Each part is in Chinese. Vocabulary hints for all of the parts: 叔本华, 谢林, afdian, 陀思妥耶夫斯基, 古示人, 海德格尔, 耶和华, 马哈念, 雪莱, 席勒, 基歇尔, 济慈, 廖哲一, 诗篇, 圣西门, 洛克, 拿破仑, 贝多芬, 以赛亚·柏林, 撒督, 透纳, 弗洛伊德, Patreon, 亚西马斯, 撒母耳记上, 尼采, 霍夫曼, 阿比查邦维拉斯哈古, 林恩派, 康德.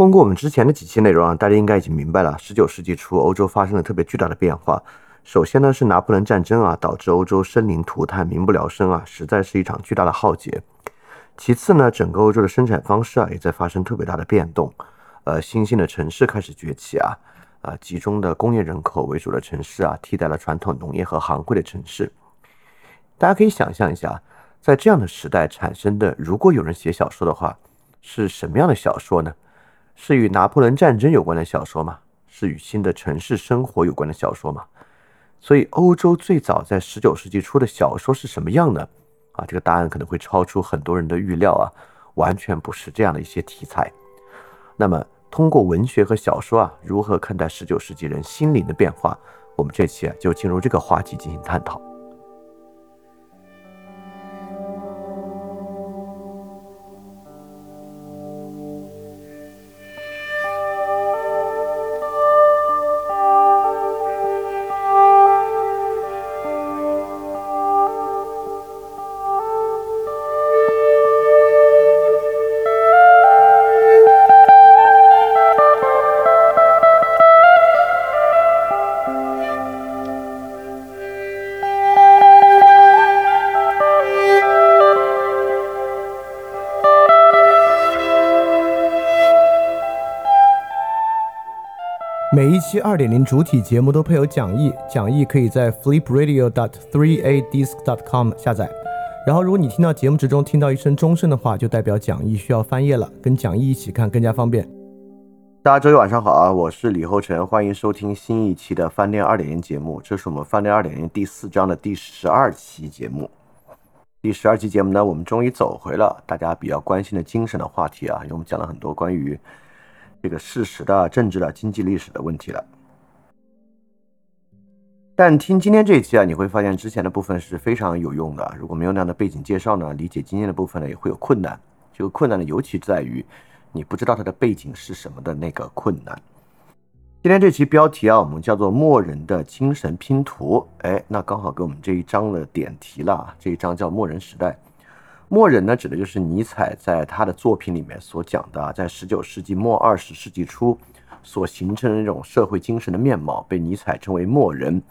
通过我们之前的几期内容啊，大家应该已经明白了，19世纪初欧洲发生了特别巨大的变化。首先呢是拿破仑战争啊，导致欧洲生灵涂炭，民不聊生啊，实在是一场巨大的浩劫。其次呢，整个欧洲的生产方式啊也在发生特别大的变动，新兴的城市开始崛起啊，集中的工业人口为主的城市啊替代了传统农业和行会的城市。大家可以想象一下，在这样的时代产生的，如果有人写小说的话，是什么样的小说呢？是与拿破仑战争有关的小说吗？是与新的城市生活有关的小说吗？所以欧洲最早在19世纪初的小说是什么样的？这个答案可能会超出很多人的预料啊，完全不是这样的一些题材。那么通过文学和小说啊，如何看待19世纪人心灵的变化，我们这期啊就进入这个话题进行探讨。每一期 2.0 主体节目都配有讲义，讲义可以在 flipradio.3adisc.com 下载。然后如果你听到节目之中听到一声钟声的话，就代表讲义需要翻页了，跟讲义一起看更加方便。大家周一晚上好啊，我是李厚辰，欢迎收听新一期的饭店 2.0 节目。这是我们饭店 2.0 第4章的第12期节目。第12期节目呢，我们终于走回了大家比较关心的精神的话题啊，因为我们讲了很多关于这个事实的、政治的、经济历史的问题了。但听今天这一期啊，你会发现之前的部分是非常有用的，如果没有那样的背景介绍呢，理解今天的部分呢也会有困难。这个困难呢，尤其在于你不知道它的背景是什么的那个困难。今天这期标题啊，我们叫做默人的精神拼图，那刚好跟我们这一章的点题了。这一章叫默人时代。默人呢，指的就是尼采在他的作品里面所讲的在19世纪末20世纪初所形成的那种社会精神的面貌，被尼采称为默人。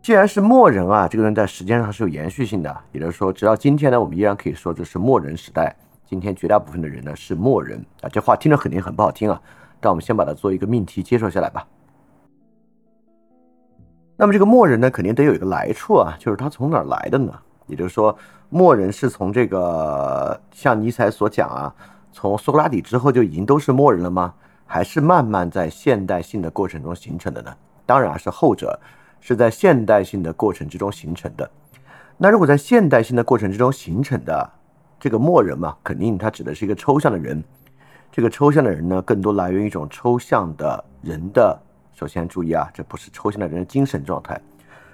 既然是默人啊，这个人在时间上是有延续性的，也就是说直到今天呢，我们依然可以说这是默人时代。今天绝大部分的人呢是默人啊，这话听着肯定很不好听啊，但我们先把它做一个命题接受下来吧。那么这个默人呢，肯定得有一个来处啊，就是他从哪儿来的呢？也就是说默人是从这个，像尼采所讲啊，从苏格拉底之后就已经都是默人了吗？还是慢慢在现代性的过程中形成的呢？当然是后者，是在现代性的过程之中形成的。那如果在现代性的过程之中形成的这个默人嘛，肯定它指的是一个抽象的人。这个抽象的人呢，更多来源于一种抽象的人的，首先注意啊，这不是抽象的人的精神状态，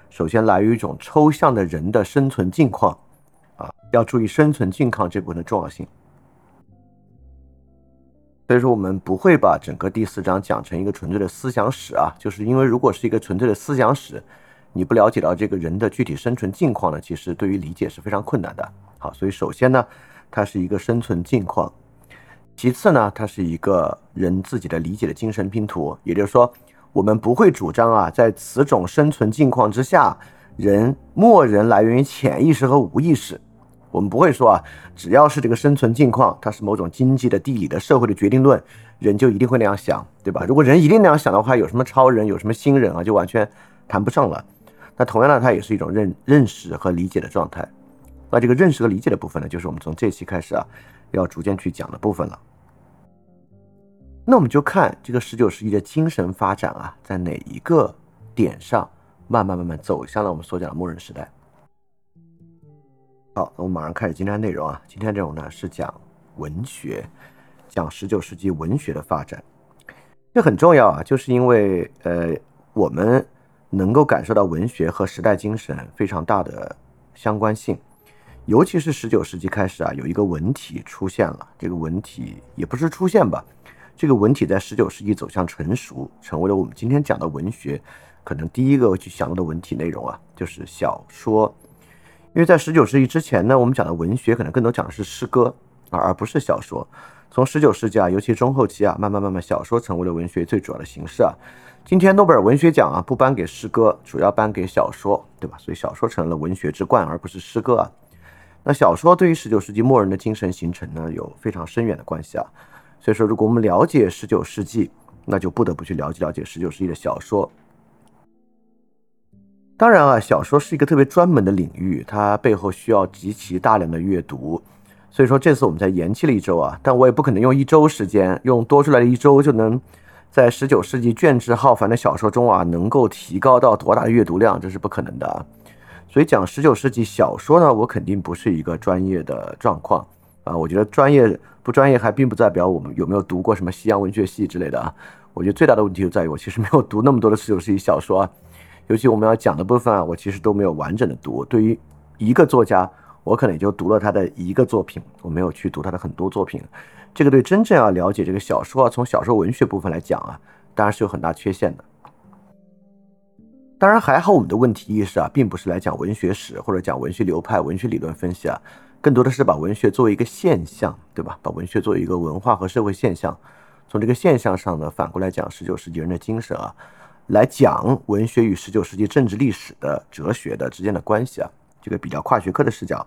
首先来源于一种抽象的人的生存境况啊，要注意生存境况这部分的重要性。所以说我们不会把整个第4章讲成一个纯粹的思想史啊，就是因为如果是一个纯粹的思想史，你不了解到这个人的具体生存境况呢，其实对于理解是非常困难的。好，所以首先呢，它是一个生存境况，其次呢，它是一个人自己的理解的精神拼图。也就是说我们不会主张啊，在此种生存境况之下，人默人来源于潜意识和无意识。我们不会说啊，只要是这个生存境况，它是某种经济的、地理的、社会的决定论，人就一定会那样想，对吧？如果人一定那样想的话，有什么超人，有什么新人啊，就完全谈不上了。那同样呢，它也是一种 认识和理解的状态。那这个认识和理解的部分呢，就是我们从这期开始啊，要逐渐去讲的部分了。那我们就看这个19世纪的精神发展啊，在哪一个点上慢慢走向了我们所讲的默人时代。好，我们马上开始今天的内容啊。今天内容呢是讲文学，讲19世纪文学的发展。这很重要啊，就是因为我们能够感受到文学和时代精神非常大的相关性。尤其是19世纪开始啊，有一个文体出现了。这个文体也不是出现吧，这个文体在19世纪走向成熟，成为了我们今天讲的文学可能第一个去想到的文体内容啊，就是小说。因为在19世纪之前呢，我们讲的文学可能更多讲的是诗歌，而不是小说。从19世纪尤其中后期慢慢小说成为了文学最主要的形式今天诺贝尔文学奖不颁给诗歌，主要颁给小说，对吧？所以小说成了文学之冠，而不是诗歌那小说对于19世纪末人的精神形成呢，有非常深远的关系所以说，如果我们了解19世纪，那就不得不去了解19世纪的小说。当然小说是一个特别专门的领域，它背后需要极其大量的阅读。所以说这次我们才延期了一周但我也不可能用一周时间，用多出来的一周就能在19世纪卷帙浩繁的小说中能够提高到多大的阅读量，这是不可能的所以讲19世纪小说呢，我肯定不是一个专业的状况我觉得专业不专业还并不代表我们有没有读过什么西洋文学系之类的我觉得最大的问题就在于我其实没有读那么多的19世纪小说尤其我们要讲的部分我其实都没有完整的读。对于一个作家，我可能也就读了他的一个作品，我没有去读他的很多作品。这个对真正要了解这个小说从小说文学部分来讲当然是有很大缺陷的。当然还好我们的问题意识并不是来讲文学史或者讲文学流派、文学理论分析更多的是把文学作为一个现象，对吧？把文学作为一个文化和社会现象，从这个现象上呢，反过来讲19世纪人的精神来讲文学与19世纪政治历史的哲学的之间的关系这个比较跨学科的视角，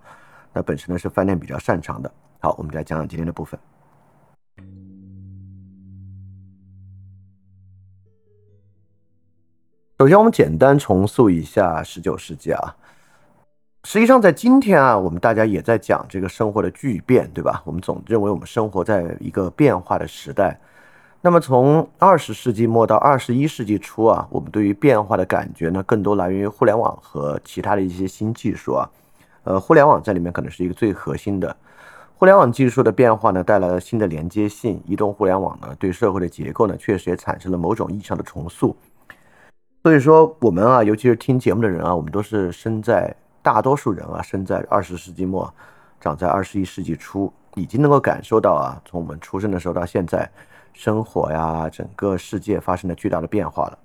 那本身呢是范滂比较擅长的。好，我们来讲讲今天的部分。首先我们简单重塑一下19世纪实际上在今天我们大家也在讲这个生活的巨变，对吧？我们总认为我们生活在一个变化的时代。那么从20世纪末到21世纪初我们对于变化的感觉呢，更多来源于互联网和其他的一些新技术互联网在里面可能是一个最核心的。互联网技术的变化呢，带来了新的连接性，移动互联网呢，对社会的结构呢，确实也产生了某种意义上的重塑。所以说我们尤其是听节目的人我们都是大多数人生在20世纪末，长在21世纪初，已经能够感受到从我们出生的时候到现在生活整个世界发生了巨大的变化了。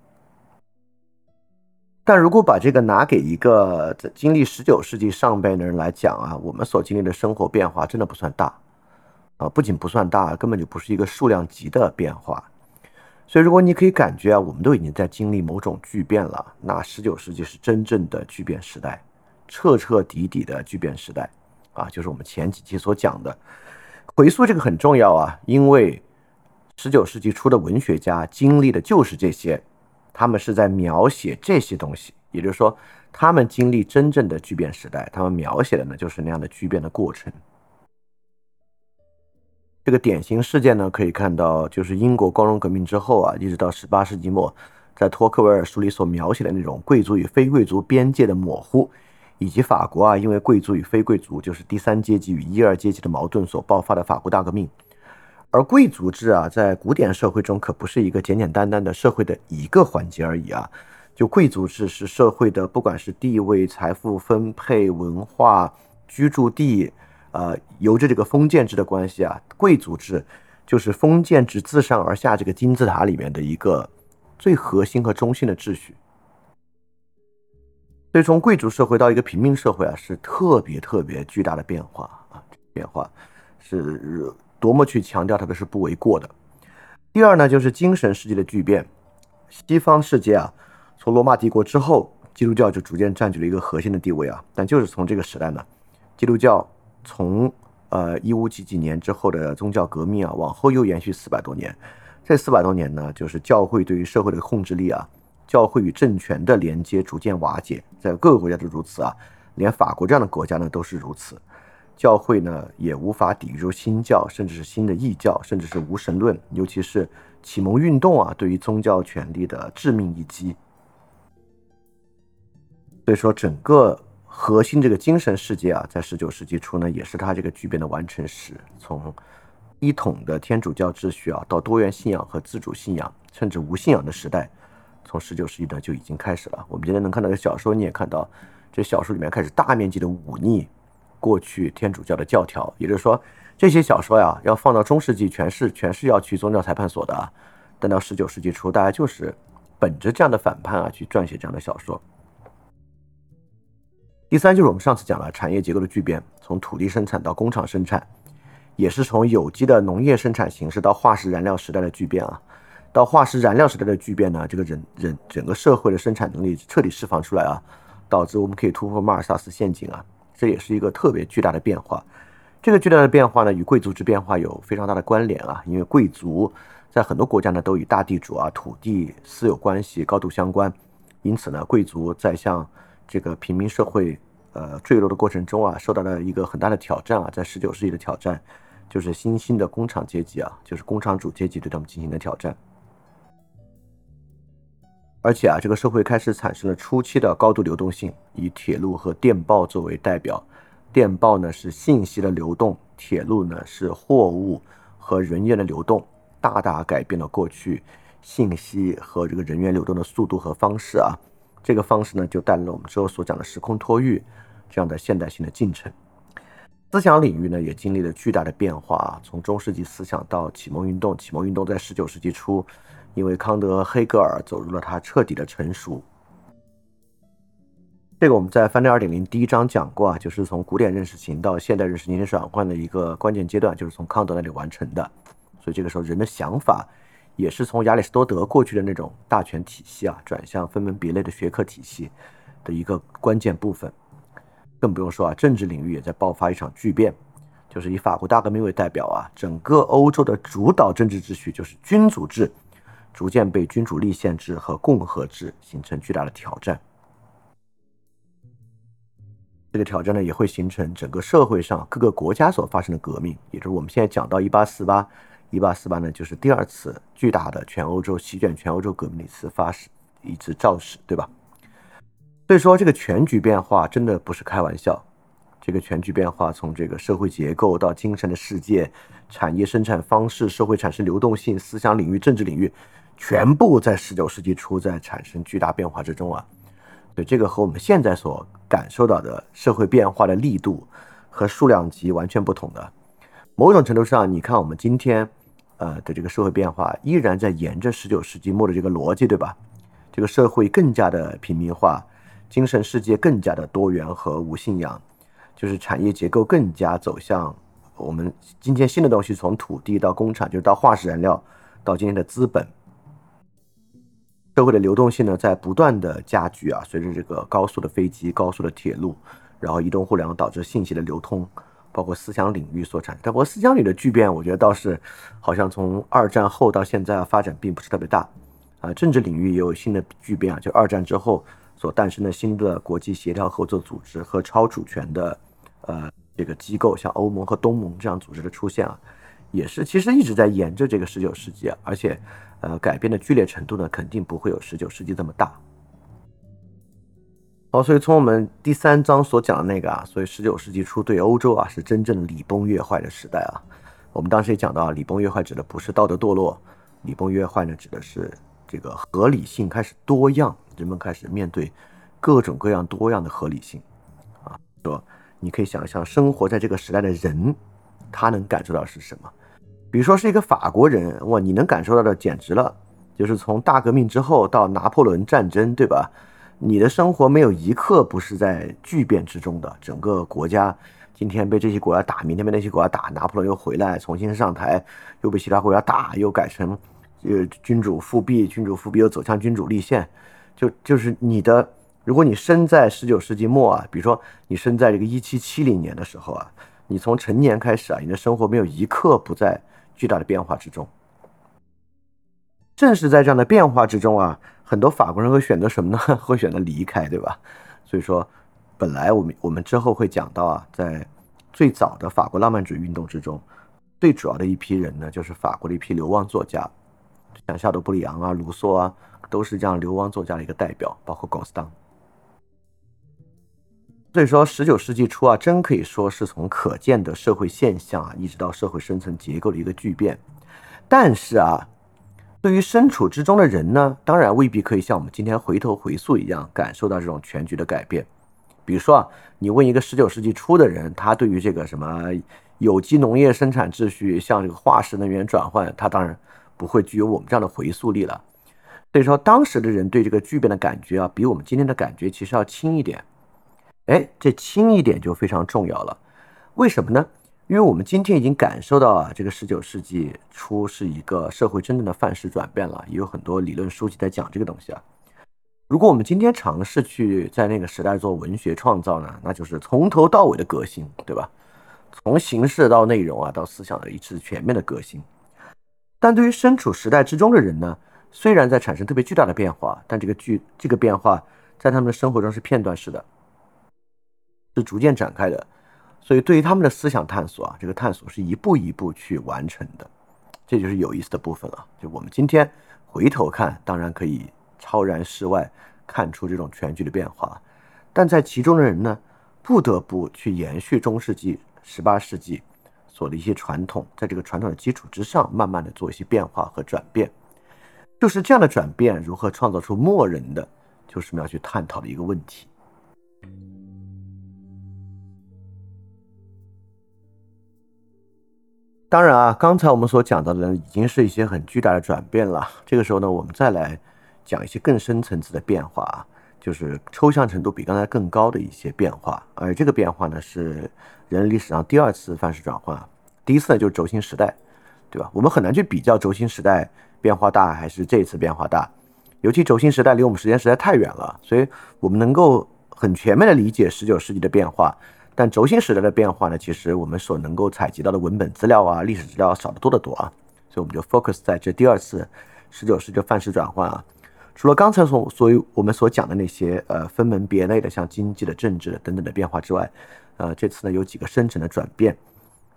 但如果把这个拿给一个经历19世纪上半的人来讲我们所经历的生活变化真的不算大不仅不算大，根本就不是一个数量级的变化。所以如果你可以感觉我们都已经在经历某种巨变了，那19世纪是真正的巨变时代，彻彻底底的巨变时代就是我们前几期所讲的。回溯这个很重要因为19世纪初的文学家经历的就是这些，他们是在描写这些东西，也就是说他们经历真正的巨变时代，他们描写的呢就是那样的巨变的过程。这个典型事件呢，可以看到就是英国光荣革命之后一直到18世纪末，在托克维尔书里所描写的那种贵族与非贵族边界的模糊，以及法国因为贵族与非贵族就是第三阶级与一二阶级的矛盾所爆发的法国大革命。而贵族制在古典社会中可不是一个简简单单的社会的一个环节而已就贵族制是社会的不管是地位、财富分配、文化、居住地由着这个封建制的关系贵族制就是封建制自上而下这个金字塔里面的一个最核心和中心的秩序。所以从贵族社会到一个平民社会是特别特别巨大的变化变化是多么去强调它的是不为过的。第二呢，就是精神世界的巨变。西方世界从罗马帝国之后，基督教就逐渐占据了一个核心的地位但就是从这个时代呢，基督教从15几年之后的宗教革命往后又延续400多年。这400多年呢，就是教会对于社会的控制力教会与政权的连接逐渐瓦解，在各个国家都如此连法国这样的国家呢都是如此。教会呢也无法抵御新教，甚至是新的异教，甚至是无神论，尤其是启蒙运动对于宗教权力的致命一击。所以说整个核心这个精神世界在19世纪初呢，也是它这个巨变的完成时，从一统的天主教秩序到多元信仰和自主信仰，甚至无信仰的时代，从19世纪呢就已经开始了。我们今天能看到的小说，你也看到这小说里面开始大面积的忤逆过去天主教的教条，也就是说这些小说要放到中世纪全是要去宗教裁判所的但到19世纪初，大家就是本着这样的反叛去撰写这样的小说。第三，就是我们上次讲了产业结构的巨变，从土地生产到工厂生产，也是从有机的农业生产形式到化石燃料时代的巨变啊。到化石燃料时代的巨变呢，这个人整个社会的生产能力彻底释放出来啊，导致我们可以突破马尔萨斯陷阱啊，这也是一个特别巨大的变化。这个巨大的变化呢，与贵族制变化有非常大的关联啊，因为贵族在很多国家呢都与大地主啊、土地、私有关系高度相关，因此呢，贵族在向这个平民社会坠落的过程中啊，受到了一个很大的挑战啊，在19世纪的挑战就是新兴的工厂阶级啊，就是工厂主阶级对他们进行的挑战。而且啊，这个社会开始产生了初期的高度流动性，以铁路和电报作为代表。电报呢是信息的流动，铁路呢是货物和人员的流动，大大改变了过去信息和这个人员流动的速度和方式啊。这个方式呢，就带来了我们之后所讲的时空托育这样的现代性的进程。思想领域呢，也经历了巨大的变化啊，从中世纪思想到启蒙运动，启蒙运动在19世纪初。因为康德、黑格尔走入了他彻底的成熟，这个我们在翻转 2.0 第一章讲过啊，就是从古典认识型到现代认识形转换的一个关键阶段，就是从康德那里完成的。所以这个时候人的想法也是从亚里士多德过去的那种大全体系啊，转向分门别类的学科体系的一个关键部分。更不用说啊，政治领域也在爆发一场巨变，就是以法国大革命为代表啊，整个欧洲的主导政治秩序就是君主制，逐渐被君主立宪制和共和制形成巨大的挑战。这个挑战呢，也会形成整个社会上各个国家所发生的革命，也就是我们现在讲到1848。1848呢，就是第二次巨大的全欧洲席卷全欧洲革命的一次肇始，对吧？所以说这个全局变化真的不是开玩笑。这个全局变化从这个社会结构到精神的世界、产业生产方式、社会产生流动性、思想领域、政治领域，全部在19世纪初在产生巨大变化之中啊。对，这个和我们现在所感受到的社会变化的力度和数量级完全不同的。某种程度上，你看我们今天的这个社会变化依然在沿着19世纪末的这个逻辑，对吧？这个社会更加的平民化，精神世界更加的多元和无信仰，就是产业结构更加走向我们今天新的东西，从土地到工厂，就是到化石燃料，到今天的资本。社会的流动性呢，在不断的加剧啊，随着这个高速的飞机、高速的铁路，然后移动互联网导致信息的流通，包括思想领域所产生。但不过思想领域的巨变，我觉得倒是好像从二战后到现在发展并不是特别大啊。政治领域也有新的巨变啊，就二战之后所诞生的新的国际协调合作组织和超主权的这个机构，像欧盟和东盟这样组织的出现啊，也是其实一直在沿着这个19世纪啊，而且改变的剧烈程度呢，肯定不会有19世纪这么大。好，所以从我们第三章所讲的那个啊，所以19世纪初对欧洲啊是真正礼崩乐坏的时代啊。我们当时也讲到，礼崩乐坏指的不是道德堕落，礼崩乐坏呢指的是这个合理性开始多样，人们开始面对各种各样多样的合理性啊。说你可以想象生活在这个时代的人，他能感受到是什么？比如说是一个法国人，哇，你能感受到的简直了，就是从大革命之后到拿破仑战争，对吧？你的生活没有一刻不是在巨变之中的。整个国家今天被这些国家打，明天被那些国家打，拿破仑又回来重新上台，又被其他国家打，又改成君主复辟，君主复辟又走向君主立宪，就是你的。如果你生在19世纪末啊，比如说你生在这个1770年的时候啊，你从成年开始啊，你的生活没有一刻不在巨大的变化之中。正是在这样的变化之中啊，很多法国人会选择什么呢？会选择离开，对吧？所以说本来我们之后会讲到啊，在最早的法国浪漫主义运动之中，最主要的一批人呢，就是法国的一批流亡作家，像夏多布里昂啊、卢梭啊，都是这样流亡作家的一个代表，包括高斯当。所以说19世纪初啊，真可以说是从可见的社会现象啊，一直到社会深层结构的一个巨变。但是啊，对于身处之中的人呢，当然未必可以像我们今天回头回溯一样感受到这种全局的改变。比如说啊，你问一个19世纪初的人，他对于这个什么有机农业生产秩序，像这个化石能源转换，他当然不会具有我们这样的回溯力了。所以说当时的人对这个巨变的感觉啊，比我们今天的感觉其实要轻一点。哎，这轻一点就非常重要了。为什么呢？因为我们今天已经感受到啊，这个19世纪初是一个社会真正的范式转变了，也有很多理论书籍在讲这个东西啊。如果我们今天尝试去在那个时代做文学创造呢，那就是从头到尾的革新，对吧？从形式到内容啊，到思想的一致全面的革新。但对于身处时代之中的人呢，虽然在产生特别巨大的变化，但这个变化在他们的生活中是片段式的，是逐渐展开的。所以对于他们的思想探索啊，这个探索是一步一步去完成的，这就是有意思的部分了。就我们今天回头看，当然可以超然世外，看出这种全局的变化，但在其中的人呢，不得不去延续中世纪、18世纪所的一些传统，在这个传统的基础之上，慢慢的做一些变化和转变。就是这样的转变，如何创造出默人的，就是我们要去探讨的一个问题。当然啊，刚才我们所讲到的已经是一些很巨大的转变了。这个时候呢，我们再来讲一些更深层次的变化啊，就是抽象程度比刚才更高的一些变化，而这个变化呢是人类历史上第二次范式转换。第一次呢就是轴心时代，对吧？我们很难去比较轴心时代变化大还是这一次变化大，尤其轴心时代离我们时间实在太远了，所以我们能够很全面的理解19世纪的变化，但轴心时代的变化呢，其实我们所能够采集到的文本资料啊、历史资料少得多得多啊，所以我们就 focus 在这第二次19世纪的范式转换啊。除了刚才所以我们所讲的那些分门别类的像经济的、政治的等等的变化之外，这次呢有几个深层的转变。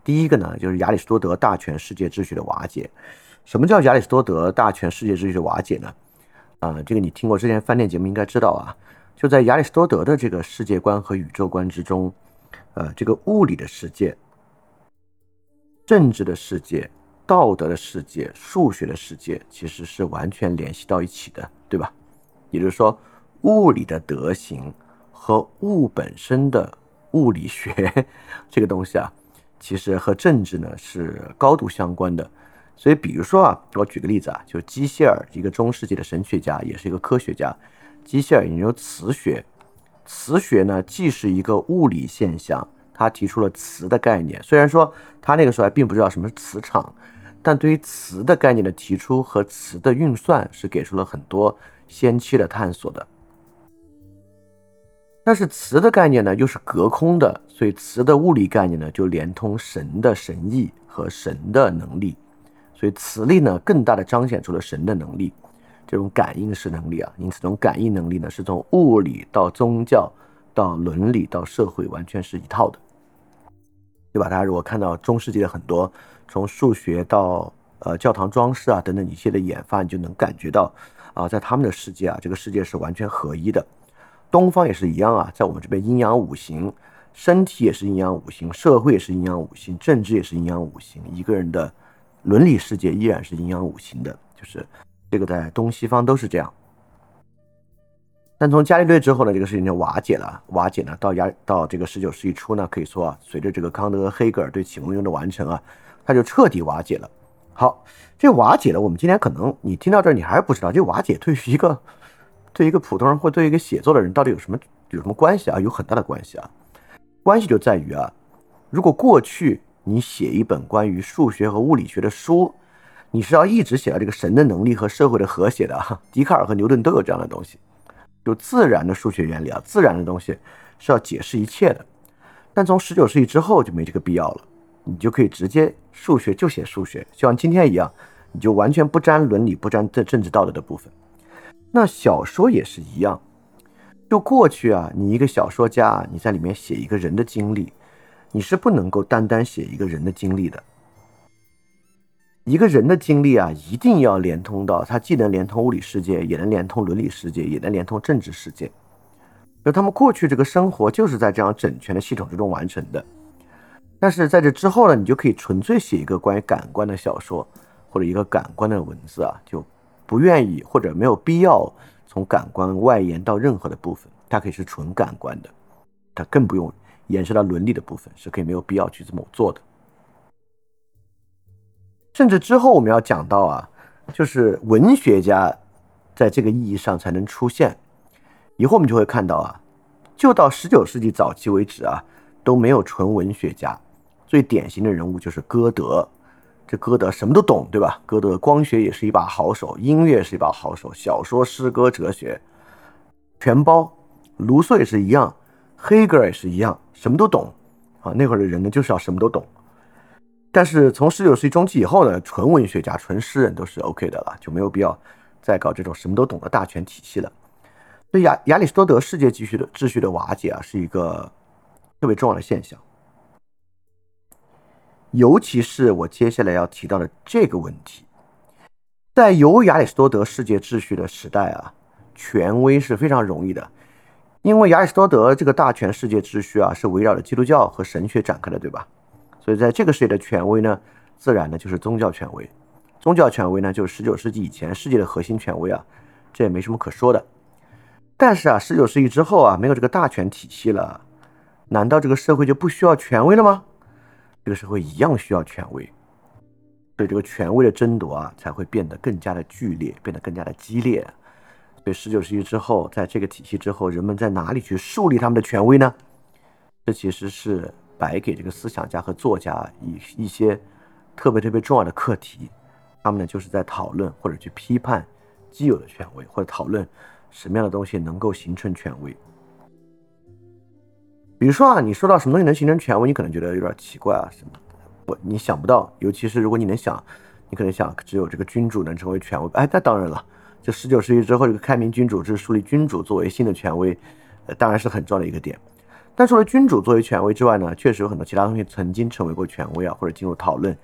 第一个呢就是亚里士多德大全世界秩序的瓦解。什么叫亚里士多德大全世界秩序的瓦解呢？这个你听过之前饭店节目应该知道啊。就在亚里士多德的这个世界观和宇宙观之中，这个物理的世界、政治的世界、道德的世界、数学的世界其实是完全联系到一起的，对吧？也就是说，物理的德行和物本身的物理学这个东西啊，其实和政治呢是高度相关的。所以比如说啊，我举个例子啊，就基歇尔，一个中世纪的神学家，也是一个科学家。基歇尔研究磁学，磁学呢既是一个物理现象，他提出了磁的概念。虽然说他那个时候还并不知道什么是磁场，但对于磁的概念的提出和磁的运算是给出了很多先期的探索的。但是磁的概念呢又是隔空的，所以磁的物理概念呢就连通神的神意和神的能力，所以磁力呢更大的彰显出了神的能力，这种感应式能力啊。因此这种感应能力呢是从物理到宗教到伦理到社会完全是一套的，对吧？大家如果看到中世纪的很多从数学到教堂装饰啊等等一些的研发，你就能感觉到啊，在他们的世界啊，这个世界是完全合一的。东方也是一样啊，在我们这边阴阳五行，身体也是阴阳五行，社会也是阴阳五行，政治也是阴阳五行，一个人的伦理世界依然是阴阳五行的，就是这个在东西方都是这样。但从伽利略之后呢，这个事情就瓦解了。瓦解呢，到这个19世纪初呢，可以说啊，随着这个康德和黑格尔对启蒙运动的完成啊，它就彻底瓦解了。好，这瓦解了，我们今天可能你听到这儿，你还是不知道这瓦解对于一个普通人或对于一个写作的人到底有什么关系啊？有很大的关系啊。关系就在于啊，如果过去你写一本关于数学和物理学的书，你是要一直写到这个神的能力和社会的和谐的啊。笛卡尔和牛顿都有这样的东西。就自然的数学原理啊，自然的东西是要解释一切的。但从19世纪之后就没这个必要了，你就可以直接数学就写数学，像今天一样，你就完全不沾伦理，不沾政治道德的部分。那小说也是一样，就过去啊，你一个小说家啊，你在里面写一个人的经历，你是不能够单单写一个人的经历的。一个人的经历啊，一定要连通到，它既能连通物理世界，也能连通伦理世界，也能连通政治世界。就他们过去这个生活就是在这样整全的系统之中完成的。但是在这之后呢，你就可以纯粹写一个关于感官的小说，或者一个感官的文字啊，就不愿意或者没有必要从感官外延到任何的部分，它可以是纯感官的，它更不用延伸到伦理的部分，是可以没有必要去这么做的。甚至之后我们要讲到啊，就是文学家在这个意义上才能出现。以后我们就会看到啊，就到19世纪早期为止啊，都没有纯文学家。最典型的人物就是歌德。这歌德什么都懂，对吧？歌德光学也是一把好手，音乐是一把好手，小说、诗歌、哲学全包。卢梭也是一样，黑格尔也是一样，什么都懂啊。那会儿的人呢，就是要什么都懂。但是从19世纪中期以后呢，纯文学家、纯诗人都是 OK 的了，就没有必要再搞这种什么都懂的大全体系了。所以亚里士多德世界秩序的瓦解啊，是一个特别重要的现象。尤其是我接下来要提到的这个问题，在由亚里士多德世界秩序的时代啊，权威是非常容易的，因为亚里士多德这个大全世界秩序啊，是围绕着基督教和神学展开的，对吧？所以在这个世界的权威呢，自然呢就是宗教权威，宗教权威呢就是19世纪以前世界的核心权威啊，这也没什么可说的。但是啊，19世纪之后啊，没有这个大权体系了，难道这个社会就不需要权威了吗？这个社会一样需要权威，所以这个权威的争夺啊，才会变得更加的剧烈，变得更加的激烈。所以19世纪之后，在这个体系之后，人们在哪里去树立他们的权威呢？这其实是白给这个思想家和作家一些特别特别重要的课题。他们呢，就是在讨论或者去批判既有的权威，或者讨论什么样的东西能够形成权威。比如说啊，你说到什么东西能形成权威，你可能觉得有点奇怪啊，什么你想不到，尤其是如果你能想，你可能想只有这个君主能成为权威。哎，那当然了，这19世纪之后，这个开明君主制树立君主作为新的权威，当然是很重要的一个点。但除了君主作为权威之外呢，确实有很多其他东西曾经成为过权威啊，或者进入讨论。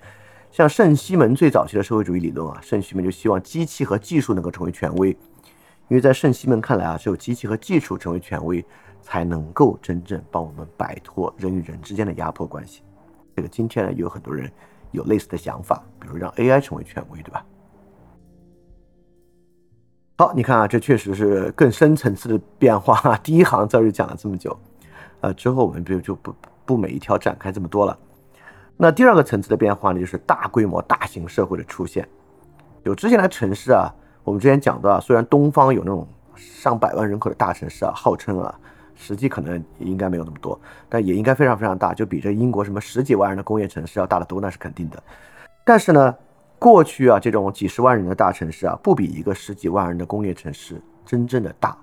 像圣西门最早期的社会主义理论啊，圣西门就希望机器和技术能够成为权威，因为在圣西门看来啊，只有机器和技术成为权威，才能够真正帮我们摆脱人与人之间的压迫关系。这个今天呢，有很多人有类似的想法，比如让 AI 成为权威，对吧？好，你看啊，这确实是更深层次的变化啊。第一行字就讲了这么久，之后我们就不每一条展开这么多了。那第二个层次的变化呢，就是大规模大型社会的出现。有之前的城市啊，我们之前讲到啊，虽然东方有那种上百万人口的大城市啊，号称啊，实际可能应该没有那么多，但也应该非常非常大，就比这英国什么十几万人的工业城市要大得多，那是肯定的。但是呢，过去啊，这种几十万人的大城市啊，不比一个十几万人的工业城市真正的大，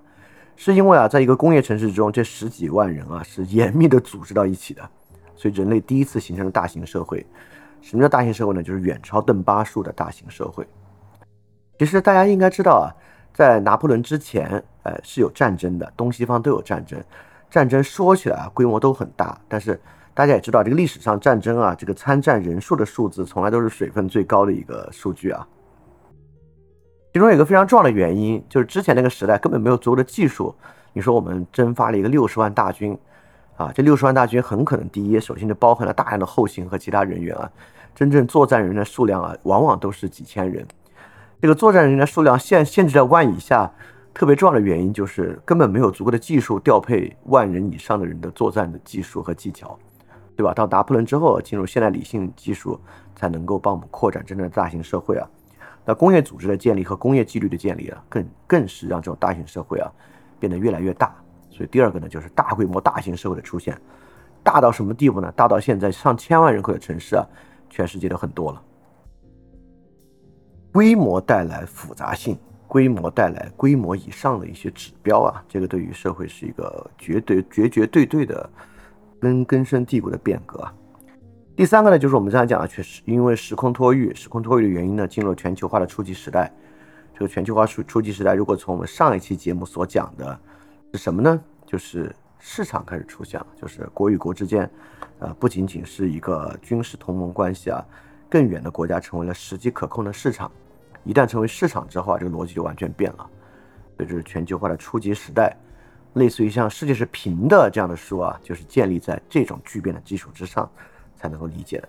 是因为啊，在一个工业城市中，这十几万人啊是严密的组织到一起的，所以人类第一次形成了大型社会。什么叫大型社会呢？就是远超邓巴数的大型社会。其实大家应该知道啊，在拿破仑之前，是有战争的，东西方都有战争。战争说起来啊，规模都很大，但是大家也知道，这个历史上战争啊，这个参战人数的数字从来都是水分最高的一个数据啊。其中有一个非常重要的原因，就是之前那个时代根本没有足够的技术。你说我们蒸发了一个60万大军啊，这60万大军很可能第一，首先就包含了大量的后勤和其他人员啊，真正作战人的数量啊，往往都是几千人。这个作战人员的数量限制在万以下，特别重要的原因就是根本没有足够的技术调配万人以上的人的作战的技术和技巧，对吧？到拿破仑之后，进入现代理性技术，才能够帮我们扩展真正的大型社会啊。那工业组织的建立和工业纪律的建立啊，更是让这种大型社会啊变得越来越大。所以第二个呢，就是大规模大型社会的出现，大到什么地步呢？大到现在上千万人口的城市啊，全世界都很多了。规模带来复杂性，规模带来规模以上的一些指标啊，这个对于社会是一个绝对的根深蒂固的变革啊。第三个呢，就是我们刚才讲的，确实因为时空脱域的原因呢，进入了全球化的初级时代。这个全球化初级时代，如果从我们上一期节目所讲的是什么呢？就是市场开始出现了，就是国与国之间，不仅仅是一个军事同盟关系啊，更远的国家成为了实际可控的市场。一旦成为市场之后啊，这个逻辑就完全变了。所以这是全球化的初级时代，类似于像世界是平的这样的书啊，就是建立在这种巨变的基础之上才能够理解的。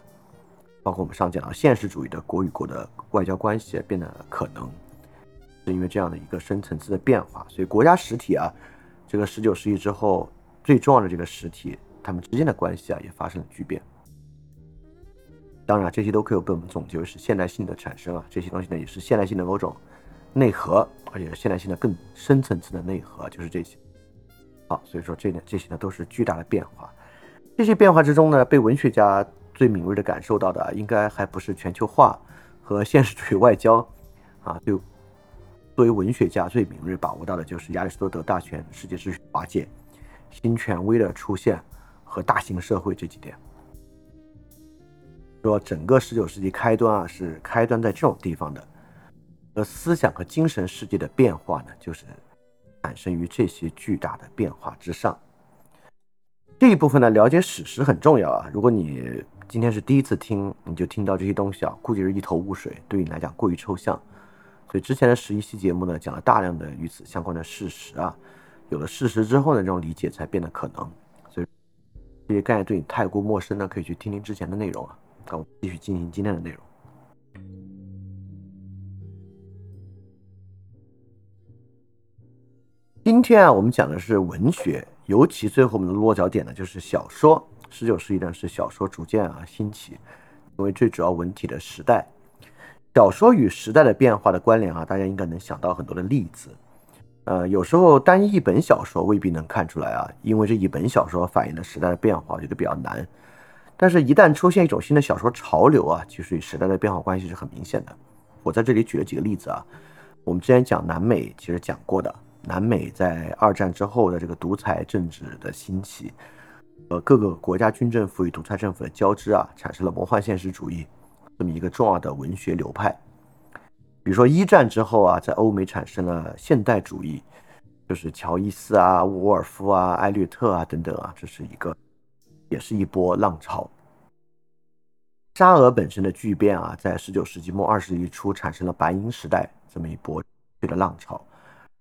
包括我们上讲到现实主义的国与国的外交关系变得可能，是因为这样的一个深层次的变化。所以国家实体啊，这个19世纪之后最重要的这个实体，他们之间的关系啊也发生了巨变。当然，这些都可以被我们总结为是现代性的产生啊，这些东西呢也是现代性的某种内核，而且是现代性的更深层次的内核，就是这些。好，所以说这些呢都是巨大的变化。这些变化之中呢，被文学家最敏锐的感受到的，应该还不是全球化和现实主义外交啊。就作为文学家最敏锐把握到的，就是亚里士多德大全、世界秩序瓦解、新权威的出现和大型社会这几点。说整个19世纪开端啊，是开端在这种地方的，而思想和精神世界的变化呢，就是产生于这些巨大的变化之上。这一部分呢，了解史实很重要啊。如果你今天是第一次听，你就听到这些东西啊，估计是一头雾水，对你来讲过于抽象。所以之前的11期节目呢，讲了大量的与此相关的事实啊。有了事实之后呢，这种理解才变得可能。所以这些概念对你太过陌生呢，可以去听听之前的内容啊。那我们继续进行今天的内容。今天啊，我们讲的是文学，尤其最后我们的落脚点呢，就是小说。19世纪呢，是小说逐渐啊兴起，因为最主要文体的时代。小说与时代的变化的关联啊，大家应该能想到很多的例子。有时候单一一本小说未必能看出来啊，因为这一本小说反映了时代的变化，我觉得比较难。但是一旦出现一种新的小说潮流啊，其实与时代的变化关系是很明显的。我在这里举了几个例子啊，我们之前讲南美其实讲过的，南美在二战之后的这个独裁政治的兴起，各个国家军政府与独裁政府的交织啊，产生了魔幻现实主义这么一个重要的文学流派。比如说一战之后啊，在欧美产生了现代主义，就是乔伊斯啊、沃尔夫啊、艾略特啊等等啊，这是一个也是一波浪潮。沙俄本身的巨变啊，在19世纪末20世纪初产生了白银时代这么一波的浪潮。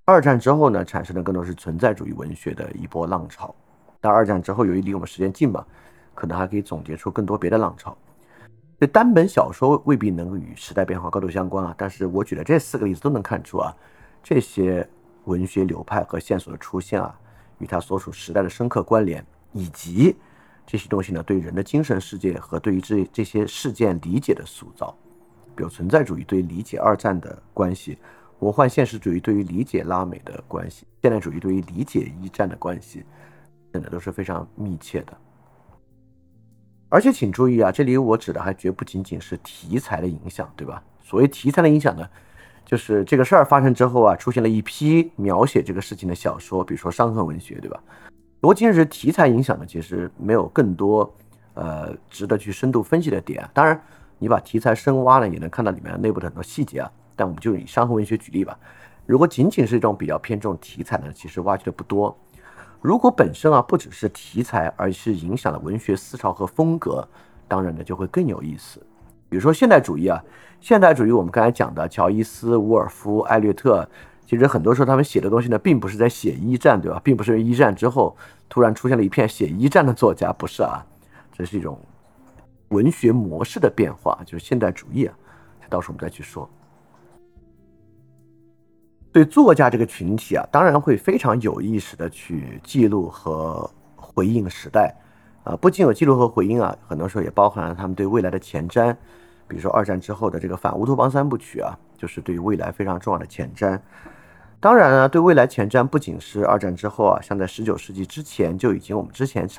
二战之后呢，产生的更多是存在主义文学的一波浪潮。但二战之后由于离我们时间近嘛，可能还可以总结出更多别的浪潮。所以单本小说未必能够与时代变化高度相关啊，但是我举的这4个例子都能看出啊，这些文学流派和线索的出现啊，与它所属时代的深刻关联，以及这些东西呢，对人的精神世界和对于这些事件理解的塑造。比如存在主义对理解二战的关系，魔幻现实主义对于理解拉美的关系，现代主义对于理解一战的关系等等，都是非常密切的。而且请注意啊，这里我指的还绝不仅仅是题材的影响，对吧？所谓题材的影响呢，就是这个事儿发生之后啊，出现了一批描写这个事情的小说，比如说伤痕文学，对吧？如果仅仅是题材影响呢，其实没有更多值得去深度分析的点啊。当然你把题材深挖呢，也能看到里面内部的很多细节啊。但我们就以伤痕文学举例吧。如果仅仅是一种比较偏重题材呢，其实挖掘的不多。如果本身啊不只是题材，而是影响了文学思潮和风格，当然呢就会更有意思。比如说现代主义啊，现代主义我们刚才讲的乔伊斯、沃尔夫、艾略特，其实很多时候他们写的东西呢，并不是在写一战，对吧？并不是一战之后突然出现了一片写一战的作家，不是啊，这是一种文学模式的变化，就是现代主义啊，到时候我们再去说。对作家这个群体啊，当然会非常有意识的去记录和回应时代啊，不仅有记录和回应啊，很多时候也包含了他们对未来的前瞻，比如说二战之后的这个反乌托邦3部曲啊，就是对未来非常重要的前瞻。当然呢，对未来前瞻不仅是二战之后啊，像在19世纪之前就已经，我们之前的一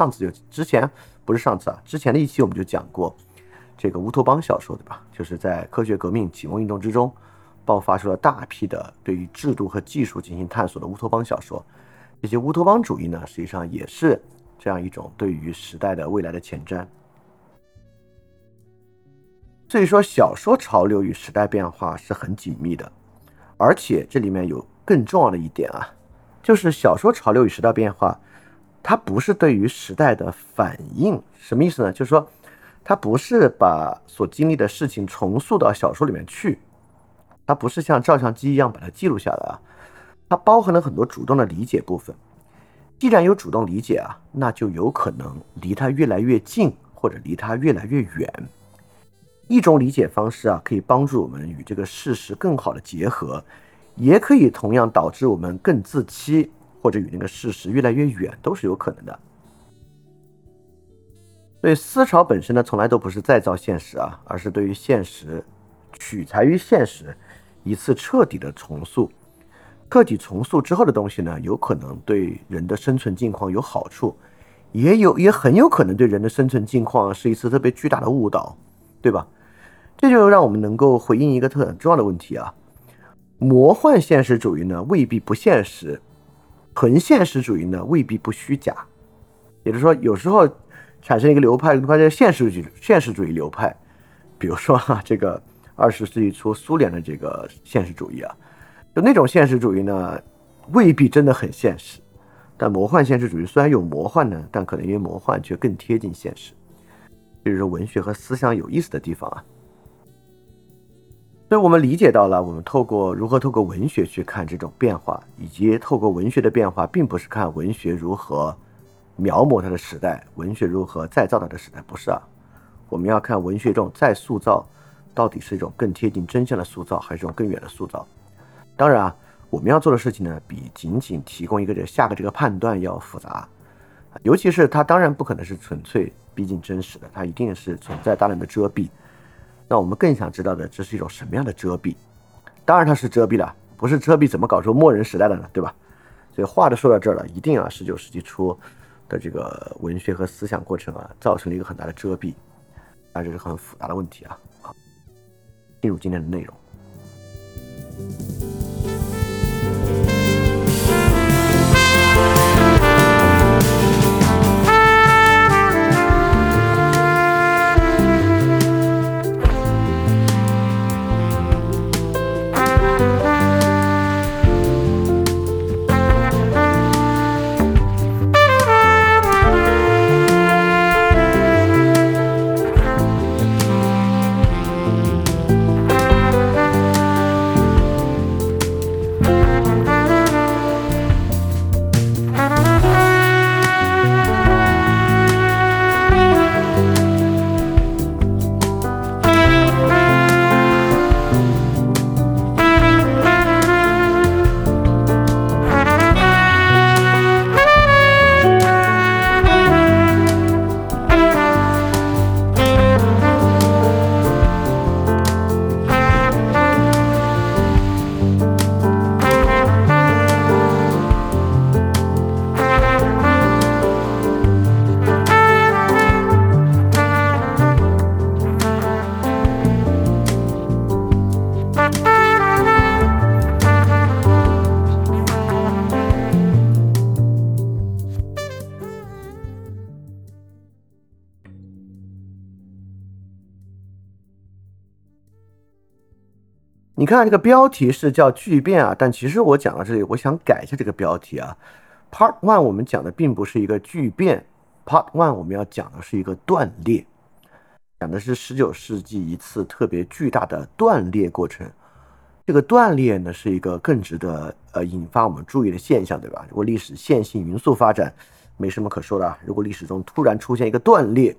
期我们就讲过这个乌托邦小说，对吧？就是在科学革命启蒙运动之中爆发出了大批的对于制度和技术进行探索的乌托邦小说。这些乌托邦主义呢，实际上也是这样一种对于时代的未来的前瞻。所以说小说潮流与时代变化是很紧密的。而且这里面有更重要的一点啊，就是小说潮流与时代变化，它不是对于时代的反应。什么意思呢？就是说它不是把所经历的事情重塑到小说里面去，它不是像照相机一样把它记录下来啊，它包含了很多主动的理解部分。既然有主动理解啊，那就有可能离它越来越近，或者离它越来越远。一种理解方式啊，可以帮助我们与这个事实更好的结合，也可以同样导致我们更自欺，或者与那个事实越来越远，都是有可能的。所以思潮本身呢，从来都不是再造现实啊，而是对于现实取材于现实，一次彻底的重塑。彻底重塑之后的东西呢，有可能对人的生存境况有好处，也很有可能对人的生存境况是一次特别巨大的误导，对吧？这就让我们能够回应一个很重要的问题啊，魔幻现实主义呢未必不现实，纯现实主义呢未必不虚假。也就是说，有时候产生一个流派叫现实主义流派，比如说这个20世纪初苏联的这个现实主义啊，就那种现实主义呢未必真的很现实，但魔幻现实主义虽然有魔幻呢，但可能因为魔幻却更贴近现实。这就是文学和思想有意思的地方啊。所以我们理解到了，我们如何透过文学去看这种变化，以及透过文学的变化并不是看文学如何描摹它的时代，文学如何再造它的时代，不是啊。我们要看文学这种再塑造到底是一种更贴近真相的塑造，还是一种更远的塑造。当然啊，我们要做的事情呢比仅仅提供一个下个这个判断要复杂，尤其是它当然不可能是纯粹逼近真实的，它一定是存在大量的遮蔽。那我们更想知道的，这是一种什么样的遮蔽？当然它是遮蔽了，不是遮蔽怎么搞出末人时代的呢，对吧？所以话都说到这儿了，一定啊，19世纪初的这个文学和思想过程啊，造成了一个很大的遮蔽，啊，这是很复杂的问题啊。好，进入今天的内容。你看这个标题是叫巨变啊，但其实我讲到这里，我想改一下这个标题啊。Part 1 我们讲的并不是一个巨变， Part 1 我们要讲的是一个断裂，讲的是19世纪一次特别巨大的断裂过程。这个断裂呢是一个更值得引发我们注意的现象，对吧？如果历史线性匀速发展没什么可说的啊，如果历史中突然出现一个断裂，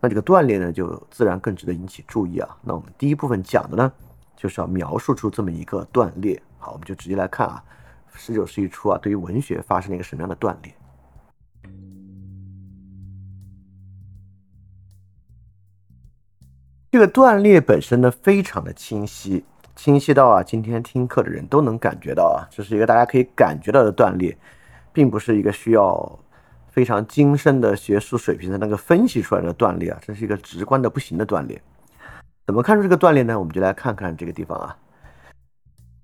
那这个断裂呢就自然更值得引起注意啊。那我们第一部分讲的呢就是要描述出这么一个断裂。好，我们就直接来看啊，19世纪初啊，对于文学发生了一个什么样的断裂。这个断裂本身呢非常的清晰，清晰到啊今天听课的人都能感觉到啊，这是一个大家可以感觉到的断裂，并不是一个需要非常精深的学术水平才能够分析出来的断裂啊，这是一个直观的不行的断裂。怎么看出这个断裂呢？我们就来看看这个地方啊。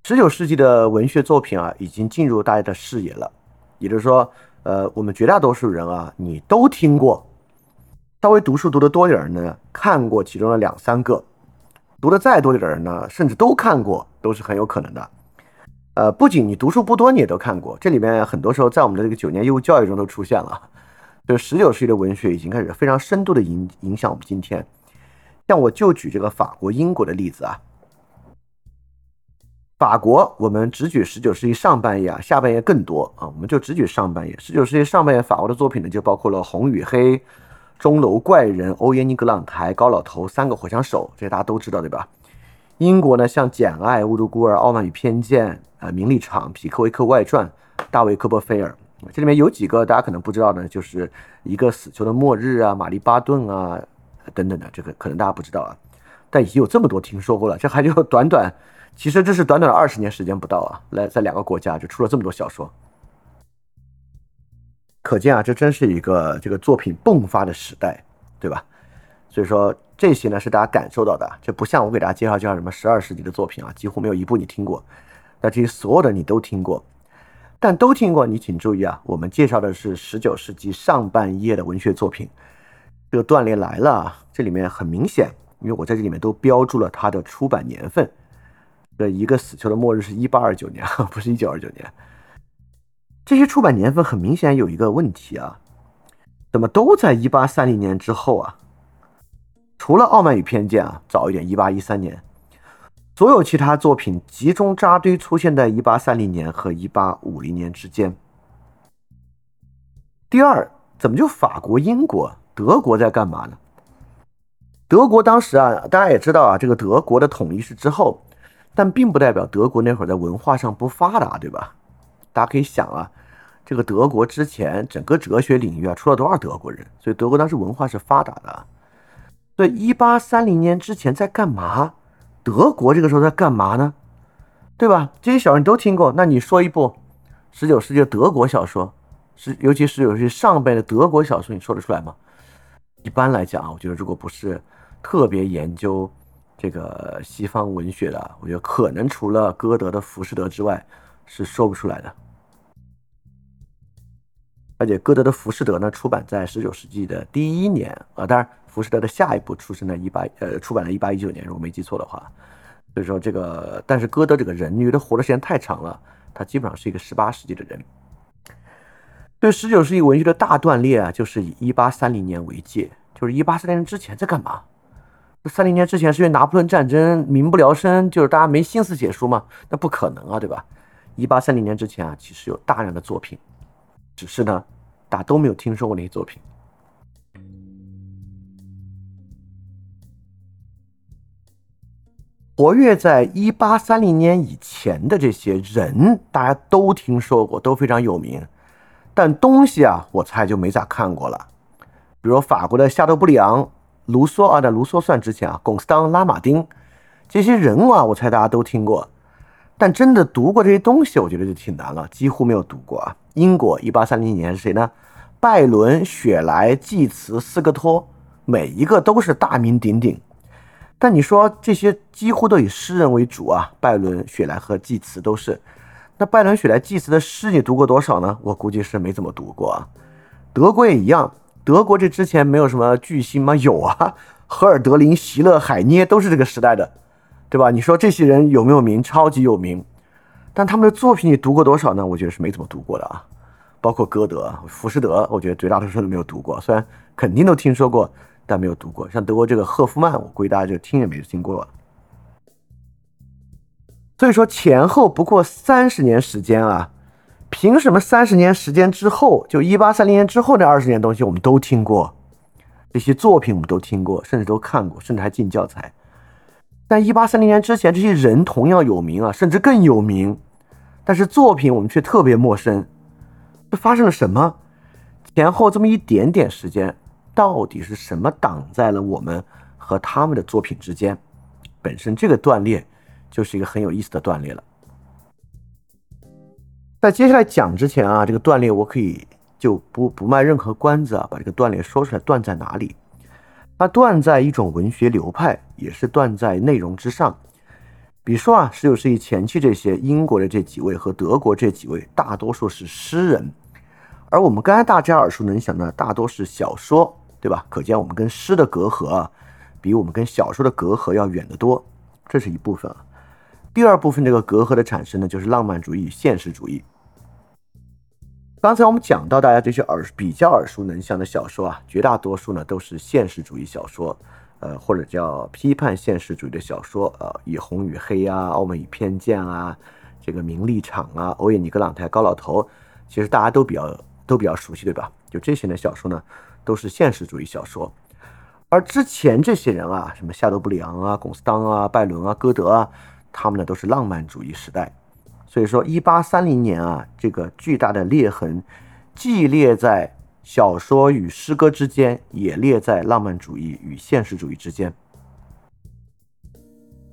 19世纪的文学作品啊，已经进入大家的视野了。也就是说，我们绝大多数人啊，你都听过，稍微读书读得多点人呢，看过其中的2-3个；读得再多点人呢，甚至都看过，都是很有可能的。不仅你读书不多，你也都看过。这里面很多时候在我们的这个9年义务教育中都出现了。就是19世纪的文学已经开始非常深度的影响我们今天。像我就举这个法国、英国的例子啊。法国，我们只举19世纪上半叶啊，下半叶更多啊，我们就只举上半叶。19世纪上半叶，法国的作品呢，就包括了《红与黑》、《钟楼怪人》、欧耶尼格朗台、高老头、3个火枪手，这些大家都知道，对吧？英国呢，像《简爱》、《乌毒孤儿》、《傲慢与偏见》、名利场、《匹克维克外传》、大卫·科波菲尔。这里面有几个大家可能不知道呢，就是一个死囚的末日啊、玛丽·巴顿啊等等的，这个可能大家不知道啊，但已经有这么多听说过了。这还就短短20年时间不到啊，来在2个国家就出了这么多小说。可见啊，这真是一个这个作品迸发的时代，对吧？所以说这些呢是大家感受到的，这不像我给大家介绍什么12世纪的作品啊，几乎没有一部你听过，那这些所有的你都听过。但都听过你请注意啊，我们介绍的是19世纪上半叶的文学作品。这个断裂来了，这里面很明显，因为我在这里面都标注了它的出版年份，一个死囚的末日是1829年，不是1929年。这些出版年份很明显有一个问题啊，怎么都在1830年之后啊？除了《傲慢与偏见》啊，早一点1813年，所有其他作品集中扎堆出现在1830年和1850年之间。第二，怎么就法国、英国、德国在干嘛呢？德国当时啊，大家也知道啊，这个德国的统一是之后，但并不代表德国那会儿在文化上不发达，对吧？大家可以想啊，这个德国之前整个哲学领域啊，出了多少德国人，所以德国当时文化是发达的。所以1830年之前在干嘛？德国这个时候在干嘛呢？对吧？这些小人都听过，那你说一部19世纪的德国小说，尤其19世纪上半的德国小说，你说得出来吗？一般来讲啊，我觉得如果不是特别研究这个西方文学的，我觉得可能除了歌德的《浮士德》之外是说不出来的。而且歌德的《浮士德》呢，出版在19世纪的第一年啊，当然浮士德的下一部出版了1819年，如果没记错的话。所以说这个，但是歌德这个人因为活的时间太长了，他基本上是一个18世纪的人。对19世纪文学的大断裂啊，就是以1830年为界，就是1830年之前在干嘛？30年之前是因为拿破仑战争民不聊生，就是大家没心思写书嘛？那不可能啊，对吧？1830年之前啊，其实有大量的作品，只是呢，大家都没有听说过那些作品。活跃在1830年以前的这些人，大家都听说过，都非常有名，但东西啊，我猜就没咋看过了。比如法国的夏多布里昂、卢梭啊，那卢梭算之前啊，龚斯当、拉马丁，这些人物啊，我猜大家都听过，但真的读过这些东西，我觉得就挺难了，几乎没有读过啊。英国1830年是谁呢？拜伦、雪莱、济慈、斯科托，每一个都是大名鼎鼎。但你说这些几乎都以诗人为主啊，拜伦、雪莱和济慈都是。那拜伦、雪莱、济慈的诗你读过多少呢？我估计是没怎么读过啊。德国也一样，德国这之前没有什么巨星吗？有啊，荷尔德林、席勒、海涅都是这个时代的，对吧？你说这些人有没有名？超级有名，但他们的作品你读过多少呢？我觉得是没怎么读过的啊。包括歌德、浮士德，我觉得绝大多数都没有读过，虽然肯定都听说过，但没有读过。像德国这个赫夫曼，我估计大家就听也没听过了。所以说前后不过30年时间啊，凭什么30年时间之后，就1830年之后这20年东西我们都听过，这些作品我们都听过，甚至都看过，甚至还进教材。但1830年之前这些人同样有名啊，甚至更有名，但是作品我们却特别陌生。这发生了什么？前后这么一点点时间，到底是什么挡在了我们和他们的作品之间？本身这个断裂就是一个很有意思的断裂了。在接下来讲之前啊，这个断裂我可以就不卖任何关子啊，把这个断裂说出来，断在哪里？它断在一种文学流派，也是断在内容之上。比如说啊，19世纪前期这些英国的这几位和德国这几位大多数是诗人，而我们刚才大家耳熟能详的大多是小说，对吧？可见我们跟诗的隔阂啊，比我们跟小说的隔阂要远得多，这是一部分。第二部分这个隔阂的产生呢，就是浪漫主义与现实主义。刚才我们讲到大家这些比较耳熟能详的小说啊，绝大多数呢都是现实主义小说，或者叫批判现实主义的小说，以红与黑啊、傲慢与偏见啊、这个名利场啊、欧也尼格朗台、高老头，其实大家都比较熟悉，对吧？就这些的小说呢，都是现实主义小说。而之前这些人啊，什么夏多布里昂啊、龚斯当啊、拜伦啊、歌德啊，他们呢都是浪漫主义时代。所以说1830年啊，这个巨大的裂痕既裂在小说与诗歌之间，也列在浪漫主义与现实主义之间。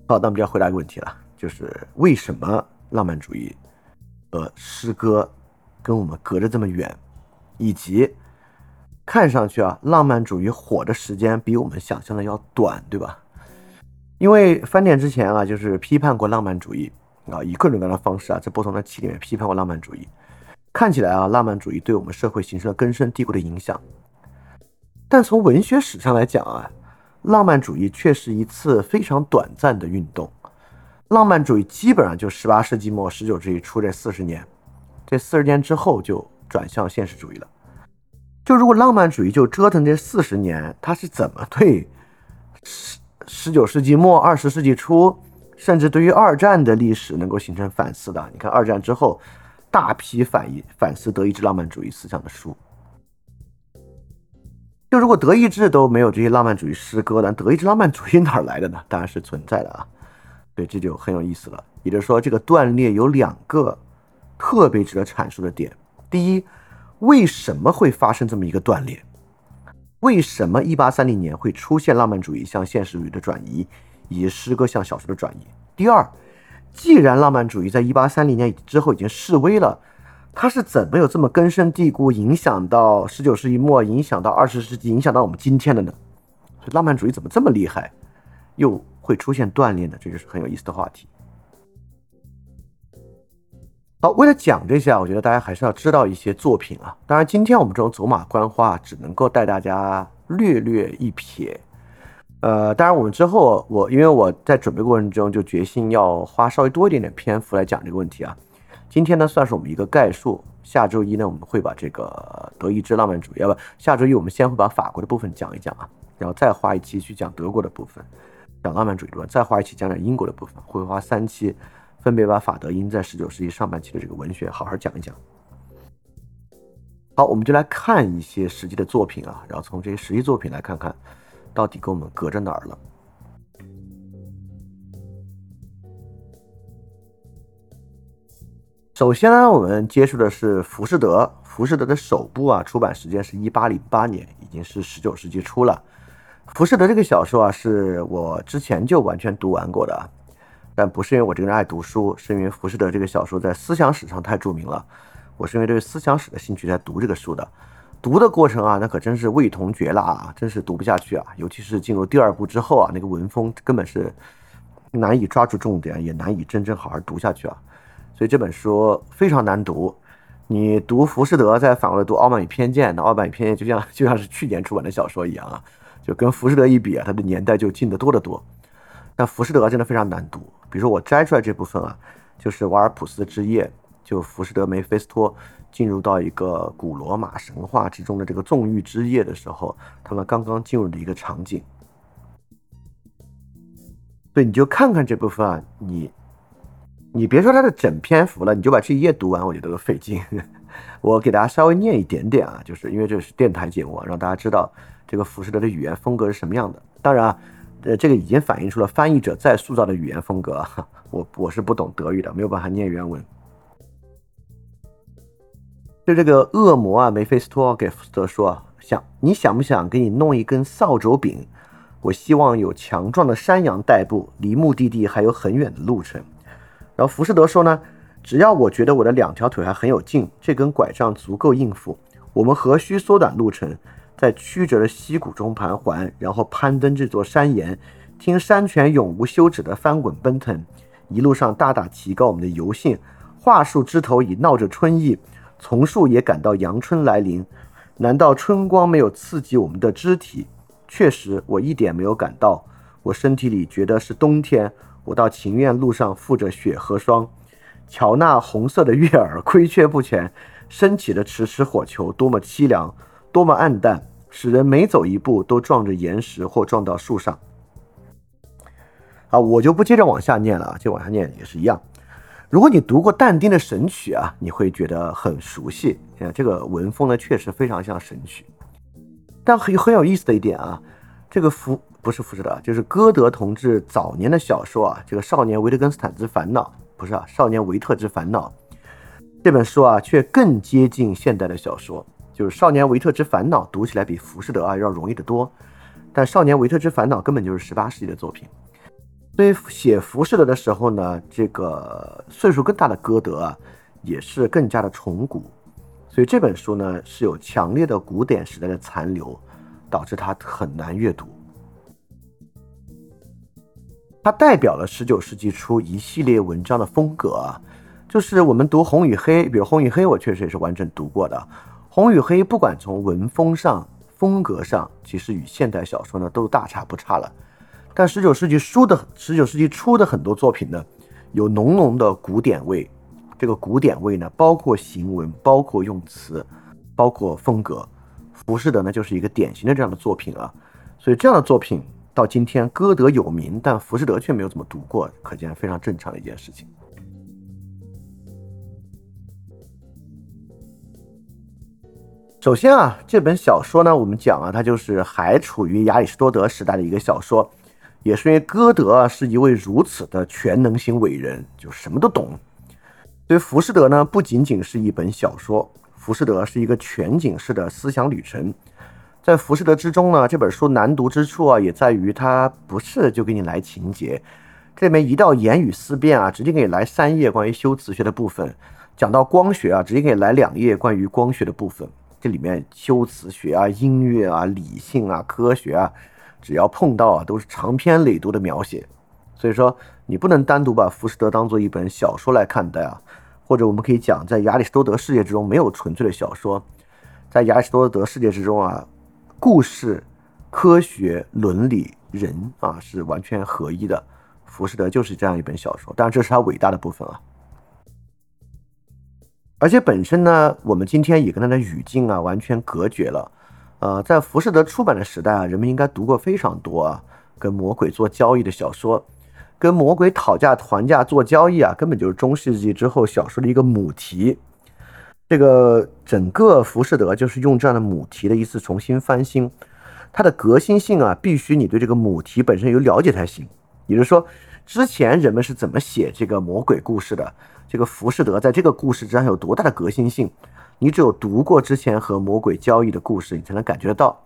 好，那我们就要回答一个问题了，就是为什么浪漫主义和诗歌跟我们隔着这么远？以及看上去啊，浪漫主义火的时间比我们想象的要短，对吧？因为翻点之前啊，就是批判过浪漫主义啊，以各种各样的方式啊，在不同的期里面批判过浪漫主义。看起来啊，浪漫主义对我们社会形成了根深蒂固的影响。但从文学史上来讲啊，浪漫主义却是一次非常短暂的运动。浪漫主义基本上就18世纪末19世纪初这40年，这40年之后就转向现实主义了。就如果浪漫主义就折腾这40年，它是怎么对19世纪末20世纪初甚至对于二战的历史能够形成反思的？你看二战之后大批反思德意志浪漫主义思想的书。就如果德意志都没有这些浪漫主义诗歌，但德意志浪漫主义哪来的呢？当然是存在的啊。对，这就很有意思了。也就是说，这个断裂有两个特别值得阐述的点。第一，为什么会发生这么一个断裂？为什么1830年会出现浪漫主义向现实主义的转移，以诗歌向小说的转移？第二，既然浪漫主义在1830年之后已经式微了，它是怎么有这么根深蒂固影响到19世纪末，影响到20世纪，影响到我们今天的呢？所以浪漫主义怎么这么厉害，又会出现断裂呢？这就是很有意思的话题。好，为了讲这些，我觉得大家还是要知道一些作品啊。当然，今天我们这种走马观花，只能够带大家略略一瞥。当然，我们之后因为我在准备过程中就决心要花稍微多一点点篇幅来讲这个问题啊。今天呢，算是我们一个概述。下周一呢，我们会把这个德意志浪漫主义，下周一我们先会把法国的部分讲一讲啊，然后再花一期去讲德国的部分。讲浪漫主义的，再花一期讲讲英国的部分，会花三期，分别把法德英在19世纪上半期的这个文学好好讲一讲。好，我们就来看一些实际的作品啊，然后从这些实际作品来看看，到底跟我们隔着哪儿了。首先呢，我们接触的是浮士德。浮士德的首部啊，出版时间是1808年，已经是19世纪初了。浮士德这个小说啊，是我之前就完全读完过的，但不是因为我这个人爱读书，是因为浮士德这个小说在思想史上太著名了，我是因为对思想史的兴趣才读这个书的。读的过程啊，那可真是味同嚼蜡啊，真是读不下去啊，尤其是进入第二部之后啊，那个文风根本是难以抓住重点，也难以真正好好读下去啊，所以这本书非常难读。你读浮士德再反过来读《傲慢与偏见》，那《傲慢与偏见》就像是去年出版的小说一样啊，就跟浮士德一比啊，它的年代就近得多得多。但浮士德真的非常难读，比如说我摘出来这部分啊，就是瓦尔普斯之夜，就浮士德梅菲斯托进入到一个古罗马神话之中的这个纵欲之夜的时候，他们刚刚进入的一个场景。所以你就看看这部分啊，你别说它的整篇幅了，你就把这一页读完，我觉得都费劲。我给大家稍微念一点点啊，就是因为这是电台节目，让大家知道这个浮士德的语言风格是什么样的。当然啊，这个已经反映出了翻译者再塑造的语言风格。我是不懂德语的，没有办法念原文。就这个恶魔啊，梅菲斯托给浮士德说，你想不想给你弄一根扫帚柄？我希望有强壮的山羊代步，离目的地还有很远的路程。然后浮士德说呢，只要我觉得我的两条腿还很有劲，这根拐杖足够应付。我们何须缩短路程？在曲折的溪谷中盘桓，然后攀登这座山岩，听山泉永无休止的翻滚奔腾，一路上大大提高我们的游兴。桦树枝头已闹着春意，丛树也感到阳春来临。难道春光没有刺激我们的肢体？确实，我一点没有感到，我身体里觉得是冬天。我倒情愿路上附着雪和霜。瞧那红色的月儿亏缺不全，升起的迟迟火球多么凄凉，多么暗淡，使人每走一步都撞着岩石或撞到树上。啊，我就不接着往下念了，接往下念也是一样。如果你读过但丁的《神曲》啊，你会觉得很熟悉。这个文风呢，确实非常像《神曲》。但很有意思的一点啊，这个不是浮士德，就是歌德同志早年的小说啊，这个《少年维特根斯坦之烦恼》不是啊，《少年维特之烦恼》这本书啊，却更接近现代的小说。就是《少年维特之烦恼》读起来比浮士德啊要容易得多，但《少年维特之烦恼》根本就是18世纪的作品。所以写浮士德的时候呢，这个岁数更大的歌德啊，也是更加的崇古。所以这本书呢是有强烈的古典时代的残留，导致它很难阅读。它代表了19世纪初一系列文章的风格啊，就是我们读《红与黑》，比如《红与黑》我确实也是完整读过的，《红与黑》不管从文风上风格上其实与现代小说呢都大差不差了，但19世纪初的很多作品呢有浓浓的古典味，这个古典味呢包括行文，包括用词，包括风格，浮士德呢就是一个典型的这样的作品啊。所以这样的作品到今天歌德有名，但浮士德却没有怎么读过，可见非常正常的一件事情。首先啊，这本小说呢我们讲啊，它就是还处于亚里士多德时代的一个小说，也是因为歌德啊是一位如此的全能型伟人，就什么都懂，所以浮士德呢不仅仅是一本小说，浮士德是一个全景式的思想旅程。在浮士德之中呢，这本书难读之处啊也在于它不是就给你来情节，这里面一到言语思辨啊直接给你来3页关于修辞学的部分，讲到光学啊直接给你来2页关于光学的部分，这里面修辞学啊音乐啊理性啊科学啊只要碰到啊都是长篇累牍的描写。所以说你不能单独把浮士德当做一本小说来看待啊，或者我们可以讲在亚里士多德世界之中没有纯粹的小说，在亚里士多德世界之中啊故事、科学、伦理、人啊是完全合一的，浮士德就是这样一本小说，当然这是他伟大的部分啊。而且本身呢我们今天也跟他的语境啊完全隔绝了。在浮士德出版的时代啊，人们应该读过非常多啊跟魔鬼做交易的小说，跟魔鬼讨价还价做交易啊根本就是中世纪之后小说的一个母题。这个整个浮士德就是用这样的母题的一次重新翻新，它的革新性啊必须你对这个母题本身有了解才行，也就是说之前人们是怎么写这个魔鬼故事的，这个浮士德在这个故事之上有多大的革新性，你只有读过之前和魔鬼交易的故事你才能感觉得到。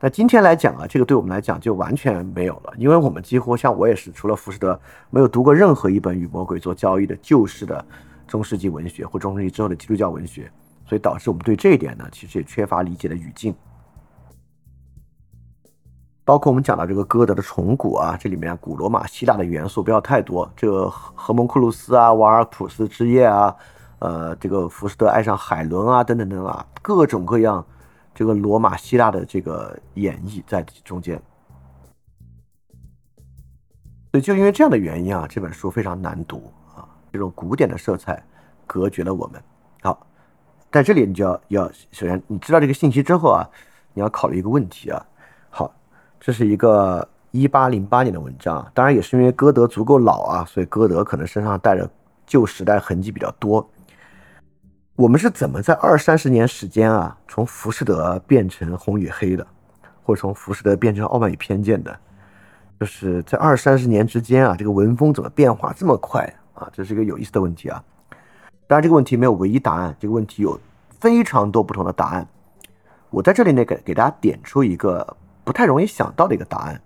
那今天来讲啊，这个对我们来讲就完全没有了，因为我们几乎像我也是除了浮士德没有读过任何一本与魔鬼做交易的旧式的中世纪文学或中世纪之后的基督教文学，所以导致我们对这一点呢其实也缺乏理解的语境。包括我们讲到这个歌德的重古啊，这里面古罗马希腊的元素不要太多，这个荷蒙库鲁斯啊瓦尔普斯之夜啊这个浮士德爱上海伦啊等等等啊，各种各样这个罗马希腊的这个演绎在中间。所以就因为这样的原因啊，这本书非常难读啊，这种古典的色彩隔绝了我们。好，在这里你就要首先你知道这个信息之后啊，你要考虑一个问题啊。好，这是一个1808年的文章，当然也是因为歌德足够老啊，所以歌德可能身上带着旧时代痕迹比较多。我们是怎么在20-30年时间啊，从浮士德变成红与黑的，或者从浮士德变成傲慢与偏见的？就是在20-30年之间啊，这个文风怎么变化这么快啊？这是一个有意思的问题啊。当然这个问题没有唯一答案，这个问题有非常多不同的答案。我在这里呢给大家点出一个不太容易想到的一个答案。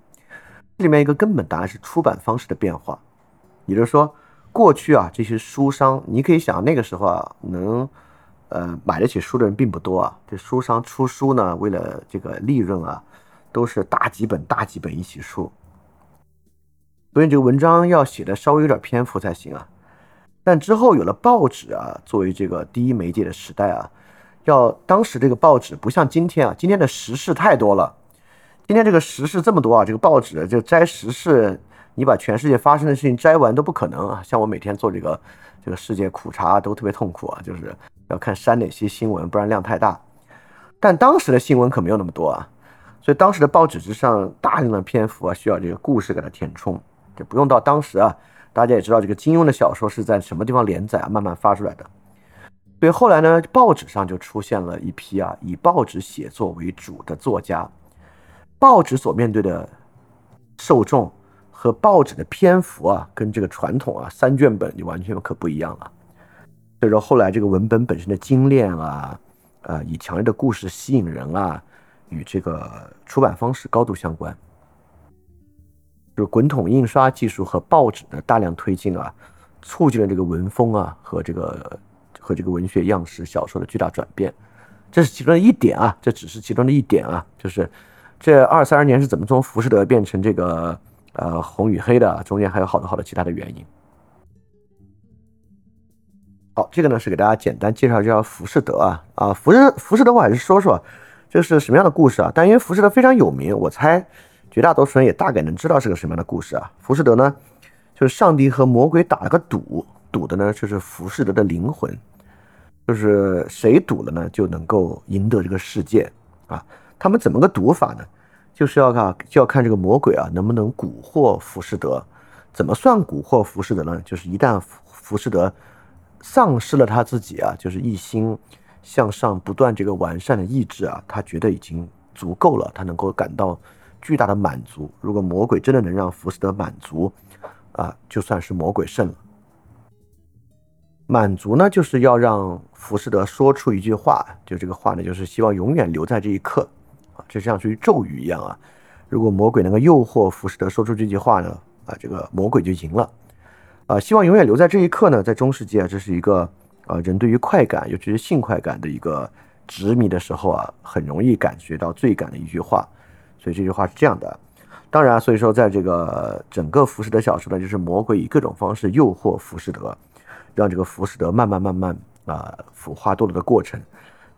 这里面一个根本答案是出版方式的变化，也就是说。过去啊，这些书商，你可以想那个时候啊，能买得起书的人并不多啊。这书商出书呢，为了这个利润啊，都是大几本一起出，所以这个文章要写的稍微有点篇幅才行啊。但之后有了报纸啊，作为这个第一媒介的时代啊，当时这个报纸不像今天啊，今天的时事太多了，今天这个时事这么多啊，这个报纸就摘时事。你把全世界发生的事情摘完都不可能啊！像我每天做这个世界苦茶都特别痛苦啊，就是要看删哪些新闻，不然量太大。但当时的新闻可没有那么多啊，所以当时的报纸之上大量的篇幅啊，需要这个故事给它填充。这不用到当时啊，大家也知道这个金庸的小说是在什么地方连载啊，慢慢发出来的。所以后来呢，报纸上就出现了一批啊以报纸写作为主的作家，报纸所面对的受众。和报纸的篇幅啊，跟这个传统啊3卷本就完全可不一样了。所以说后来这个文本本身的精炼啊，以强烈的故事吸引人啊，与这个出版方式高度相关。就是滚筒印刷技术和报纸的大量推进啊，促进了这个文风啊和这个和这个文学样式小说的巨大转变。这是其中的一点啊，这只是其中的一点啊，就是这2032年是怎么从浮士德变成这个红与黑的，中间还有好多其他的原因。好，这个呢是给大家简单介绍一下浮士德啊。浮士德我还是说这是什么样的故事啊，但因为浮士德非常有名，我猜绝大多数人也大概能知道是个什么样的故事啊。浮士德呢就是上帝和魔鬼打了个赌，赌的呢就是浮士德的灵魂，就是谁赌了呢就能够赢得这个世界啊。他们怎么个赌法呢，就是要看这个魔鬼啊能不能蛊惑浮士德。怎么算蛊惑浮士德呢，就是一旦浮士德丧失了他自己啊，就是一心向上不断这个完善的意志啊，他觉得已经足够了，他能够感到巨大的满足。如果魔鬼真的能让浮士德满足啊，就算是魔鬼胜了。满足呢就是要让浮士德说出一句话，就这个话呢就是希望永远留在这一刻啊，这像是咒语一样啊。如果魔鬼能够诱惑浮士德说出这句话呢啊，这个魔鬼就赢了。希望永远留在这一刻呢，在中世纪啊，这是一个人对于快感，尤其是性快感的一个执迷的时候啊，很容易感觉到罪感的一句话。所以这句话是这样的。当然，所以说在这个整个浮士德小说呢，就是魔鬼以各种方式诱惑浮士德，让这个浮士德慢慢腐化堕落的过程。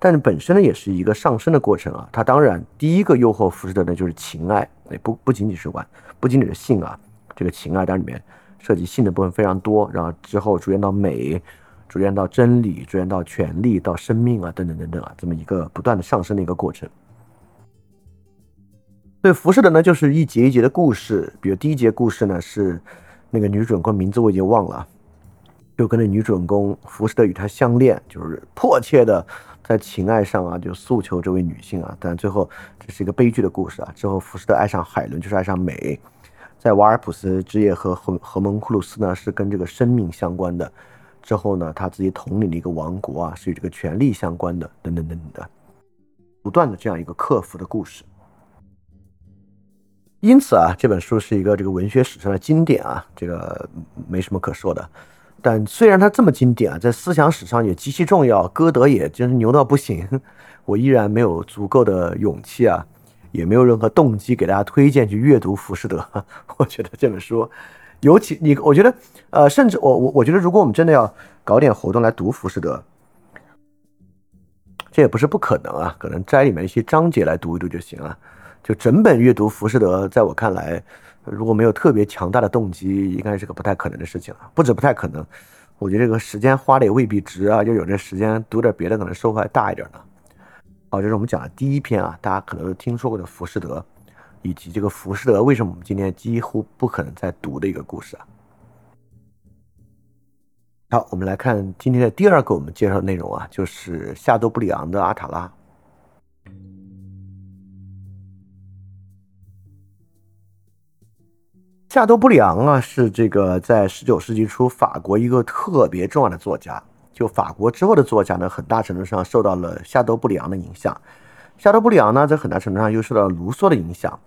但本身呢，也是一个上升的过程啊。它当然第一个诱惑浮士德呢，就是情爱，不仅仅是性啊，这个情爱当然里面涉及性的部分非常多，然后之后逐渐到美，逐渐到真理，逐渐到权力，到生命啊，等等等等啊，这么一个不断的上升的一个过程。所以浮士德呢，就是一节一节的故事。比如第一节故事呢，是那个女主人公名字我已经忘了，就跟着女主人公浮士德与她相恋，就是迫切的在情爱上啊，就诉求这位女性啊，但最后这是一个悲剧的故事啊。之后浮士德爱上海伦，就是爱上美。在瓦尔普斯之夜和荷蒙库鲁斯呢是跟这个生命相关的，之后呢他自己统领了一个王国啊，是与这个权力相关的，等等等等的，不断的这样一个克服的故事。因此啊，这本书是一个这个文学史上的经典啊，这个没什么可说的。但虽然它这么经典啊，在思想史上也极其重要，歌德也真是牛到不行，我依然没有足够的勇气啊，也没有任何动机给大家推荐去阅读浮士德。我觉得这本书，尤其我觉得，甚至我觉得，如果我们真的要搞点活动来读浮士德，这也不是不可能啊，可能摘里面一些章节来读一读就行了。就整本阅读浮士德，在我看来，如果没有特别强大的动机，应该是个不太可能的事情了。不止不太可能，我觉得这个时间花的也未必值啊，就有这时间读点别的，可能收获还大一点呢。好，这是我们讲的第一篇啊，大家可能都听说过的浮士德，以及这个浮士德为什么我们今天几乎不可能再读的一个故事啊。好，我们来看今天的第二个我们介绍的内容啊，就是夏多布里昂的《阿塔拉》。夏多布里昂啊，是这个在19世纪初法国一个特别重要的作家。就法国之后的作家呢，很大程度上受到了夏多布里昂的影响。夏多布里昂呢，在很大程度上又受到了卢梭的影响。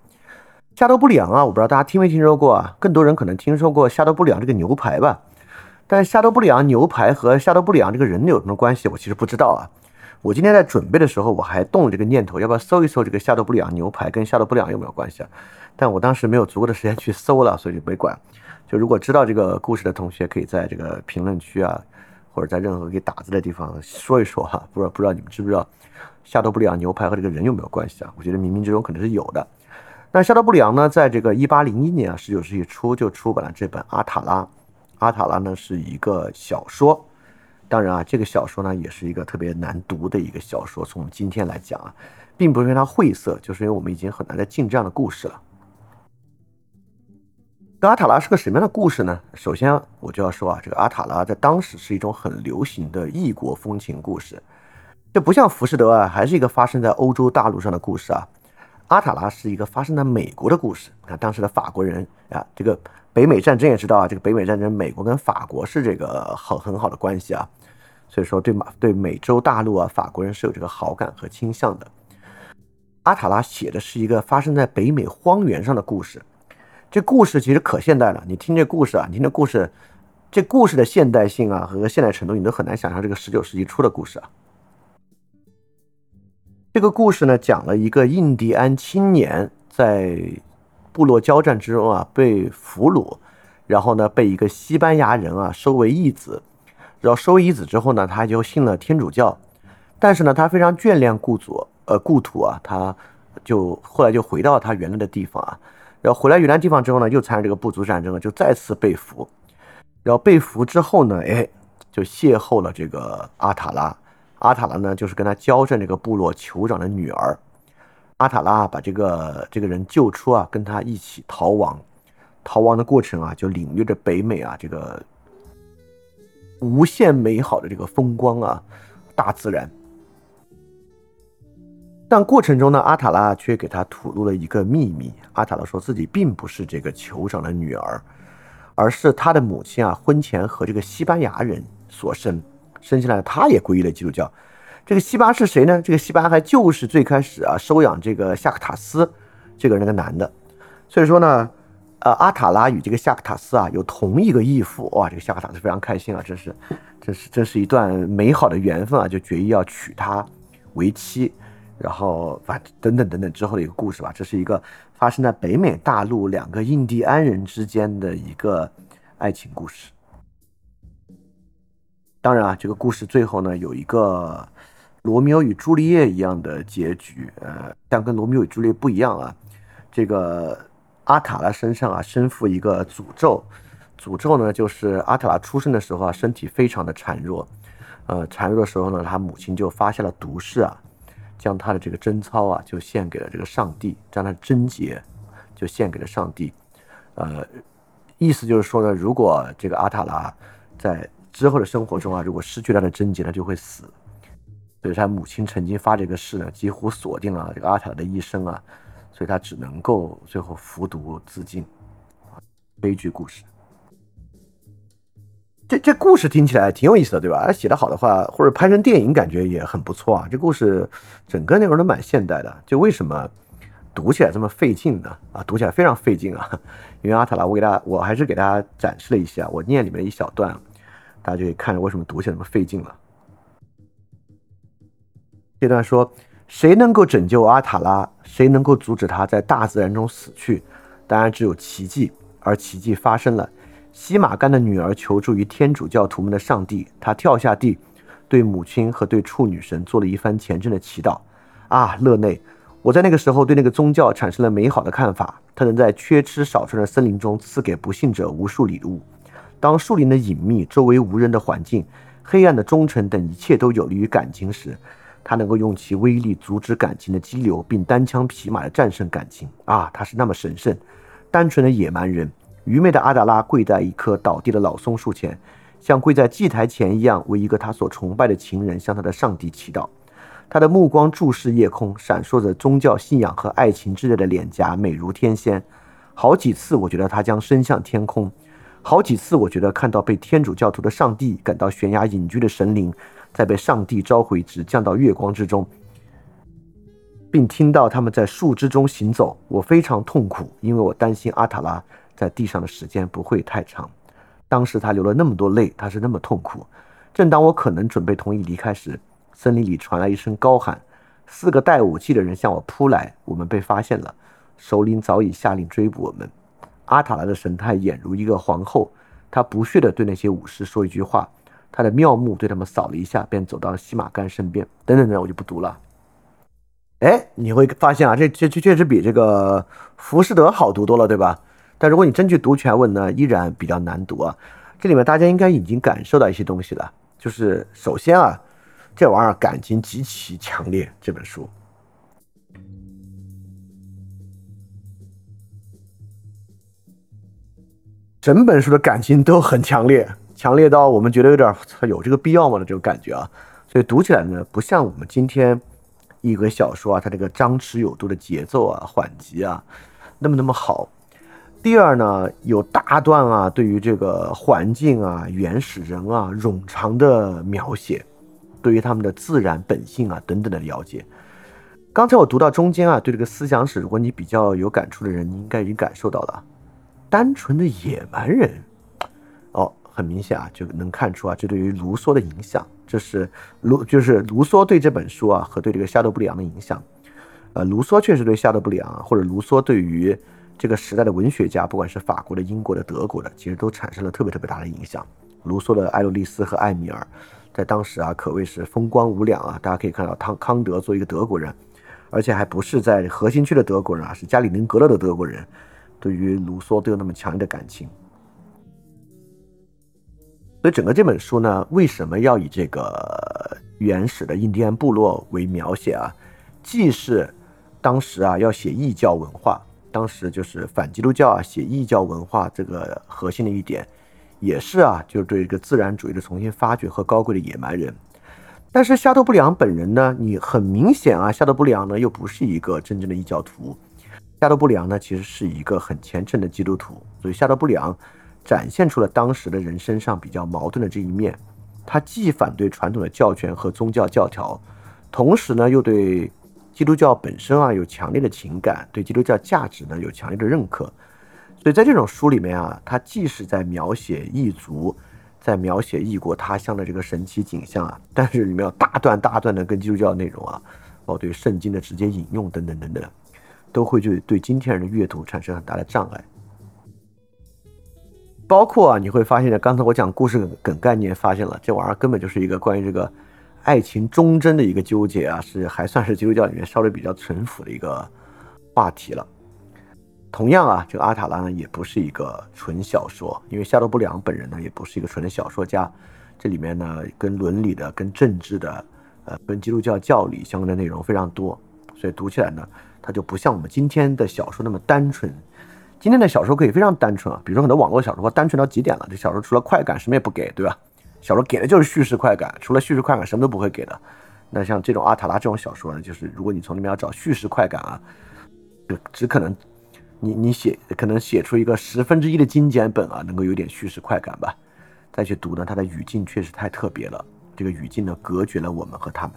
夏多布里昂啊，我不知道大家听没听说过啊，更多人可能听说过夏多布里昂这个牛排吧。但夏多布里昂牛排和夏多布里昂这个人有什么关系，我其实不知道啊。我今天在准备的时候，我还动了这个念头，要不要搜一搜这个夏多布里昂牛排跟夏多布里昂有没有关系啊？但我当时没有足够的时间去搜了，所以就没管。就如果知道这个故事的同学，可以在这个评论区啊，或者在任何可以打字的地方说一说哈，不知道你们知不知道夏多布里昂牛排和这个人有没有关系啊？我觉得冥冥之中可能是有的。那夏多布里昂呢，在这个1801年啊，19世纪初就出版了这本《阿塔拉》。阿塔拉呢是一个小说，当然啊，这个小说呢也是一个特别难读的一个小说。从我们今天来讲啊，并不是因为它晦涩，就是因为我们已经很难再进这样的故事了。阿塔拉是个什么样的故事呢？首先我就要说啊，这个阿塔拉在当时是一种很流行的异国风情故事。这不像浮士德啊，还是一个发生在欧洲大陆上的故事啊。阿塔拉是一个发生在美国的故事。当时的法国人啊，这个北美战争也知道啊，这个北美战争美国跟法国是这个很好的关系啊，所以说对美洲大陆啊，法国人是有这个好感和倾向的。阿塔拉写的是一个发生在北美荒原上的故事。这故事其实可现代了，你听这故事啊，这故事的现代性啊和现代程度你都很难想象这个19世纪初的故事啊。这个故事呢讲了一个印第安青年在部落交战之中啊被俘虏，然后呢被一个西班牙人啊收为义子，然后收为义子之后呢他就信了天主教，但是呢他非常眷恋故土啊，他就后来就回到他原来的地方啊，然后回来原来地方之后呢又参与这个部族战争了，就再次被俘，然后被俘之后呢就邂逅了这个阿塔拉呢就是跟他交战这个部落酋长的女儿，阿塔拉把这个人救出啊，跟他一起逃亡的过程啊就领略着北美啊这个无限美好的这个风光啊，大自然。但过程中呢阿塔拉却给他吐露了一个秘密，阿塔拉说自己并不是这个酋长的女儿，而是他的母亲啊婚前和这个西班牙人所生下来，他也皈依了基督教。这个西巴是谁呢？这个西巴还就是最开始啊收养这个夏克塔斯这个人那个男的。所以说呢阿塔拉与这个夏克塔斯啊有同一个义父，哇，这个夏克塔斯非常开心啊，真是一段美好的缘分啊，就决意要娶她为妻，然后等等之后的一个故事吧。这是一个发生在北美大陆两个印第安人之间的一个爱情故事。当然啊，这个故事最后呢有一个罗密欧与朱丽叶一样的结局，但跟罗密欧与朱丽叶不一样啊。这个阿塔拉身上啊身负一个诅咒呢，就是阿塔拉出生的时候啊身体非常的孱弱的时候呢，他母亲就发下了毒誓啊，将他的这个贞操啊就献给了这个上帝，将他的贞洁就献给了上帝。意思就是说呢，如果这个阿塔拉在之后的生活中啊如果失去他的贞洁，他就会死。所以他母亲曾经发这个誓呢几乎锁定了这个阿塔拉的一生啊，所以他只能够最后服毒自尽。悲剧故事。这故事听起来挺有意思的，对吧？写得好的话，或者拍成电影感觉也很不错啊。这故事整个内容都蛮现代的，就为什么读起来这么费劲呢？啊，读起来非常费劲啊！因为阿塔拉，我还是给大家展示了一下，我念里面一小段，大家就可以看着为什么读起来这么费劲了。这段说：谁能够拯救阿塔拉？谁能够阻止他在大自然中死去？当然只有奇迹，而奇迹发生了。西马干的女儿求助于天主教徒们的上帝，她跳下地，对母亲和对处女神做了一番虔诚的祈祷。啊，勒内，我在那个时候对那个宗教产生了美好的看法，它能在缺吃少穿的森林中赐给不幸者无数礼物。当树林的隐秘、周围无人的环境、黑暗的忠诚等一切都有利于感情时，它能够用其威力阻止感情的激流，并单枪匹马地战胜感情。啊，它是那么神圣，单纯的野蛮人。愚昧的阿达拉跪在一棵倒地的老松树前，像跪在祭台前一样，为一个他所崇拜的情人向他的上帝祈祷。他的目光注视夜空，闪烁着宗教信仰和爱情之类的脸颊，美如天仙。好几次我觉得他将伸向天空，好几次我觉得看到被天主教徒的上帝赶到悬崖隐居的神灵，在被上帝召回时降到月光之中，并听到他们在树枝中行走。我非常痛苦，因为我担心阿塔拉在地上的时间不会太长。当时他流了那么多泪，他是那么痛苦。正当我可能准备同意离开时，森林里传来一声高喊，四个带武器的人向我扑来，我们被发现了，首领早已下令追捕我们。阿塔拉的神态俨如一个皇后，她不屑地对那些武士说一句话，她的妙目对他们扫了一下，便走到了西马干身边。等，我就不读了。你会发现啊，这确实比这个浮士德好读多了，对吧？但如果你真去读全文呢，依然比较难读啊。这里面大家应该已经感受到一些东西了，就是首先啊，这玩意儿感情极其强烈。这本书整本书的感情都很强烈到我们觉得有点有这个必要吗的这种感觉啊。所以读起来呢，不像我们今天一个小说啊，它这个张弛有度的节奏啊、缓急啊那么好。第二呢，有大段啊对于这个环境啊、原始人啊冗长的描写，对于他们的自然本性啊等等的了解。刚才我读到中间啊，对这个思想史，如果你比较有感触的人，你应该已经感受到了。单纯的野蛮人，很明显啊，就能看出啊，这对于卢梭的影响，这是卢梭对这本书啊和对这个夏多布里昂的影响。卢梭确实对夏多布里昂或者卢梭对于这个时代的文学家，不管是法国的、英国的、德国的，其实都产生了特别特别大的影响。卢梭的《爱洛丽丝》和《艾米尔》在当时啊可谓是风光无两啊，大家可以看到康德作为一个德国人，而且还不是在核心区的德国人啊，是加里宁格勒的德国人，对于卢梭都有那么强烈的感情。所以整个这本书呢，为什么要以这个原始的印第安部落为描写啊？既是当时啊要写异教文化，当时就是反基督教啊写异教文化这个核心的一点，也是啊就是对一个自然主义的重新发掘和高贵的野蛮人。但是夏多布里昂本人呢，你很明显啊，夏多布里昂呢又不是一个真正的异教徒，夏多布里昂呢其实是一个很虔诚的基督徒，所以夏多布里昂展现出了当时的人身上比较矛盾的这一面，他既反对传统的教权和宗教教条，同时呢又对基督教本身啊有强烈的情感，对基督教价值呢有强烈的认可。所以在这种书里面啊，它既是在描写异族，在描写异国他乡的这个神奇景象啊，但是里面有大段的跟基督教内容啊，对圣经的直接引用等等等等，都会对今天人的阅读产生很大的障碍。包括啊，你会发现刚才我讲故事梗概，你也发现了这玩意儿根本就是一个关于这个爱情忠贞的一个纠结啊，是还算是基督教里面稍微比较淳朴的一个话题了。同样啊，这个阿塔拉呢也不是一个纯小说，因为夏多布里昂本人呢也不是一个纯的小说家，这里面呢跟伦理的、跟政治的、跟基督教教理相关的内容非常多，所以读起来呢，它就不像我们今天的小说那么单纯。今天的小说可以非常单纯啊，比如说很多网络小说，单纯到极点了，这小说除了快感什么也不给，对吧？小说给的就是叙事快感，除了叙事快感什么都不会给的。那像这种阿塔拉这种小说呢，就是如果你从里面要找叙事快感啊，只可能你可能写出一个1/10的精简本啊，能够有点叙事快感吧。再去读呢，它的语境确实太特别了，这个语境呢隔绝了我们和他们。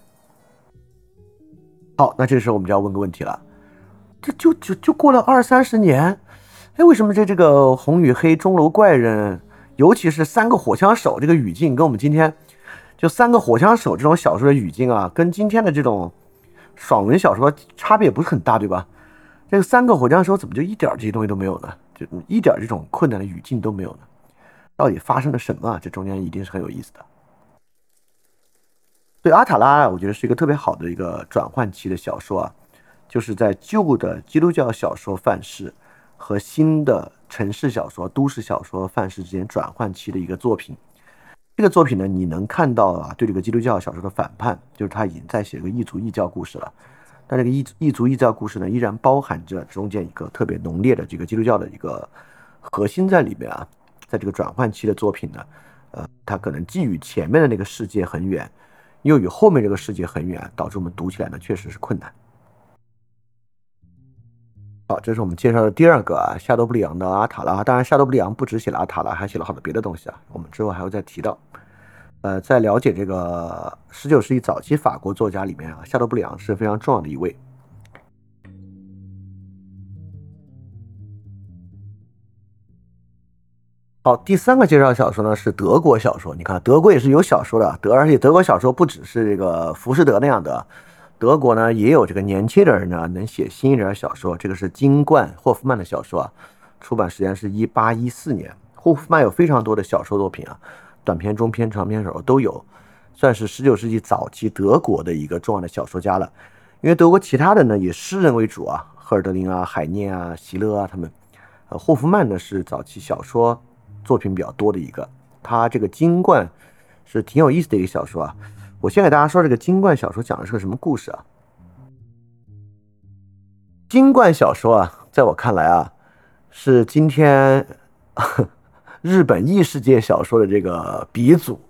好，那这时候我们就要问个问题了，这就过了20-30年，哎，为什么这个红与黑、钟楼怪人？尤其是三个火枪手这个语境，跟我们今天就三个火枪手这种小说的语境啊，跟今天的这种爽文小说差别也不是很大，对吧？这个三个火枪手怎么就一点这些东西都没有呢？就一点这种困难的语境都没有呢？到底发生了什么啊？这中间一定是很有意思的。对阿塔拉，我觉得是一个特别好的一个转换期的小说啊，就是在旧的基督教小说范式和新的城市小说、都市小说范式之间转换期的一个作品。这个作品呢，你能看到啊，对这个基督教小说的反叛，就是他已经在写一个异族异教故事了。但这个异族异教故事呢，依然包含着中间一个特别浓烈的这个基督教的一个核心在里面啊。在这个转换期的作品呢，它可能既与前面的那个世界很远，又与后面这个世界很远，导致我们读起来呢确实是困难。好，这是我们介绍的第二个啊，夏多布里昂的阿塔拉。当然夏多布里昂不只写了阿塔拉，还写了好多别的东西啊，我们之后还会再提到。在了解这个19世纪早期法国作家里面啊，夏多布里昂是非常重要的一位。好，第三个介绍小说呢是德国小说。你看德国也是有小说的，而且德国小说不只是这个浮士德那样的，德国呢也有这个年轻的人呢能写新一点小说，这个是金冠霍夫曼的小说啊，出版时间是1814年。霍夫曼有非常多的小说作品啊，短篇、中篇、长篇小说都有，算是19世纪早期德国的一个重要的小说家了。因为德国其他的呢也诗人为主啊，赫尔德林啊、海涅啊、席勒啊他们，霍夫曼呢是早期小说作品比较多的一个。他这个金冠是挺有意思的一个小说啊。我先给大家说这个金冠小说讲的是个什么故事啊？金冠小说啊，在我看来啊，是今天日本异世界小说的这个鼻祖。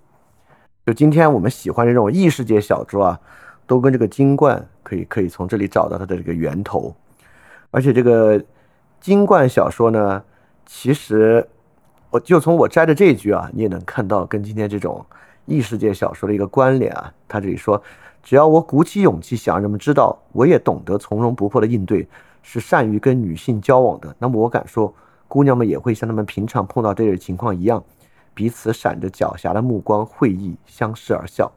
就今天我们喜欢这种异世界小说啊，都跟这个金冠可以从这里找到它的这个源头。而且这个金冠小说呢，其实我就从我摘的这一句啊，你也能看到跟今天这种异世界小说的一个关联啊。他这里说，只要我鼓起勇气想让人们知道我也懂得从容不迫的应对，是善于跟女性交往的，那么我敢说姑娘们也会像她们平常碰到这类情况一样，彼此闪着狡黠的目光会意，相视而笑。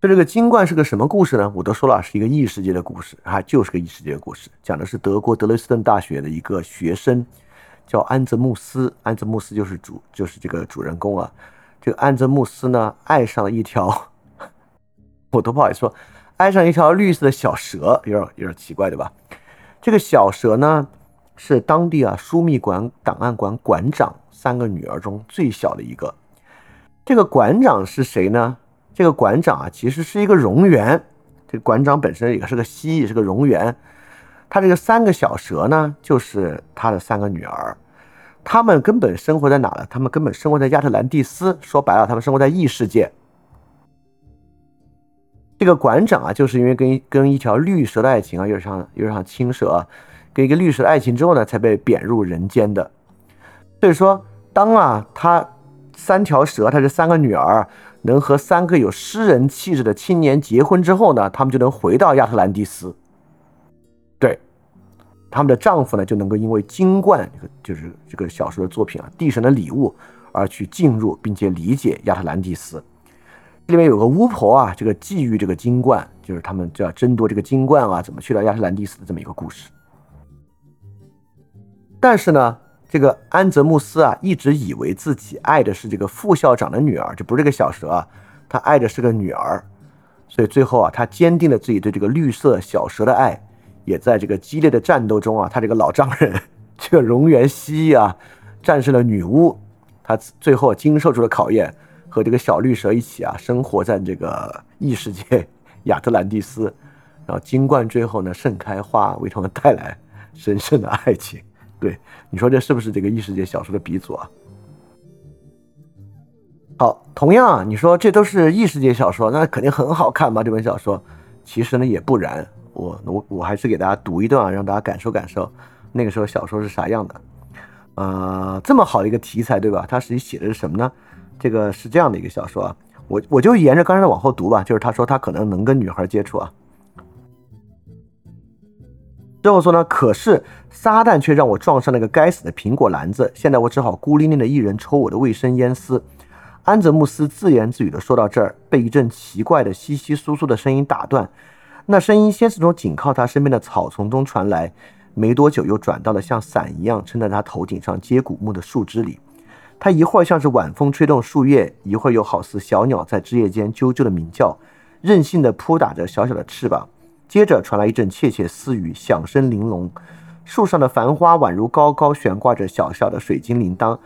这个金冠是个什么故事呢？我都说了，是一个异世界的故事啊，就是个异世界的故事，讲的是德国德累斯顿大学的一个学生叫安泽穆斯，安泽穆斯就是这个主人公啊。这个安泽穆斯呢，爱上了一条，我都不好意思说，爱上一条绿色的小蛇，有点奇怪，对吧？这个小蛇呢，是当地啊枢密馆档案馆馆长三个女儿中最小的一个。这个馆长是谁呢？这个馆长啊，其实是一个蝾螈，这个馆长本身也是个蜥蜴，是个蝾螈。他这个三个小蛇呢，就是他的三个女儿。他们根本生活在哪呢？他们根本生活在亚特兰蒂斯，说白了，他们生活在异世界。这个馆长啊，就是因为跟一条绿蛇的爱情啊，有点像青蛇啊，跟一个绿蛇的爱情之后呢，才被贬入人间的。所以说，当啊他三条蛇，他这三个女儿能和三个有诗人气质的青年结婚之后呢，他们就能回到亚特兰蒂斯。对，他们的丈夫呢就能够因为金冠，就是这个小说的作品啊，地神的礼物而去进入并且理解亚特兰蒂斯。这里面有个巫婆啊，这个觊觎这个金冠，就是他们就要争夺这个金冠啊，怎么去到亚特兰蒂斯的这么一个故事。但是呢，这个安泽穆斯啊，一直以为自己爱的是这个副校长的女儿，这不是这个小蛇啊，他爱的是个女儿。所以最后啊，他坚定了自己对这个绿色小蛇的爱，也在这个激烈的战斗中啊，他这个老丈人这个蝾螈蜥蜴啊，战胜了女巫。他最后经受住了考验，和这个小绿蛇一起啊，生活在这个异世界亚特兰蒂斯。然后金冠最后呢盛开花，为他们带来神圣的爱情。对，你说这是不是这个异世界小说的鼻祖啊？好，同样啊，你说这都是异世界小说，那肯定很好看吧？这本小说，其实呢也不然。我还是给大家读一段啊，让大家感受感受那个时候小说是啥样的。这么好的一个题材，对吧？它实际写的是什么呢？这个是这样的一个小说啊，我就沿着刚才的往后读吧。就是他说他可能能跟女孩接触啊。最后说呢，可是撒旦却让我撞上那个该死的苹果篮子，现在我只好孤零零的一人抽我的卫生烟丝。安泽穆斯自言自语的说到这儿，被一阵奇怪的稀稀疏疏的声音打断。那声音先是从紧靠他身边的草丛中传来，没多久又转到了像伞一样撑在他头顶上接骨木的树枝里。他一会儿像是晚风吹动树叶，一会儿又好似小鸟在枝叶间啾啾的鸣叫，任性的扑打着小小的翅膀。接着传来一阵窃窃私语，响声玲珑，树上的繁花宛如高高悬挂着小小的水晶铃铛。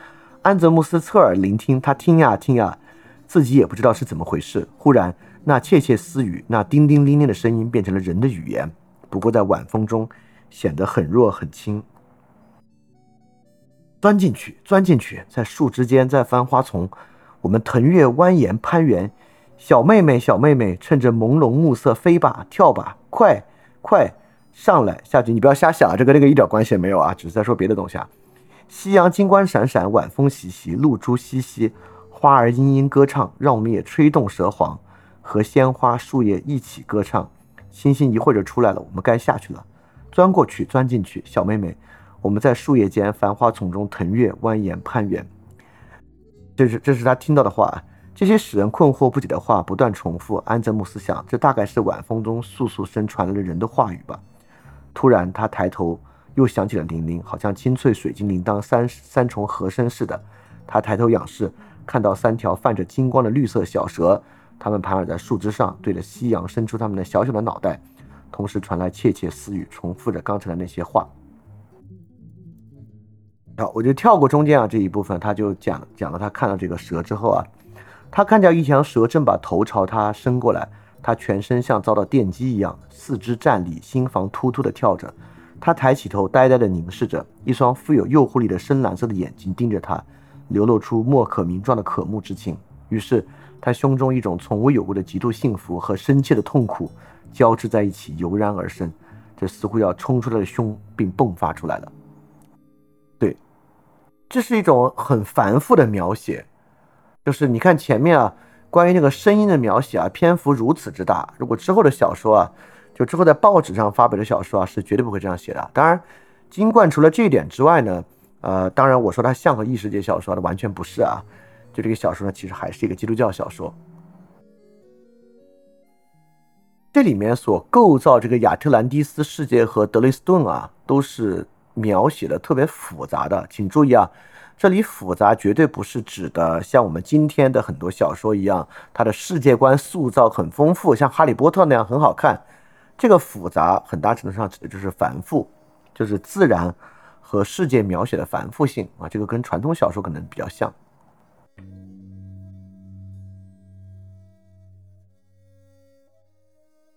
安泽穆斯侧耳聆听，他听呀听呀，自己也不知道是怎么回事。忽然，那窃窃私语，那叮叮铃铃的声音变成了人的语言，不过在晚风中显得很弱很轻。钻进去，钻进去，在树枝间，在繁花丛，我们腾跃蜿蜒攀援。小妹妹，小妹妹，趁着朦胧暮色飞吧，跳吧，快快上来下去！你不要瞎想，这跟那个一点关系也没有啊，只是在说别的东西啊。夕阳金光闪闪，晚风习习，露珠淅淅，花儿嘤嘤歌唱，让我们也吹动蛇簧，和鲜花、树叶一起歌唱。星星一会儿就出来了，我们该下去了，钻过去，钻进去，小妹妹，我们在树叶间、繁花丛中腾跃、蜿蜒、攀援。这是他听到的话。这些使人困惑不解的话不断重复，安泽穆斯想，这大概是晚风中簌簌声传来的人的话语吧。突然，他抬头，又响起了铃铃，好像清脆水晶铃铛三重和声似的。他抬头仰视，看到三条泛着金光的绿色小蛇，它们盘踞在树枝上，对着夕阳伸出它们的小小的脑袋，同时传来窃窃私语，重复着刚才的那些话。好，我就跳过中间啊这一部分，他就讲了他看到这个蛇之后啊。他看见一条蛇正把头朝他伸过来，他全身像遭到电击一样，四肢站立，心房突突地跳着。他抬起头，呆呆地凝视着，一双富有诱惑力的深蓝色的眼睛盯着他，流露出莫可名状的渴慕之情。于是，他胸中一种从未有过的极度幸福和深切的痛苦交织在一起，油然而生，这似乎要冲出他的胸，并迸发出来了。对，这是一种很繁复的描写。就是你看前面啊，关于那个声音的描写啊，篇幅如此之大。如果之后的小说啊，就之后在报纸上发表的小说啊，是绝对不会这样写的。当然，金冠除了这一点之外呢，当然我说它像个异世界小说，它完全不是啊。就这个小说呢，其实还是一个基督教小说。这里面所构造这个亚特兰蒂斯世界和德雷斯顿啊，都是描写的特别复杂的。请注意啊，这里复杂绝对不是指的像我们今天的很多小说一样，它的世界观塑造很丰富，像哈利波特那样很好看。这个复杂很大程度上指的就是繁复，就是自然和世界描写的繁复性啊，这个跟传统小说可能比较像。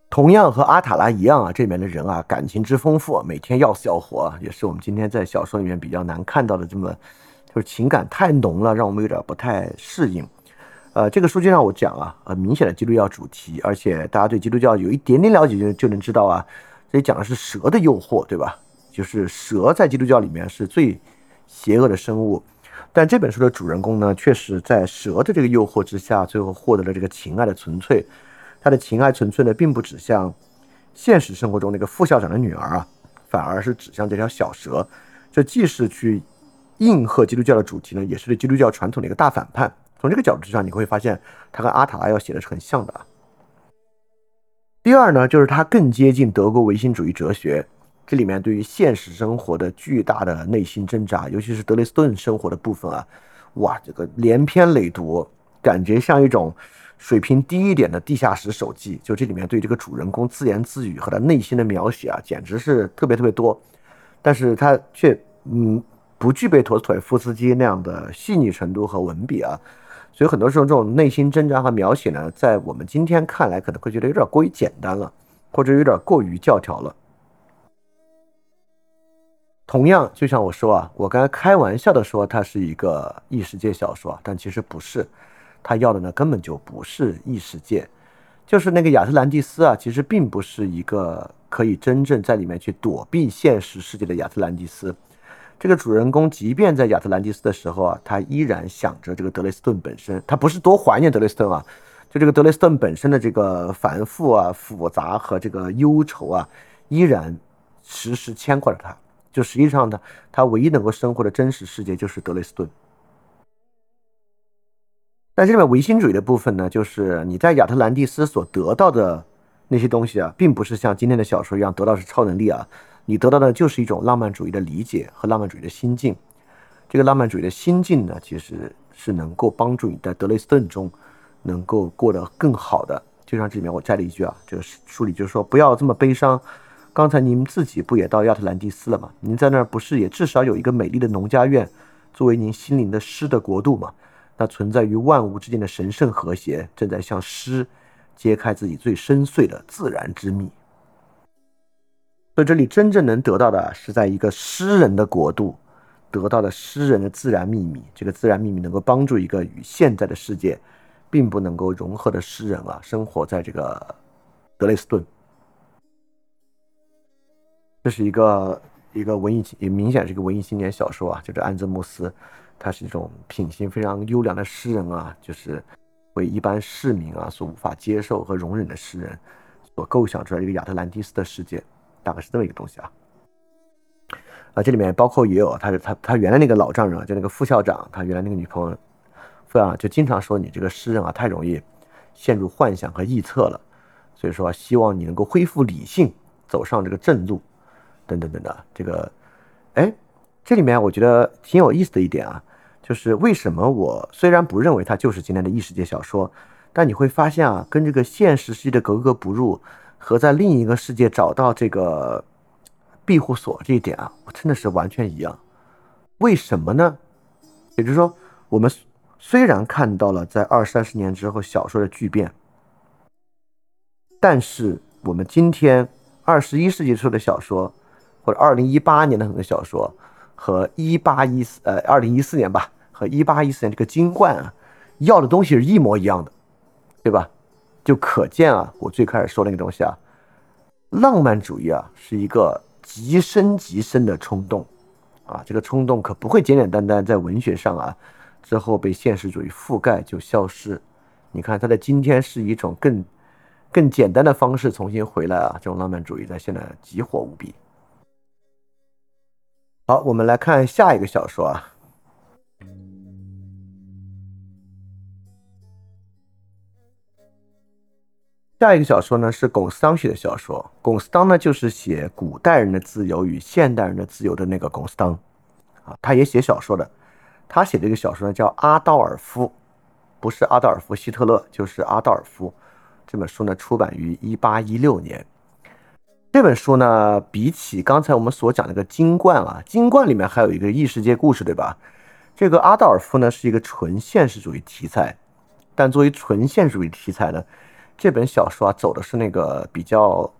同样和阿塔拉一样啊，这里面的人啊感情之丰富，每天要死要活啊，也是我们今天在小说里面比较难看到的，这么就是情感太浓了，让我们有点不太适应。这个书就让我讲啊，明显的基督教主题，而且大家对基督教有一点点了解就能知道啊，所以讲的是蛇的诱惑，对吧？就是蛇在基督教里面是最邪恶的生物，但这本书的主人公呢，确实在蛇的这个诱惑之下，最后获得了这个情爱的纯粹。他的情爱纯粹呢，并不指向现实生活中那个副校长的女儿啊，反而是指向这条小蛇。这既是去应和基督教的主题呢，也是对基督教传统的一个大反叛。从这个角度上，你会发现他跟阿塔拉要写的是很像的。第二呢，就是他更接近德国唯心主义哲学，这里面对于现实生活的巨大的内心挣扎，尤其是德雷斯顿生活的部分啊，哇，这个连篇累牍，感觉像一种水平低一点的地下室手记，就这里面对这个主人公自言自语和他内心的描写啊，简直是特别特别多，但是他却不具备陀思妥耶夫斯基那样的细腻程度和文笔啊，所以很多时候这种内心挣扎和描写呢，在我们今天看来可能会觉得有点过于简单了，或者有点过于教条了。同样，就像我说啊，我刚才开玩笑的说它是一个异世界小说，但其实不是。他要的呢，根本就不是异世界，就是那个亚特兰蒂斯啊，其实并不是一个可以真正在里面去躲避现实世界的亚特兰蒂斯。这个主人公即便在亚特兰蒂斯的时候啊，他依然想着这个德雷斯顿本身，他不是多怀念德雷斯顿啊，就这个德雷斯顿本身的这个繁复啊、复杂和这个忧愁啊，依然时时牵挂着他。就实际上呢，他唯一能够生活的真实世界就是德雷斯顿。但这里面唯心主义的部分呢，就是你在亚特兰蒂斯所得到的那些东西啊，并不是像今天的小说一样得到是超能力啊，你得到的就是一种浪漫主义的理解和浪漫主义的心境。这个浪漫主义的心境呢，其实是能够帮助你在德雷斯顿中能够过得更好的。就像这里面我摘了一句啊，这个书里就是说，不要这么悲伤，刚才你们自己不也到亚特兰蒂斯了吗？您在那儿不是也至少有一个美丽的农家院作为您心灵的诗的国度吗？那存在于万物之间的神圣和谐，正在向诗揭开自己最深邃的自然之秘。所以这里真正能得到的是在一个诗人的国度，得到的诗人的自然秘密。这个自然秘密能够帮助一个与现在的世界并不能够融合的诗人啊，生活在这个德累斯顿。这是一个文艺，也明显是一个文艺青年小说啊，就是安泽穆斯。他是一种品行非常优良的诗人啊，就是为一般市民啊所无法接受和容忍的诗人所构想出来一个亚特兰蒂斯的世界，大概是这么一个东西啊。这里面包括也有他原来那个老丈人啊，就那个副校长，他原来那个女朋友副校长就经常说，你这个诗人啊太容易陷入幻想和臆测了，所以说希望你能够恢复理性，走上这个正路，等等等等。这个这里面我觉得挺有意思的一点啊，就是为什么我虽然不认为它就是今天的异世界小说，但你会发现啊，跟这个现实世界的格格不入和在另一个世界找到这个庇护所这一点啊，我真的是完全一样。为什么呢？也就是说，我们虽然看到了在20-30年之后小说的巨变，但是我们今天21世纪初的小说，或者2018年的很多小说和2014年吧，和1814年这个金冠啊，要的东西是一模一样的，对吧？就可见啊，我最开始说那个东西啊，浪漫主义啊是一个极深极深的冲动啊，这个冲动可不会简简单单在文学上啊之后被现实主义覆盖就消失。你看它在今天是一种更简单的方式重新回来啊，这种浪漫主义在现在极火无比。好，我们来看下一个小说啊。下一个小说呢是龚斯当写的小说，龚斯当呢就是写古代人的自由与现代人的自由的那个龚斯当啊，他也写小说的，他写这个小说呢叫《阿道尔夫》，不是阿道尔夫希特勒，就是阿道尔夫。这本书呢出版于1816年。这本书呢比起刚才我们所讲的那个《金冠》啊，《金冠》里面还有一个异世界故事，对吧？这个阿道尔夫呢是一个纯现实主义题材，但作为纯现实主义题材呢，这本小说啊走的是那个比较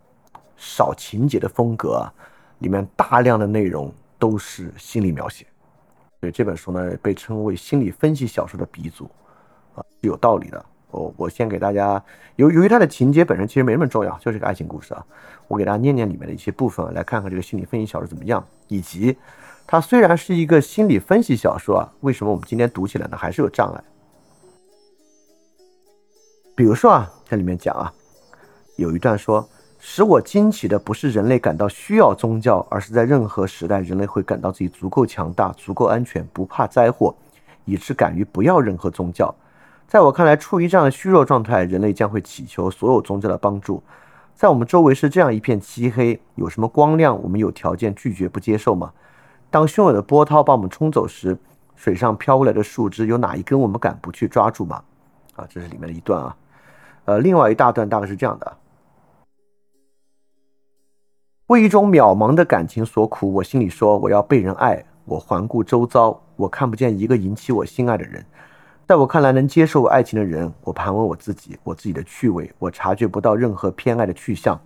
少情节的风格啊，里面大量的内容都是心理描写。所以这本书呢被称为心理分析小说的鼻祖啊，是有道理的。我先给大家，由于它的情节本身其实没那么重要，就是个爱情故事啊，我给大家念念里面的一些部分，来看看这个心理分析小说怎么样，以及它虽然是一个心理分析小说啊，为什么我们今天读起来呢还是有障碍。比如说啊，这里面讲啊，有一段说，使我惊奇的不是人类感到需要宗教，而是在任何时代人类会感到自己足够强大，足够安全，不怕灾祸，以致敢于不要任何宗教。在我看来，处于这样的虚弱状态，人类将会祈求所有宗教的帮助。在我们周围是这样一片漆黑，有什么光亮我们有条件拒绝不接受吗？当汹涌的波涛把我们冲走时，水上飘过来的树枝有哪一根我们敢不去抓住吗？啊，这是里面的一段啊。另外一大段大概是这样的：为一种渺茫的感情所苦，我心里说我要被人爱。我环顾周遭，我看不见一个引起我心爱的人。在我看来，能接受我爱情的人，我盘问我自己，我自己的趣味，我察觉不到任何偏爱的去向。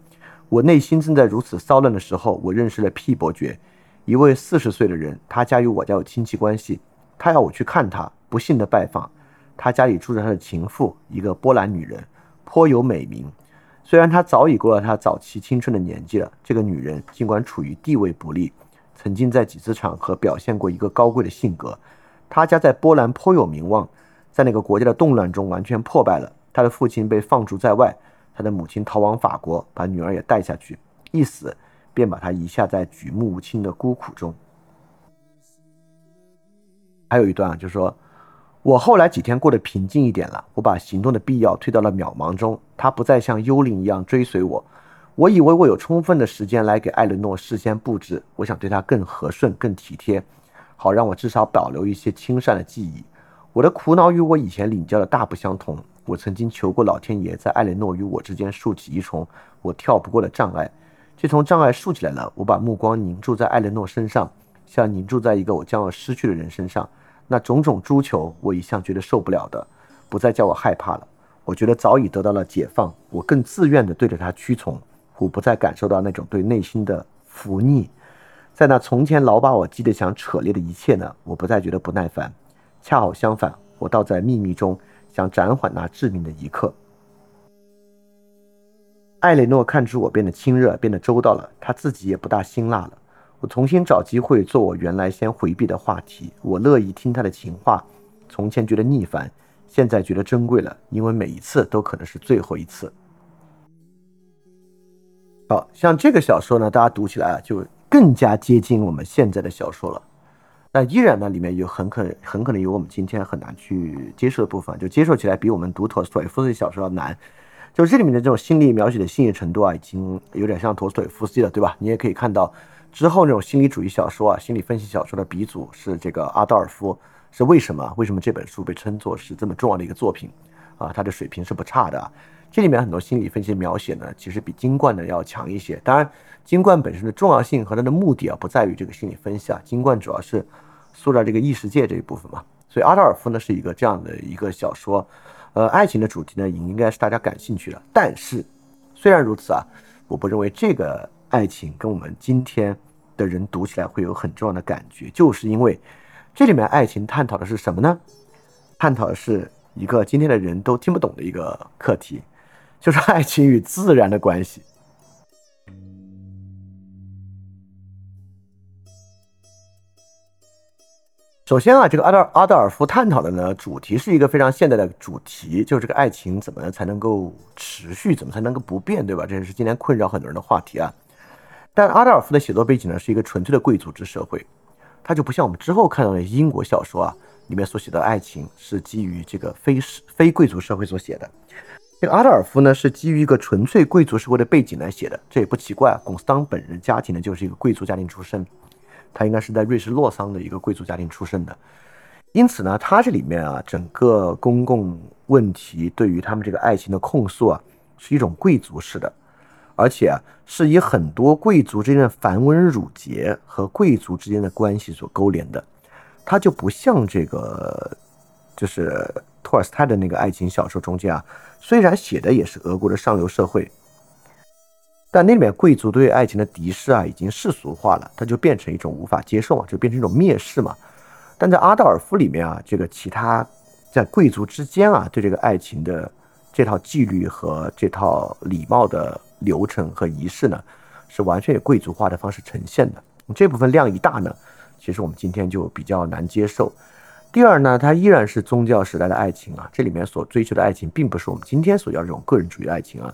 我内心正在如此骚乱的时候，我认识了 P 伯爵，一位40岁的人，他家与我家有亲戚关系，他要我去看他，不幸的拜访。他家里住着他的情妇，一个波兰女人，颇有美名，虽然她早已过了她早期青春的年纪了，这个女人尽管处于地位不利，曾经在几次场合表现过一个高贵的性格。她家在波兰颇有名望，在那个国家的动乱中完全破败了。她的父亲被放逐在外，她的母亲逃往法国，把女儿也带下去，一死便把她遗下在举目无亲的孤苦中。还有一段就是说，我后来几天过得平静一点了，我把行动的必要推到了渺茫中，他不再像幽灵一样追随我。我以为我有充分的时间来给艾伦诺事先布置，我想对他更和顺，更体贴，好让我至少保留一些清善的记忆。我的苦恼与我以前领教的大不相同，我曾经求过老天爷在艾伦诺与我之间竖起一重我跳不过的障碍，这重障碍竖起来了，我把目光凝注在艾伦诺身上，像凝注在一个我将要失去的人身上。那种种诸求，我一向觉得受不了的，不再叫我害怕了。我觉得早已得到了解放，我更自愿地对着它屈从，我不再感受到那种对内心的伏逆。在那从前老把我激得想扯裂的一切呢，我不再觉得不耐烦。恰好相反，我倒在秘密中想暂缓那致命的一刻。艾雷诺看出我变得亲热，变得周到了，他自己也不大辛辣了。我重新找机会做我原来先回避的话题，我乐意听他的情话，从前觉得逆反，现在觉得珍贵了，因为每一次都可能是最后一次。好，像这个小说呢，大家读起来就更加接近我们现在的小说了，但依然呢，里面有很可能有我们今天很难去接受的部分，就接受起来比我们读陀思妥耶夫斯基小说要难。就这里面的这种心理描写的细腻程度啊，已经有点像陀思妥耶夫斯基了，对吧？你也可以看到之后那种心理主义小说啊，心理分析小说的鼻祖是这个阿道尔夫，是为什么这本书被称作是这么重要的一个作品啊？它的水平是不差的啊。这里面很多心理分析描写呢，其实比金冠呢要强一些。当然，金冠本身的重要性和它的目的啊，不在于这个心理分析啊，金冠主要是塑造这个异世界这一部分嘛。所以阿道尔夫呢是一个这样的一个小说，爱情的主题呢也应该是大家感兴趣的。但是虽然如此啊，我不认为这个爱情跟我们今天的人读起来会有很重要的感觉，就是因为这里面爱情探讨的是什么呢？探讨的是一个今天的人都听不懂的一个课题，就是爱情与自然的关系。首先啊，这个阿道尔夫探讨的呢主题是一个非常现代的主题，就是这个爱情怎么才能够持续，怎么才能够不变，对吧？这是今天困扰很多人的话题啊。但阿道尔夫的写作背景呢是一个纯粹的贵族制社会，它就不像我们之后看到的英国小说啊里面所写的爱情是基于这个 非贵族社会所写的。这个阿德尔夫呢是基于一个纯粹贵族社会的背景来写的，这也不奇怪啊。龚斯当本人家庭呢就是一个贵族家庭出身，他应该是在瑞士洛桑的一个贵族家庭出身的。因此呢，他这里面啊，整个公共问题对于他们这个爱情的控诉啊，是一种贵族式的，而且啊，是以很多贵族之间的繁文缛节和贵族之间的关系所勾连的。他就不像这个，就是托尔斯泰的那个爱情小说中间啊，虽然写的也是俄国的上流社会，但那里面贵族对爱情的敌视啊，已经世俗化了，它就变成一种无法接受嘛，就变成一种蔑视嘛。但在阿道尔夫里面啊，这个其他在贵族之间啊，对这个爱情的这套纪律和这套礼貌的流程和仪式呢，是完全以贵族化的方式呈现的。这部分量一大呢，其实我们今天就比较难接受。第二呢，它依然是宗教时代的爱情啊，这里面所追求的爱情并不是我们今天所要这种个人主义的爱情啊，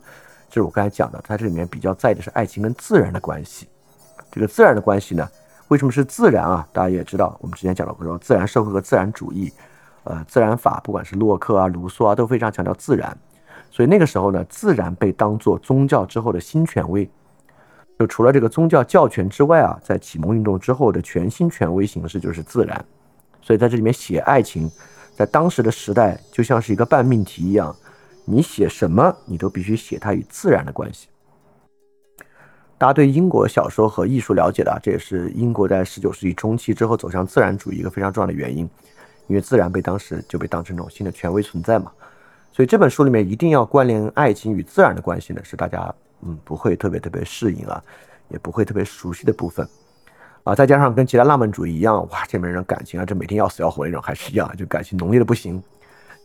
就是我刚才讲的，它这里面比较在意的是爱情跟自然的关系。这个自然的关系呢，为什么是自然啊？大家也知道，我们之前讲到过，自然社会和自然主义，自然法，不管是洛克啊、卢梭啊，都非常强调自然。所以那个时候呢，自然被当作宗教之后的新权威。就除了这个宗教教权之外啊，在启蒙运动之后的全新权威形式就是自然。所以在这里面写爱情，在当时的时代就像是一个半命题一样，你写什么，你都必须写它与自然的关系。大家对英国小说和艺术了解的啊，这也是英国在19世纪中期之后走向自然主义一个非常重要的原因，因为自然被当时就被当成一种新的权威存在嘛。所以这本书里面一定要关联爱情与自然的关系呢，是大家不会特别适应啊，也不会特别熟悉的部分啊。再加上跟其他浪漫主义一样，哇，这边人感情啊，这每天要死要活那种，还是一样，就感情浓烈的不行，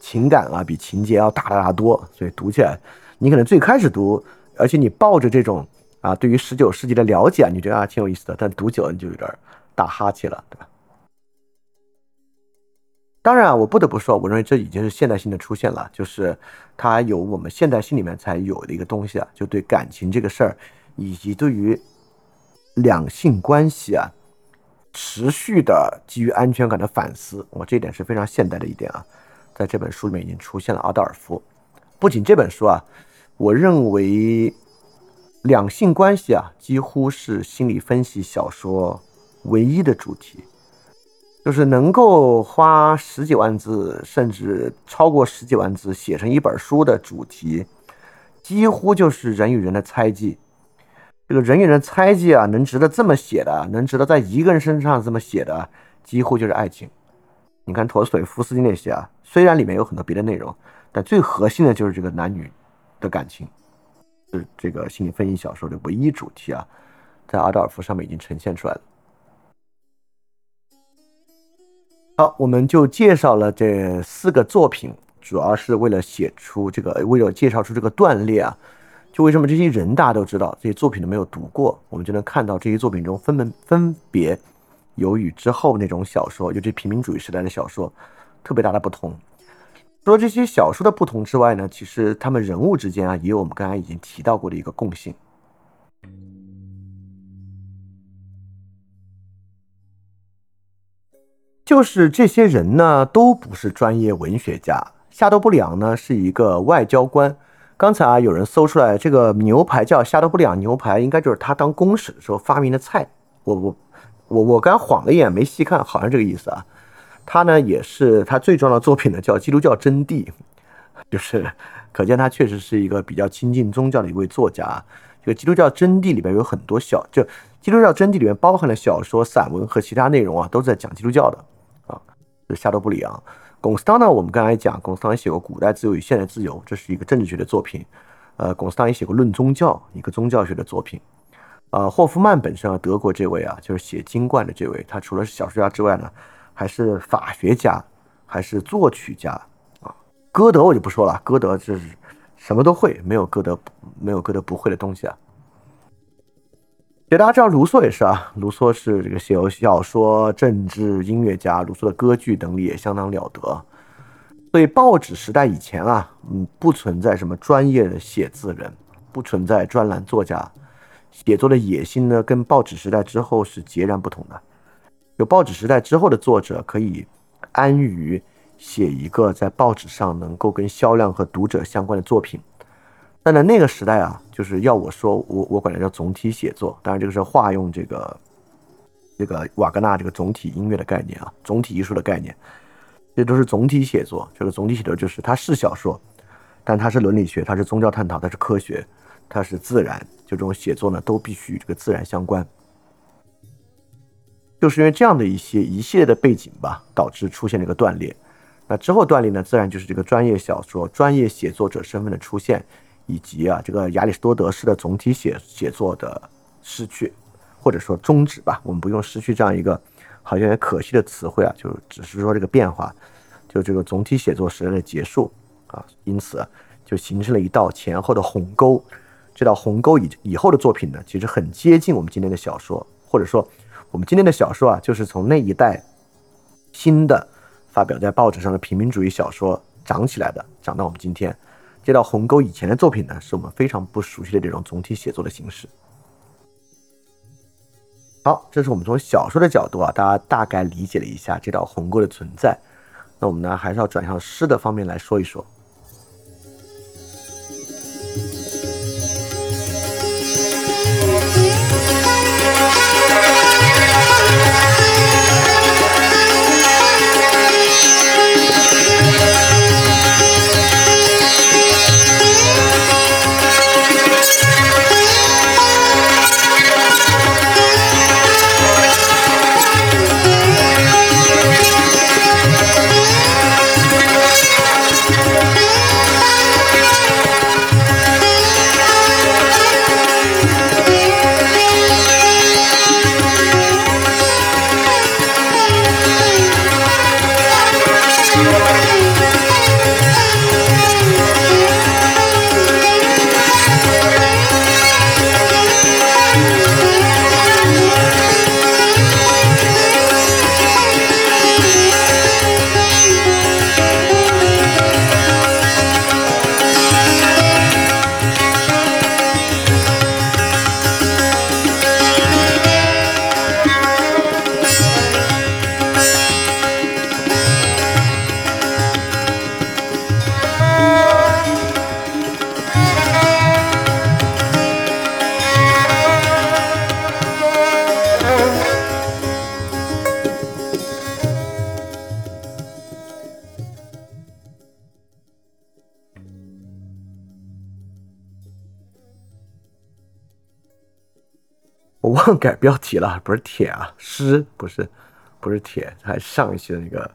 情感啊比情节要大多。所以读起来，你可能最开始读，而且你抱着这种啊，对于19世纪的了解，你觉得啊挺有意思的，但读久了你就有点打哈欠了，对吧？当然啊，我不得不说，我认为这已经是现代性的出现了，就是它有我们现代性里面才有的一个东西啊，就对感情这个事儿，以及对于两性关系啊，持续的基于安全感的反思，我这一点是非常现代的一点啊，在这本书里面已经出现了阿道尔夫。不仅这本书啊，我认为两性关系啊，几乎是心理分析小说唯一的主题，就是能够花十几万字，甚至超过十几万字写成一本书的主题，几乎就是人与人的猜忌。这个人与人猜忌啊，能值得这么写的，能值得在一个人身上这么写的，几乎就是爱情。你看陀思妥耶夫斯基那些啊，虽然里面有很多别的内容，但最核心的就是这个男女的感情。这个心理分析小说的唯一主题啊，在阿道尔夫上面已经呈现出来了。好，我们就介绍了这四个作品，主要是为了写出这个，为了介绍出这个断裂啊，就为什么这些人大家都知道，这些作品都没有读过，我们就能看到这些作品中分别由于之后那种小说，尤其平民主义时代的小说特别大的不同。除了这些小说的不同之外呢，其实他们人物之间啊，也有我们刚才已经提到过的一个共性。就是这些人呢，都不是专业文学家。夏多布里昂呢，是一个外交官。刚才啊，有人搜出来这个牛排叫夏多布里昂牛排，应该就是他当公使的时候发明的菜。我刚才晃了一眼，没细看，好像这个意思啊。他呢也是他最重要的作品呢叫《基督教真谛》，就是可见他确实是一个比较亲近宗教的一位作家。这个《基督教真谛》里边有很多就《基督教真谛》里面包含了小说、散文和其他内容啊，都是在讲基督教的啊。就是夏多布里昂。龚斯当呢，我们刚才讲，龚斯当也写过《古代自由与现代自由》，这是一个政治学的作品。龚斯当也写过《论宗教》，一个宗教学的作品。霍夫曼本身啊，德国这位啊，就是写《金冠》的这位，他除了是小说家之外呢，还是法学家，还是作曲家啊。歌德我就不说了，歌德就是什么都会，没有歌德不会的东西啊。大家知道卢梭也是啊，卢梭是这个写小说、政治、音乐家，卢梭的歌剧能力也相当了得。所以报纸时代以前啊，不存在什么专业的写字人，不存在专栏作家，写作的野心呢，跟报纸时代之后是截然不同的。有报纸时代之后的作者可以安于写一个在报纸上能够跟销量和读者相关的作品。但在那个时代啊，就是要我说，我管它叫总体写作，当然这个是化用这个瓦格纳这个总体音乐的概念啊，总体艺术的概念，这都是总体写作。这个总体写作就是它是小说，但它是伦理学，它是宗教探讨，它是科学，它是自然，就这种写作呢都必须与这个自然相关。就是因为这样的一系列的背景吧，导致出现了一个断裂。那之后断裂呢，自然就是这个专业小说、专业写作者身份的出现，以及啊这个亚里士多德式的总体写作的失去，或者说终止吧。我们不用失去这样一个好像也可惜的词汇啊，就是只是说这个变化，就这个总体写作时代的结束啊，因此就形成了一道前后的鸿沟。这道鸿沟以后的作品呢，其实很接近我们今天的小说，或者说我们今天的小说啊，就是从那一代新的发表在报纸上的平民主义小说长起来的，长到我们今天。这道鸿沟以前的作品呢，是我们非常不熟悉的这种总体写作的形式。好，这是我们从小说的角度啊，大家大概理解了一下这道鸿沟的存在。那我们呢，还是要转向诗的方面来说一说。改标题了，不是铁啊，诗不是铁，还上一期的那个。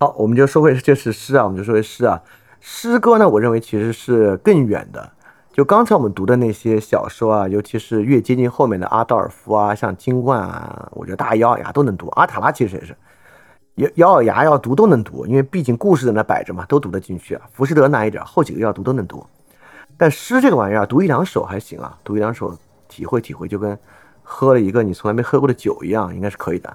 好，我们就说回就是诗啊，我们就说回诗啊。诗歌呢，我认为其实是更远的。就刚才我们读的那些小说啊，尤其是越接近后面的阿道尔夫啊，像金冠啊，我觉得大家咬咬牙都能读。阿塔拉其实也是，咬牙要读都能读，因为毕竟故事在那摆着嘛，都读得进去啊。浮士德难一点，后几个要读都能读。但诗这个玩意儿，读一两首还行啊，读一两首。体会就跟喝了一个你从来没喝过的酒一样，应该是可以的。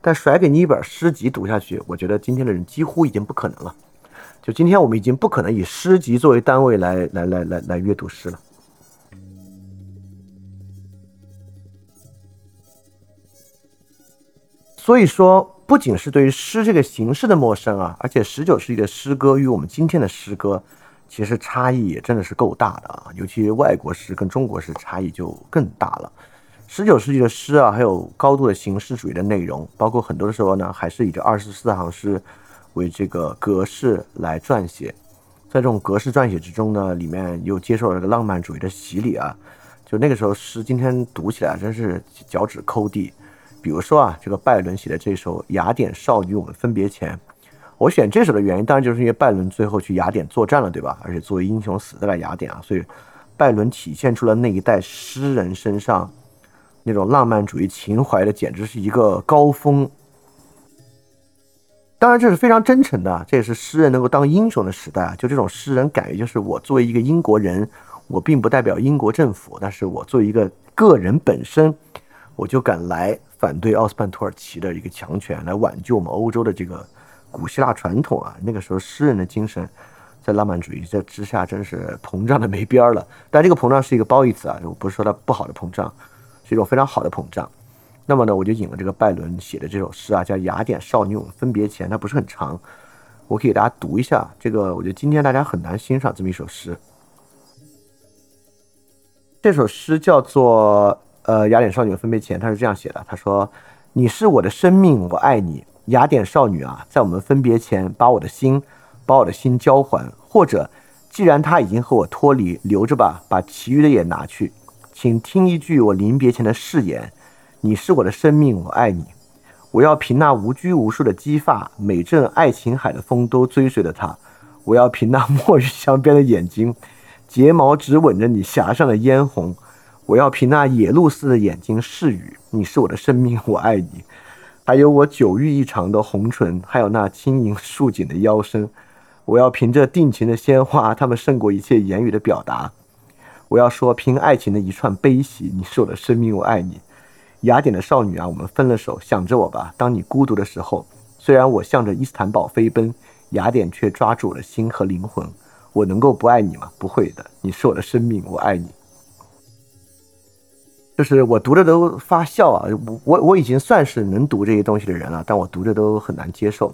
但甩给你一本诗集读下去，我觉得今天的人几乎已经不可能了。就今天我们已经不可能以诗集作为单位来阅读诗了。所以说，不仅是对于诗这个形式的陌生啊，而且19世纪的诗歌与我们今天的诗歌其实差异也真的是够大的啊，尤其外国诗跟中国诗差异就更大了。19世纪的诗啊，还有高度的形式主义的内容，包括很多的时候呢，还是以这24行诗为这个格式来撰写。在这种格式撰写之中呢，里面又接受了这个浪漫主义的洗礼啊。就那个时候诗，今天读起来真是脚趾抠地。比如说啊，这个拜伦写的这首《雅典少女我们分别前》。我选这首的原因，当然就是因为拜伦最后去雅典作战了，对吧？而且作为英雄死在了雅典啊，所以拜伦体现出了那一代诗人身上那种浪漫主义情怀的，简直是一个高峰。当然，这是非常真诚的，这也是诗人能够当英雄的时代啊。就这种诗人感觉，就是我作为一个英国人，我并不代表英国政府，但是我作为一个个人本身，我就敢来反对奥斯曼土耳其的一个强权，来挽救我们欧洲的这个。古希腊传统啊，那个时候诗人的精神在浪漫主义这之下真是膨胀的没边了。但这个膨胀是一个褒义词啊，我不是说它不好的膨胀，是一种非常好的膨胀。那么呢，我就引了这个拜伦写的这首诗啊，叫《雅典少女我们分别前》，它不是很长，我可以给大家读一下。这个我觉得今天大家很难欣赏这么一首诗。这首诗叫做《雅典少女分别前》，它是这样写的，他说：“你是我的生命，我爱你，雅典少女啊，在我们分别前，把我的心交还，或者既然他已经和我脱离，留着吧，把其余的也拿去。请听一句我临别前的誓言，你是我的生命，我爱你。我要凭那无拘无束的鸡发，每阵爱琴海的风都追随着它。我要凭那墨玉镶边的眼睛，睫毛只吻着你颊上的嫣红。我要凭那野鹿似的眼睛誓语，你是我的生命，我爱你。还有我久欲异常的红唇，还有那轻盈束紧的腰身。我要凭着定情的鲜花，它们胜过一切言语的表达。我要说凭爱情的一串悲喜，你是我的生命，我爱你。雅典的少女啊，我们分了手，想着我吧，当你孤独的时候。虽然我向着伊斯坦堡飞奔，雅典却抓住我的心和灵魂。我能够不爱你吗？不会的，你是我的生命，我爱你。”就是我读着都发笑啊，我已经算是能读这些东西的人了，但我读着都很难接受。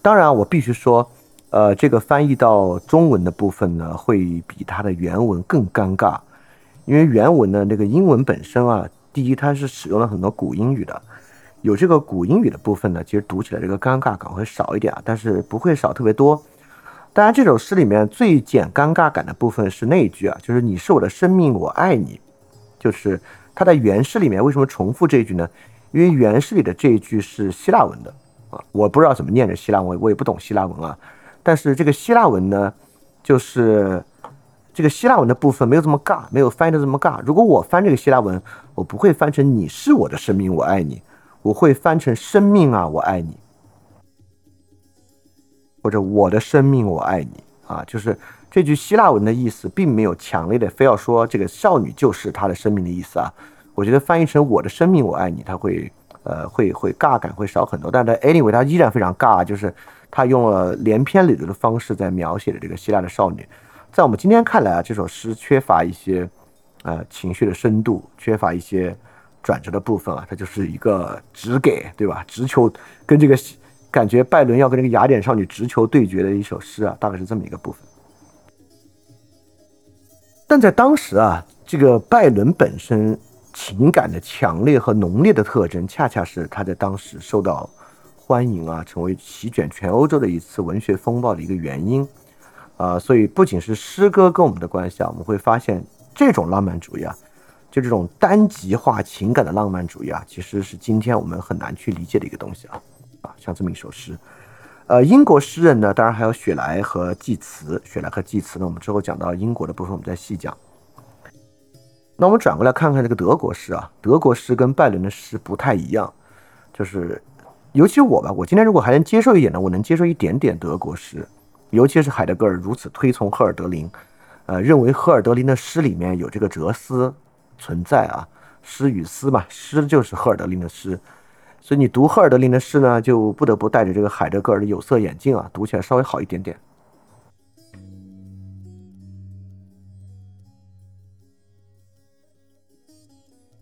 当然我必须说，这个翻译到中文的部分呢，会比它的原文更尴尬。因为原文呢，这个英文本身啊，第一它是使用了很多古英语的，有这个古英语的部分呢，其实读起来这个尴尬感会少一点啊，但是不会少特别多。当然这首诗里面最减尴尬感的部分是那一句啊，就是你是我的生命，我爱你。就是它在原诗里面为什么重复这一句呢？因为原诗里的这一句是希腊文的啊，我不知道怎么念着希腊文，我也不懂希腊文啊。但是这个希腊文呢，就是这个希腊文的部分没有这么尬，没有翻译的这么尬。如果我翻这个希腊文，我不会翻成你是我的生命，我爱你，我会翻成生命啊，我爱你，或者我的生命，我爱你啊。就是这句希腊文的意思并没有强烈的非要说这个少女就是她的生命的意思啊。我觉得翻译成我的生命，我爱你，它会尬感会少很多。但是 anyway 它依然非常尬，就是他用了连篇累牍的方式在描写的这个希腊的少女。在我们今天看来啊，这首诗缺乏一些情绪的深度，缺乏一些转折的部分啊，它就是一个直给，对吧？直球，跟这个感觉拜伦要跟这个雅典少女直球对决的一首诗啊，大概是这么一个部分。但在当时啊，这个拜伦本身情感的强烈和浓烈的特征，恰恰是他在当时受到欢迎啊，成为席卷全欧洲的一次文学风暴的一个原因啊。所以不仅是诗歌跟我们的关系啊，我们会发现这种浪漫主义啊，就这种单极化情感的浪漫主义啊，其实是今天我们很难去理解的一个东西啊，像这么一首诗。英国诗人呢，当然还有雪莱和济慈。雪莱和济慈呢，我们之后讲到英国的部分，我们再细讲。那我们转过来看看这个德国诗啊，德国诗跟拜伦的诗不太一样，就是尤其我吧，我今天如果还能接受一点呢，我能接受一点点德国诗，尤其是海德格尔如此推崇赫尔德林，认为赫尔德林的诗里面有这个哲思存在啊，诗与思嘛，诗就是赫尔德林的诗，所以你读赫尔德林的诗呢，就不得不戴着这个海德格尔的有色眼镜啊，读起来稍微好一点点。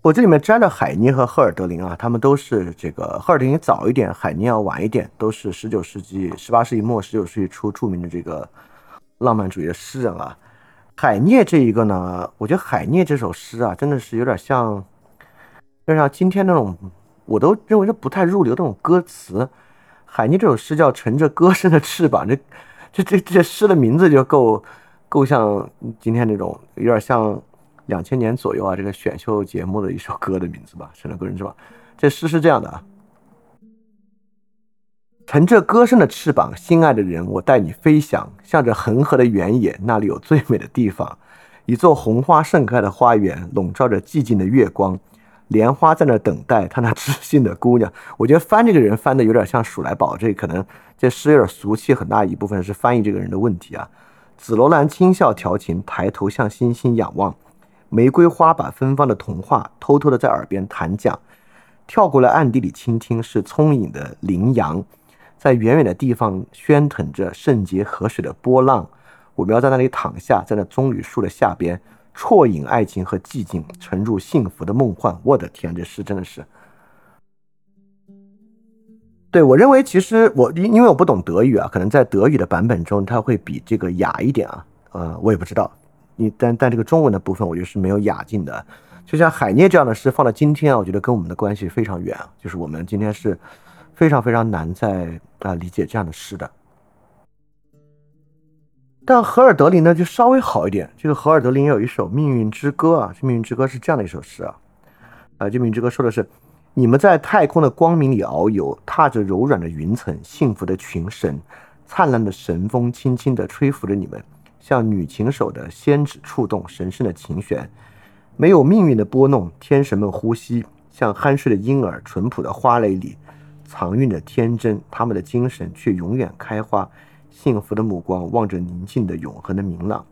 我这里面摘了海涅和赫尔德林啊，他们都是这个赫尔德林早一点，海涅要晚一点，都是19世纪18世纪末19世纪初著名的这个浪漫主义的诗人啊。海涅这一个呢，我觉得海涅这首诗啊，真的是有点像今天那种我都认为这不太入流的那种歌词。海涅这首诗叫乘着歌声的翅膀，这诗的名字就够像今天这种，有点像2000年左右啊，这个选秀节目的一首歌的名字吧，乘着歌声翅膀。这诗是这样的啊：乘着歌声的翅膀，心爱的人，我带你飞翔，向着恒河的原野，那里有最美的地方，一座红花盛开的花园，笼罩着寂静的月光，莲花在那等待他那知性的姑娘。我觉得翻这个人翻的有点像鼠来宝，这可能这诗有点俗气，很大一部分是翻译这个人的问题啊。紫罗兰轻笑调情，抬头向星星仰望。玫瑰花把芬芳的童话偷偷的在耳边弹讲，跳过了暗地里倾听，是聪颖的羚羊，在远远的地方喧腾着圣洁河水的波浪。我们要在那里躺下，在那棕榈树的下边啜饮爱情和寂静，沉入幸福的梦幻。我的天，这诗真的是对，我认为其实因为我不懂德语啊，可能在德语的版本中它会比这个雅一点啊，我也不知道，但这个中文的部分我觉得是没有雅劲的。就像海涅这样的诗放到今天啊，我觉得跟我们的关系非常远，就是我们今天是非常非常难在理解这样的诗的。但荷尔德林呢就稍微好一点，这个荷尔德林有一首命运之歌啊，这命运之歌是这样的一首诗啊，这命运之歌说的是，你们在太空的光明里遨游，踏着柔软的云层，幸福的群神，灿烂的神风轻轻地吹拂着你们，像女琴手的纤指触动神圣的琴弦，没有命运的拨弄，天神们呼吸，像酣睡的婴儿，淳朴的花蕾里藏蕴着天真，他们的精神却永远开花，幸福的目光望着宁静的永恒的明朗。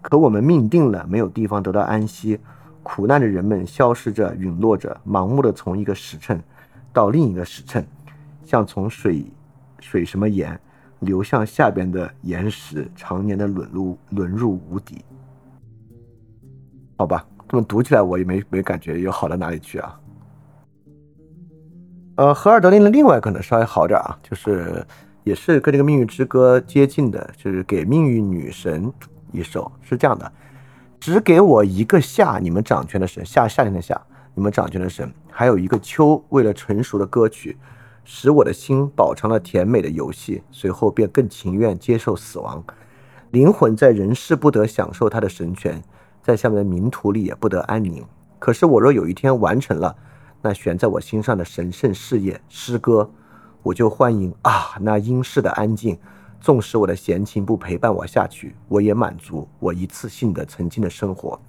可我们命定了没有地方得到安息，苦难的人们消失着，陨落着，盲目的从一个时辰到另一个时辰，像从水什么岩流向下边的岩石，常年的沦入无底。好吧，这么读起来我也没感觉有好到哪里去啊。荷尔德林的另外可能稍微好点啊，就是也是跟这个命运之歌接近的，就是给命运女神一首，是这样的，只给我一个夏，你们掌权的神，夏天的夏，你们掌权的神，还有一个秋，为了成熟的歌曲，使我的心饱尝了甜美的游戏，随后便更情愿接受死亡。灵魂在人世不得享受他的神权，在下面的冥途里也不得安宁。可是我若有一天完成了那悬在我心上的神圣事业诗歌，我就欢迎啊那阴世的安静，纵使我的闲情不陪伴我下去，我也满足我一次性的曾经的生活，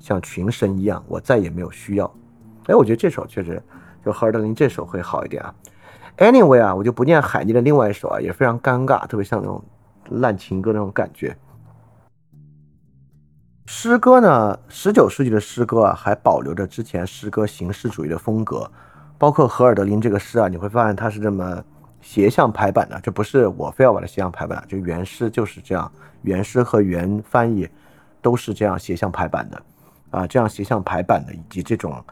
像群神一样，我再也没有需要。哎，我觉得这首确实就荷尔德林这首会好一点啊。Anyway 啊，我就不念海涅的另外一首啊，也非常尴尬，特别像那种烂情歌那种感觉。诗歌呢，19世纪的诗歌啊，还保留着之前诗歌形式主义的风格。包括荷尔德林这个诗啊，你会发现它是这么斜向排版的，这不是我非要把它斜向排版，这原诗就是这样，原诗和原翻译都是这样斜向排版的啊，这样斜向排版的以及这种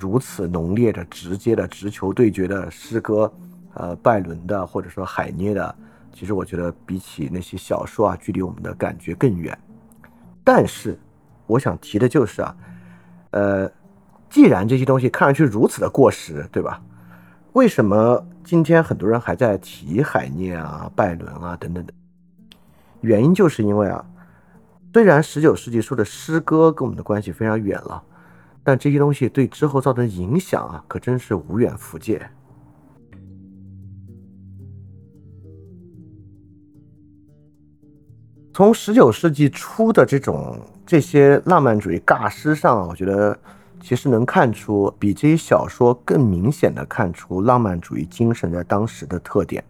如此浓烈的直接的直球对决的诗歌，拜伦的或者说海涅的，其实我觉得比起那些小说啊，距离我们的感觉更远。但是我想提的就是啊，既然这些东西看上去如此的过时，对吧？为什么今天很多人还在提海涅啊、拜伦啊等等的？原因就是因为啊，虽然19世纪说的诗歌跟我们的关系非常远了，但这些东西对之后造成影响啊，可真是无远弗届。从19世纪初的这些浪漫主义尬诗上啊，我觉得其实能看出，比这些小说更明显的看出浪漫主义精神在当时的特点。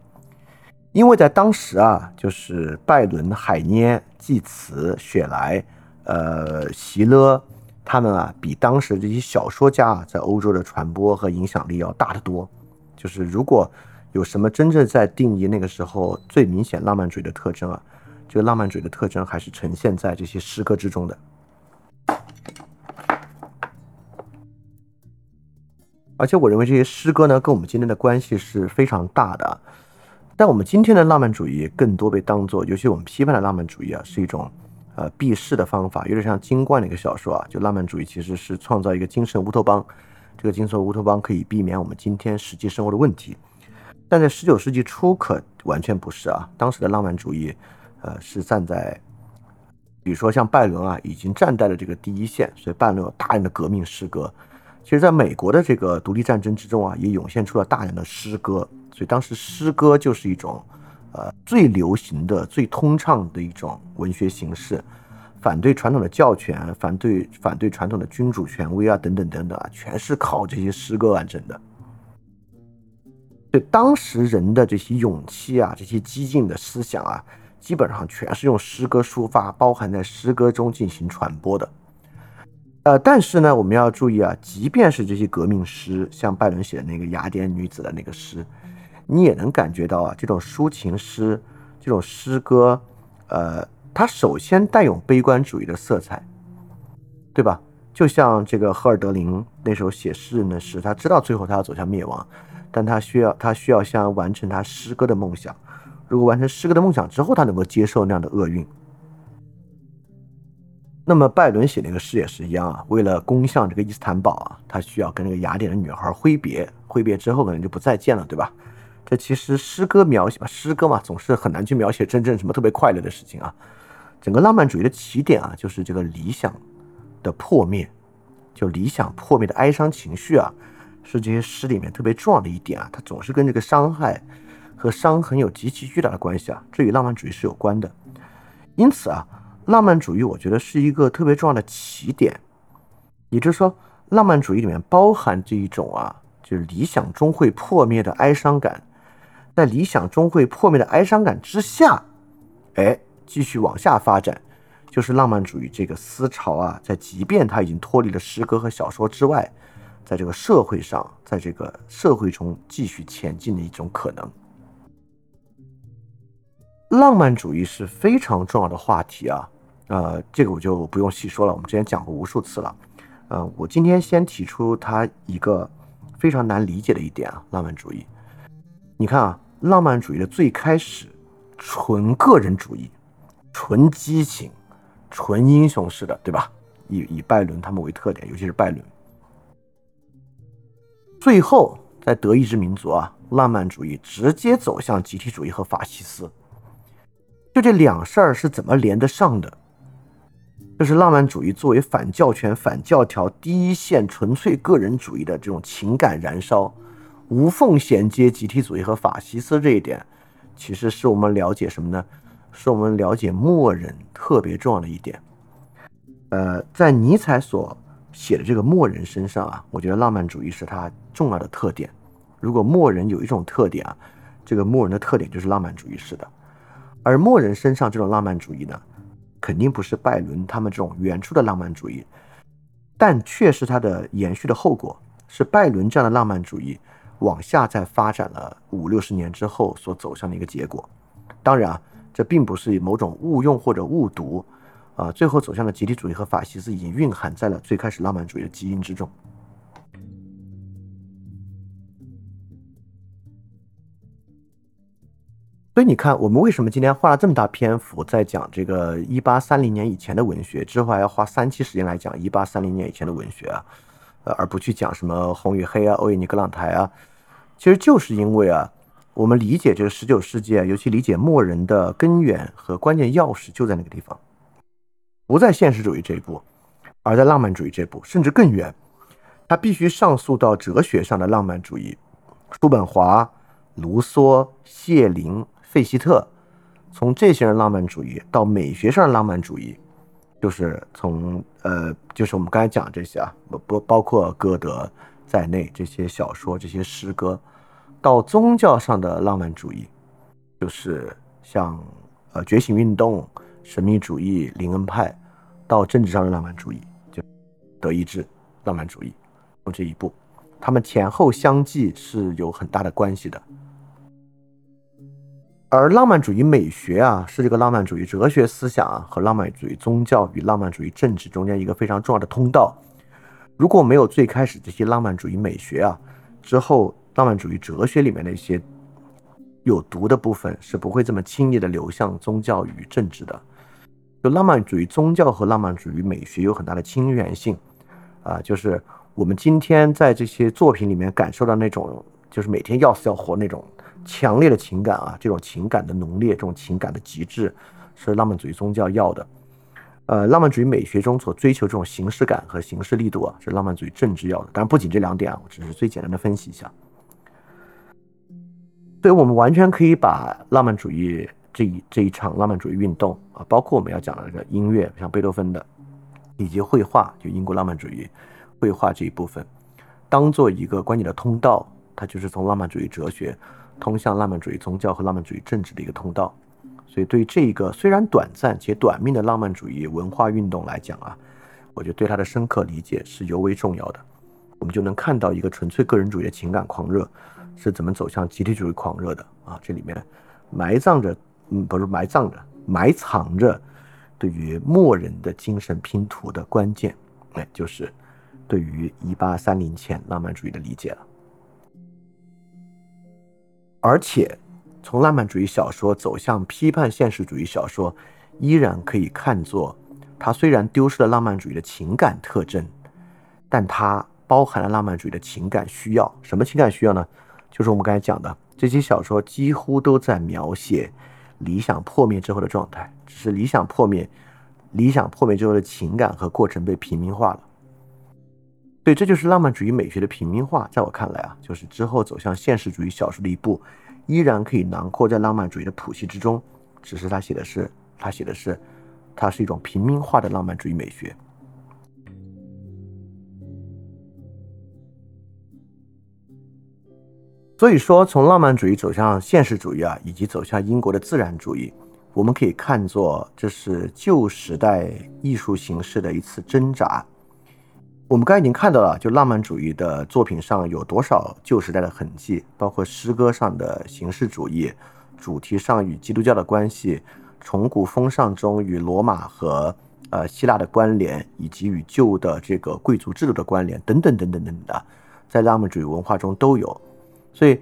因为在当时啊，就是拜伦、海涅、济慈、雪莱、席勒他们啊，比当时这些小说家啊，在欧洲的传播和影响力要大得多。就是如果有什么真正在定义那个时候最明显浪漫主义的特征啊，这个浪漫主义的特征还是呈现在这些诗歌之中的。而且我认为这些诗歌呢，跟我们今天的关系是非常大的。但我们今天的浪漫主义更多被当作，尤其我们批判的浪漫主义啊，是一种避世的方法，有点像金冠的一个小说啊。就浪漫主义其实是创造一个精神乌托邦，这个精神乌托邦可以避免我们今天实际生活的问题。但在19世纪初可完全不是啊，当时的浪漫主义是站在，比如说像拜伦啊，已经站在了这个第一线，所以拜伦有大量的革命诗歌。其实在美国的这个独立战争之中啊，也涌现出了大量的诗歌，所以当时诗歌就是一种最流行的、最通畅的一种文学形式，反对传统的教权，反对传统的君主权威啊，等等等等啊，全是靠这些诗歌完成的。对当时人的这些勇气啊，这些激进的思想啊，基本上全是用诗歌抒发，包含在诗歌中进行传播的。但是呢，我们要注意啊，即便是这些革命诗，像拜伦写的那个雅典女子的那个诗，你也能感觉到啊，这种抒情诗，这种诗歌，它首先带有悲观主义的色彩，对吧？就像这个荷尔德林那首写诗人的诗，他知道最后他要走向灭亡，但他需要先完成他诗歌的梦想。如果完成诗歌的梦想之后，他能够接受那样的厄运。那么拜伦写那个诗也是一样啊，为了攻向这个伊斯坦堡啊，他需要跟这个雅典的女孩挥别，挥别之后可能就不再见了，对吧？这其实诗歌嘛，总是很难去描写真正什么特别快乐的事情啊。整个浪漫主义的起点啊，就是这个理想的破灭，就理想破灭的哀伤情绪啊，是这些诗里面特别重要的一点啊，它总是跟这个伤害和伤痕有极其巨大的关系啊，这与浪漫主义是有关的。因此啊，浪漫主义我觉得是一个特别重要的起点，也就是说，浪漫主义里面包含这一种啊，就是理想终会破灭的哀伤感，在理想终会破灭的哀伤感之下，继续往下发展，就是浪漫主义这个思潮啊，在即便它已经脱离了诗歌和小说之外，在这个社会上，在这个社会中继续前进的一种可能。浪漫主义是非常重要的话题啊，这个我就不用细说了，我们之前讲过无数次了。我今天先提出它一个非常难理解的一点啊，浪漫主义。你看啊，浪漫主义的最开始，纯个人主义，纯激情，纯英雄式的，对吧？以拜伦他们为特点，尤其是拜伦。最后，在德意志民族啊，浪漫主义直接走向集体主义和法西斯。就这两事儿是怎么连得上的？这是浪漫主义作为反教权、反教条第一线纯粹个人主义的这种情感燃烧，无缝衔接集体主义和法西斯这一点，其实是我们了解什么呢？是我们了解默人特别重要的一点。在尼采所写的这个默人身上啊，我觉得浪漫主义是他重要的特点。如果默人有一种特点啊，这个默人的特点就是浪漫主义式的。而默人身上这种浪漫主义呢，肯定不是拜伦他们这种原初的浪漫主义，但却是它的延续的后果，是拜伦这样的浪漫主义往下再发展了50-60年之后所走向的一个结果。当然啊，这并不是某种误用或者误读，最后走向的集体主义和法西斯已经蕴含在了最开始浪漫主义的基因之中。所以你看，我们为什么今天花了这么大篇幅在讲这个1830年以前的文学，之后还要花3期时间来讲1830年以前的文学啊，而不去讲什么红与黑啊、欧也尼格朗台啊，其实就是因为啊，我们理解这个19世纪啊，尤其理解默人的根源和关键钥匙就在那个地方，不在现实主义这一步，而在浪漫主义这一步，甚至更远，它必须上溯到哲学上的浪漫主义，叔本华、卢梭、谢林、费希特，从这些人浪漫主义到美学上的浪漫主义，就是从就是我们刚才讲这些啊，包括歌德在内这些小说、这些诗歌，到宗教上的浪漫主义，就是像觉醒运动、神秘主义、林恩派，到政治上的浪漫主义，就德意志浪漫主义，从这一步，他们前后相继是有很大的关系的。而浪漫主义美学啊，是这个浪漫主义哲学思想啊和浪漫主义宗教与浪漫主义政治中间一个非常重要的通道。如果没有最开始这些浪漫主义美学啊，之后浪漫主义哲学里面的一些有毒的部分是不会这么轻易的流向宗教与政治的。就浪漫主义宗教和浪漫主义美学有很大的亲缘性啊，就是我们今天在这些作品里面感受到那种就是每天要死要活那种强烈的情感啊，这种情感的浓烈，这种情感的极致，是浪漫主义宗教要的。浪漫主义美学中所追求这种形式感和形式力度啊，是浪漫主义政治要的。当然，不仅这2点啊，我只是最简单的分析一下。所以我们完全可以把浪漫主义这一场浪漫主义运动啊，包括我们要讲的这个音乐，像贝多芬的，以及绘画，就英国浪漫主义绘画这一部分，当做一个关键的通道，它就是从浪漫主义哲学通向浪漫主义宗教和浪漫主义政治的一个通道。所以对这个虽然短暂且短命的浪漫主义文化运动来讲啊，我觉得对它的深刻理解是尤为重要的。我们就能看到一个纯粹个人主义的情感狂热是怎么走向集体主义狂热的啊，这里面埋藏着对于默人的精神拼图的关键，就是对于1830前浪漫主义的理解了。而且从浪漫主义小说走向批判现实主义小说，依然可以看作它虽然丢失了浪漫主义的情感特征，但它包含了浪漫主义的情感需要。什么情感需要呢？就是我们刚才讲的，这些小说几乎都在描写理想破灭之后的状态，只是理想破灭之后的情感和过程被平民化了。对，这就是浪漫主义美学的平民化。在我看来啊，就是之后走向现实主义小说的一步，依然可以囊括在浪漫主义的谱系之中，只是它是一种平民化的浪漫主义美学。所以说，从浪漫主义走向现实主义啊，以及走向英国的自然主义，我们可以看作这是旧时代艺术形式的一次挣扎。我们刚才已经看到了，就浪漫主义的作品上有多少旧时代的痕迹，包括诗歌上的形式主义，主题上与基督教的关系，从古风尚中与罗马和希腊的关联，以及与旧的这个贵族制度的关联等等等等等的，在浪漫主义文化中都有。所以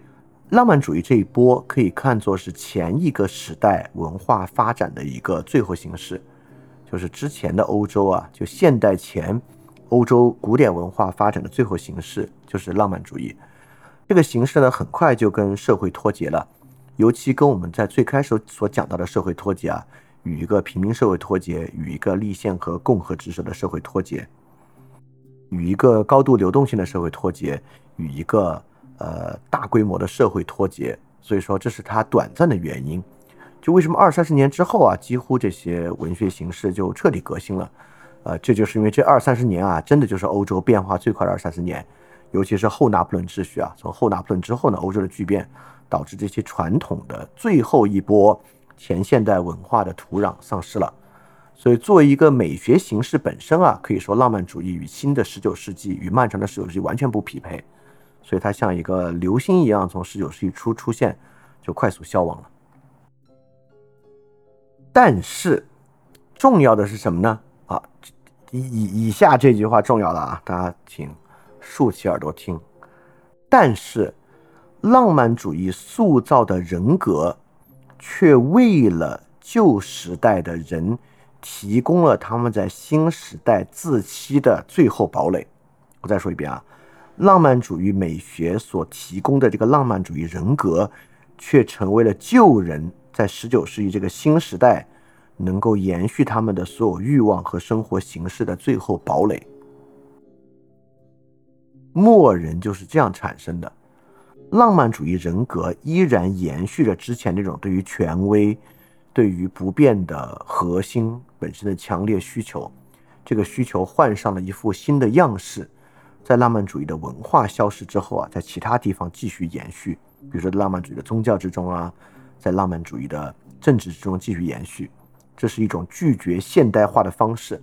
浪漫主义这一波可以看作是前一个时代文化发展的一个最后形式，就是之前的欧洲啊，就现代前欧洲古典文化发展的最后形式就是浪漫主义。这个形式呢，很快就跟社会脱节了，尤其跟我们在最开始所讲到的社会脱节啊，与一个平民社会脱节，与一个立宪和共和制的社会脱节，与一个高度流动性的社会脱节，与一个大规模的社会脱节。所以说这是它短暂的原因，就为什么20-30年之后啊，几乎这些文学形式就彻底革新了。这就是因为这20-30年啊，真的就是欧洲变化最快的20-30年，尤其是后拿破仑秩序啊，从后拿破仑之后呢，欧洲的巨变导致这些传统的最后一波前现代文化的土壤丧失了。所以作为一个美学形式本身啊，可以说浪漫主义与新的19世纪与漫长的19世纪完全不匹配，所以它像一个流星一样从19世纪初出现，就快速消亡了。但是重要的是什么呢？以下这句话重要了啊，大家请竖起耳朵听。但是浪漫主义塑造的人格却为了旧时代的人提供了他们在新时代自欺的最后堡垒。我再说一遍啊，浪漫主义美学所提供的这个浪漫主义人格却成为了旧人在19世纪这个新时代能够延续他们的所有欲望和生活形式的最后堡垒。默认就是这样产生的，浪漫主义人格依然延续着之前那种对于权威、对于不变的核心本身的强烈需求，这个需求换上了一副新的样式，在浪漫主义的文化消失之后啊，在其他地方继续延续，比如说浪漫主义的宗教之中啊，在浪漫主义的政治之中继续延续。这是一种拒绝现代化的方式，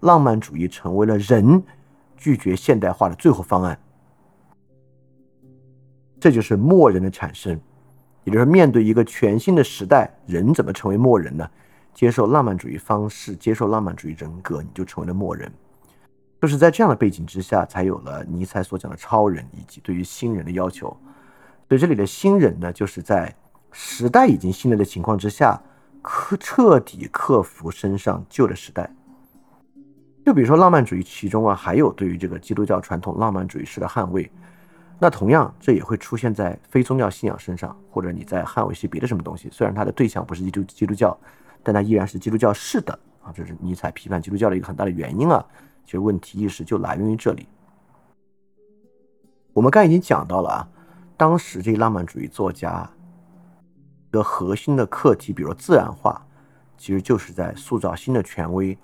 浪漫主义成为了人拒绝现代化的最后方案。这就是末人的产生，也就是面对一个全新的时代，人怎么成为末人呢？接受浪漫主义方式，接受浪漫主义人格，你就成为了末人。就是在这样的背景之下，才有了尼采所讲的超人以及对于新人的要求。所以这里的新人呢，就是在时代已经新了的情况之下，彻底克服身上旧的时代。就比如说浪漫主义其中啊，还有对于这个基督教传统浪漫主义式的捍卫，那同样这也会出现在非宗教信仰身上，或者你在捍卫些别的什么东西，虽然它的对象不是基督教，但它依然是基督教式的啊，这是尼采批判基督教的一个很大的原因啊。其实问题意识就来源于这里。我们刚才已经讲到了啊，当时这浪漫主义作家的核心的课题，比如自然化，其实就是在塑造新的权威，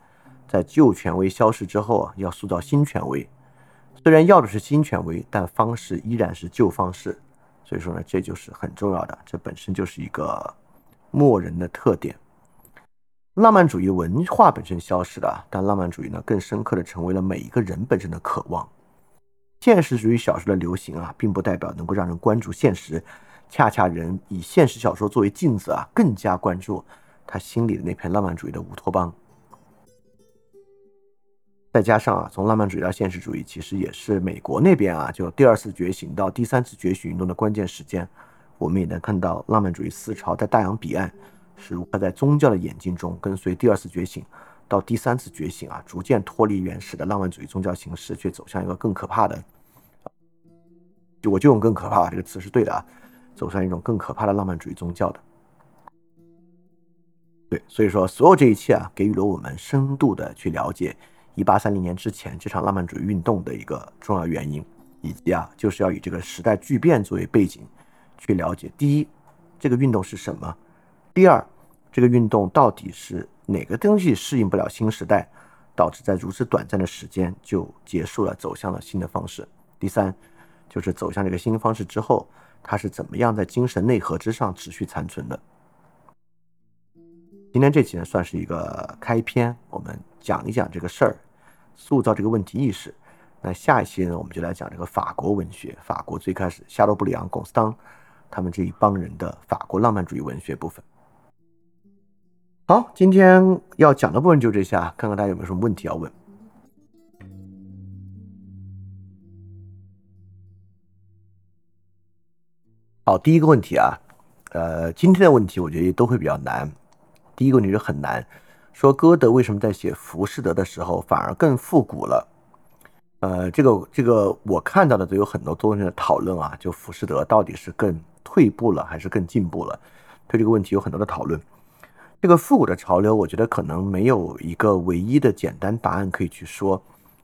在旧权威消失之后啊，要塑造新权威。虽然要的是新权威，但方式依然是旧方式。所以说呢，这就是很重要的，这本身就是一个默人的特点。浪漫主义文化本身消失了，但浪漫主义呢，更深刻的成为了每一个人本身的渴望。现实主义小说的流行啊，并不代表能够让人关注现实，恰恰人以现实小说作为镜子啊，更加关注他心里的那片浪漫主义的乌托邦。再加上啊，从浪漫主义到现实主义，其实也是美国那边啊，就第2次觉醒到第3次觉醒运动的关键时间。我们也能看到浪漫主义思潮在大洋彼岸是如何在宗教的演进中跟随第二次觉醒到第三次觉醒啊，逐渐脱离原始的浪漫主义宗教形式，却走向一个更可怕的，我就用更可怕这个词是对的啊，走向一种更可怕的浪漫主义宗教的。对，所以说所有这一切啊，给予了我们深度的去了解1830年之前这场浪漫主义运动的一个重要原因，以及啊，就是要以这个时代巨变作为背景去了解，第一，这个运动是什么，第二，这个运动到底是哪个东西适应不了新时代，导致在如此短暂的时间就结束了，走向了新的方式，第三，就是走向这个新方式之后，它是怎么样在精神内核之上持续残存的。今天这期呢，算是一个开篇，我们讲一讲这个事儿，塑造这个问题意识。那下一期呢，我们就来讲这个法国文学，法国最开始夏洛布里昂、龚斯当他们这一帮人的法国浪漫主义文学部分。好，今天要讲的部分就这些，看看大家有没有什么问题要问。好，第一个问题啊，今天的问题我觉得都会比较难。第一个问题就很难，说歌德为什么在写《浮士德》的时候反而更复古了？这个我看到的都有很多多人的讨论啊，就《浮士德》到底是更退步了还是更进步了？对这个问题有很多的讨论。这个复古的潮流，我觉得可能没有一个唯一的简单答案可以去说。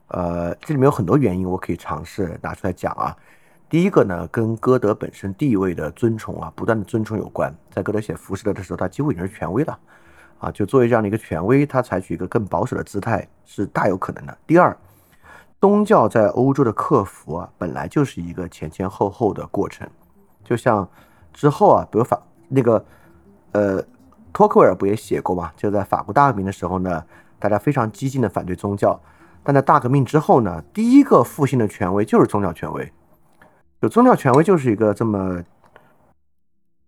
这里面有很多原因，我可以尝试拿出来讲啊。第一个呢，跟歌德本身地位的尊崇啊，不断的尊崇有关。在歌德写《浮士德》的时候，他几乎已经是权威了啊，就作为这样的一个权威，他采取一个更保守的姿态是大有可能的。第二，宗教在欧洲的克服啊，本来就是一个前后后的过程，就像之后啊，比如托克维尔不也写过嘛？就在法国大革命的时候呢，大家非常激进的反对宗教，但在大革命之后呢，第一个复兴的权威就是宗教权威。就宗教权威就是一个这么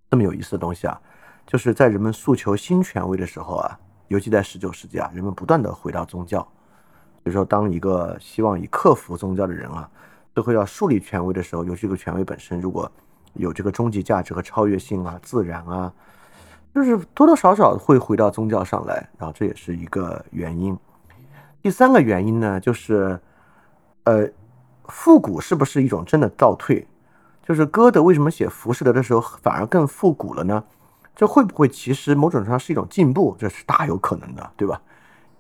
有意思的东西啊，就是在人们诉求新权威的时候啊，尤其在19世纪啊，人们不断的回到宗教。比如说，当一个希望以克服宗教的人啊，最后要树立权威的时候，有这个权威本身如果有这个终极价值和超越性啊、自然啊，就是多多少少会回到宗教上来，然后这也是一个原因。第三个原因呢，就是复古是不是一种真的倒退？就是歌德为什么写《浮士德》的时候反而更复古了呢？这会不会其实某种程度上是一种进步？这是大有可能的，对吧？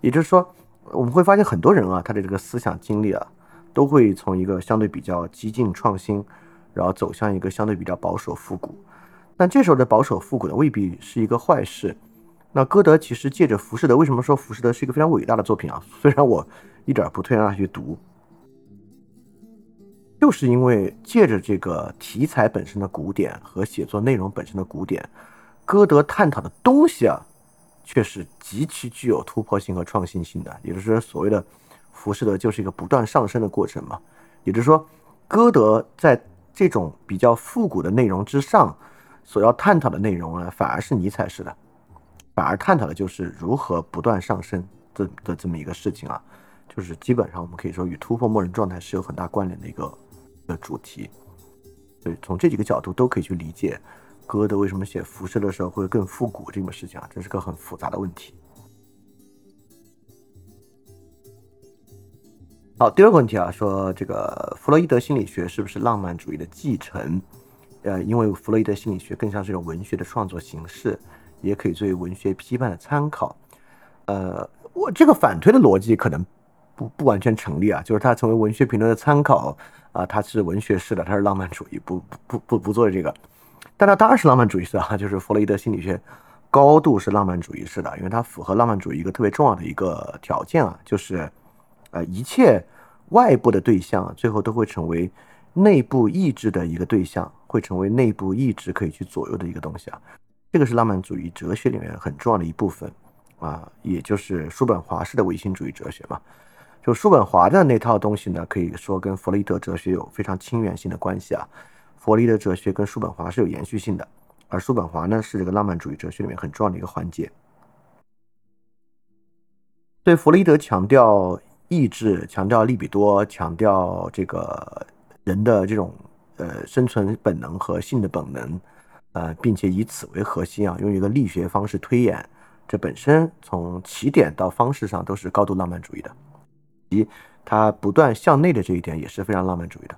也就是说，我们会发现很多人啊，他的这个思想经历啊，都会从一个相对比较激进创新，然后走向一个相对比较保守复古。但这时候的保守复古呢，未必是一个坏事。那歌德其实借着《浮士德》，为什么说《浮士德》是一个非常伟大的作品啊？虽然我一点不推荐大家去读。就是因为借着这个题材本身的古典和写作内容本身的古典，歌德探讨的东西啊，却是极其具有突破性和创新性的。也就是说，所谓的浮士德就是一个不断上升的过程嘛。也就是说，歌德在这种比较复古的内容之上，所要探讨的内容呢，反而是尼采式的，反而探讨的就是如何不断上升的这么一个事情啊。就是基本上我们可以说与突破默认状态是有很大关联的一个主题，所以从这几个角度都可以去理解歌德为什么写《浮士德》的时候会更复古这个事情啊，这是个很复杂的问题。好，第二个问题啊，说这个弗洛伊德心理学是不是浪漫主义的继承？因为弗洛伊德心理学更像是一种文学的创作形式，也可以作为文学批判的参考。我这个反推的逻辑可能不完全成立啊，就是它成为文学评论的参考啊，它是文学式的，它是浪漫主义，不做这个，但它当然是浪漫主义式啊，就是弗洛伊德心理学高度是浪漫主义式的，因为它符合浪漫主义一个特别重要的一个条件啊，就是一切外部的对象最后都会成为内部意志的一个对象，会成为内部意志可以去左右的一个东西啊，这个是浪漫主义哲学里面很重要的一部分啊，也就是叔本华式的唯心主义哲学嘛。就叔本华的那套东西呢，可以说跟弗洛伊德哲学有非常亲缘性的关系啊。弗洛伊德哲学跟叔本华是有延续性的，而叔本华呢是这个浪漫主义哲学里面很重要的一个环节。对，弗洛伊德强调意志，强调利比多，强调这个人的这种生存本能和性的本能，并且以此为核心啊，用一个力学方式推演，这本身从起点到方式上都是高度浪漫主义的，及它不断向内的这一点也是非常浪漫主义的。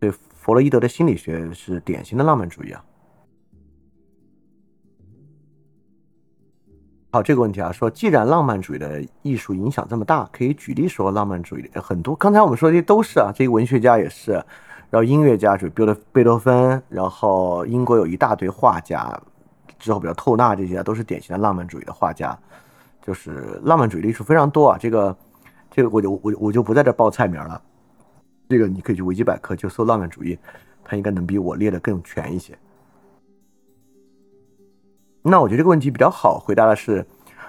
所以弗洛伊德的心理学是典型的浪漫主义啊。好，这个问题啊，说既然浪漫主义的艺术影响这么大，可以举例说浪漫主义的很多。刚才我们说的都是啊，这些文学家也是，然后音乐家就贝多芬，然后英国有一大堆画家，之后比较透纳这些都是典型的浪漫主义的画家。就是浪漫主义的艺术非常多啊，这个我就不在这报菜名了，这个你可以去维基百科就搜浪漫主义，它应该能比我列的更全一些。那我觉得这个问题比较好回答的是，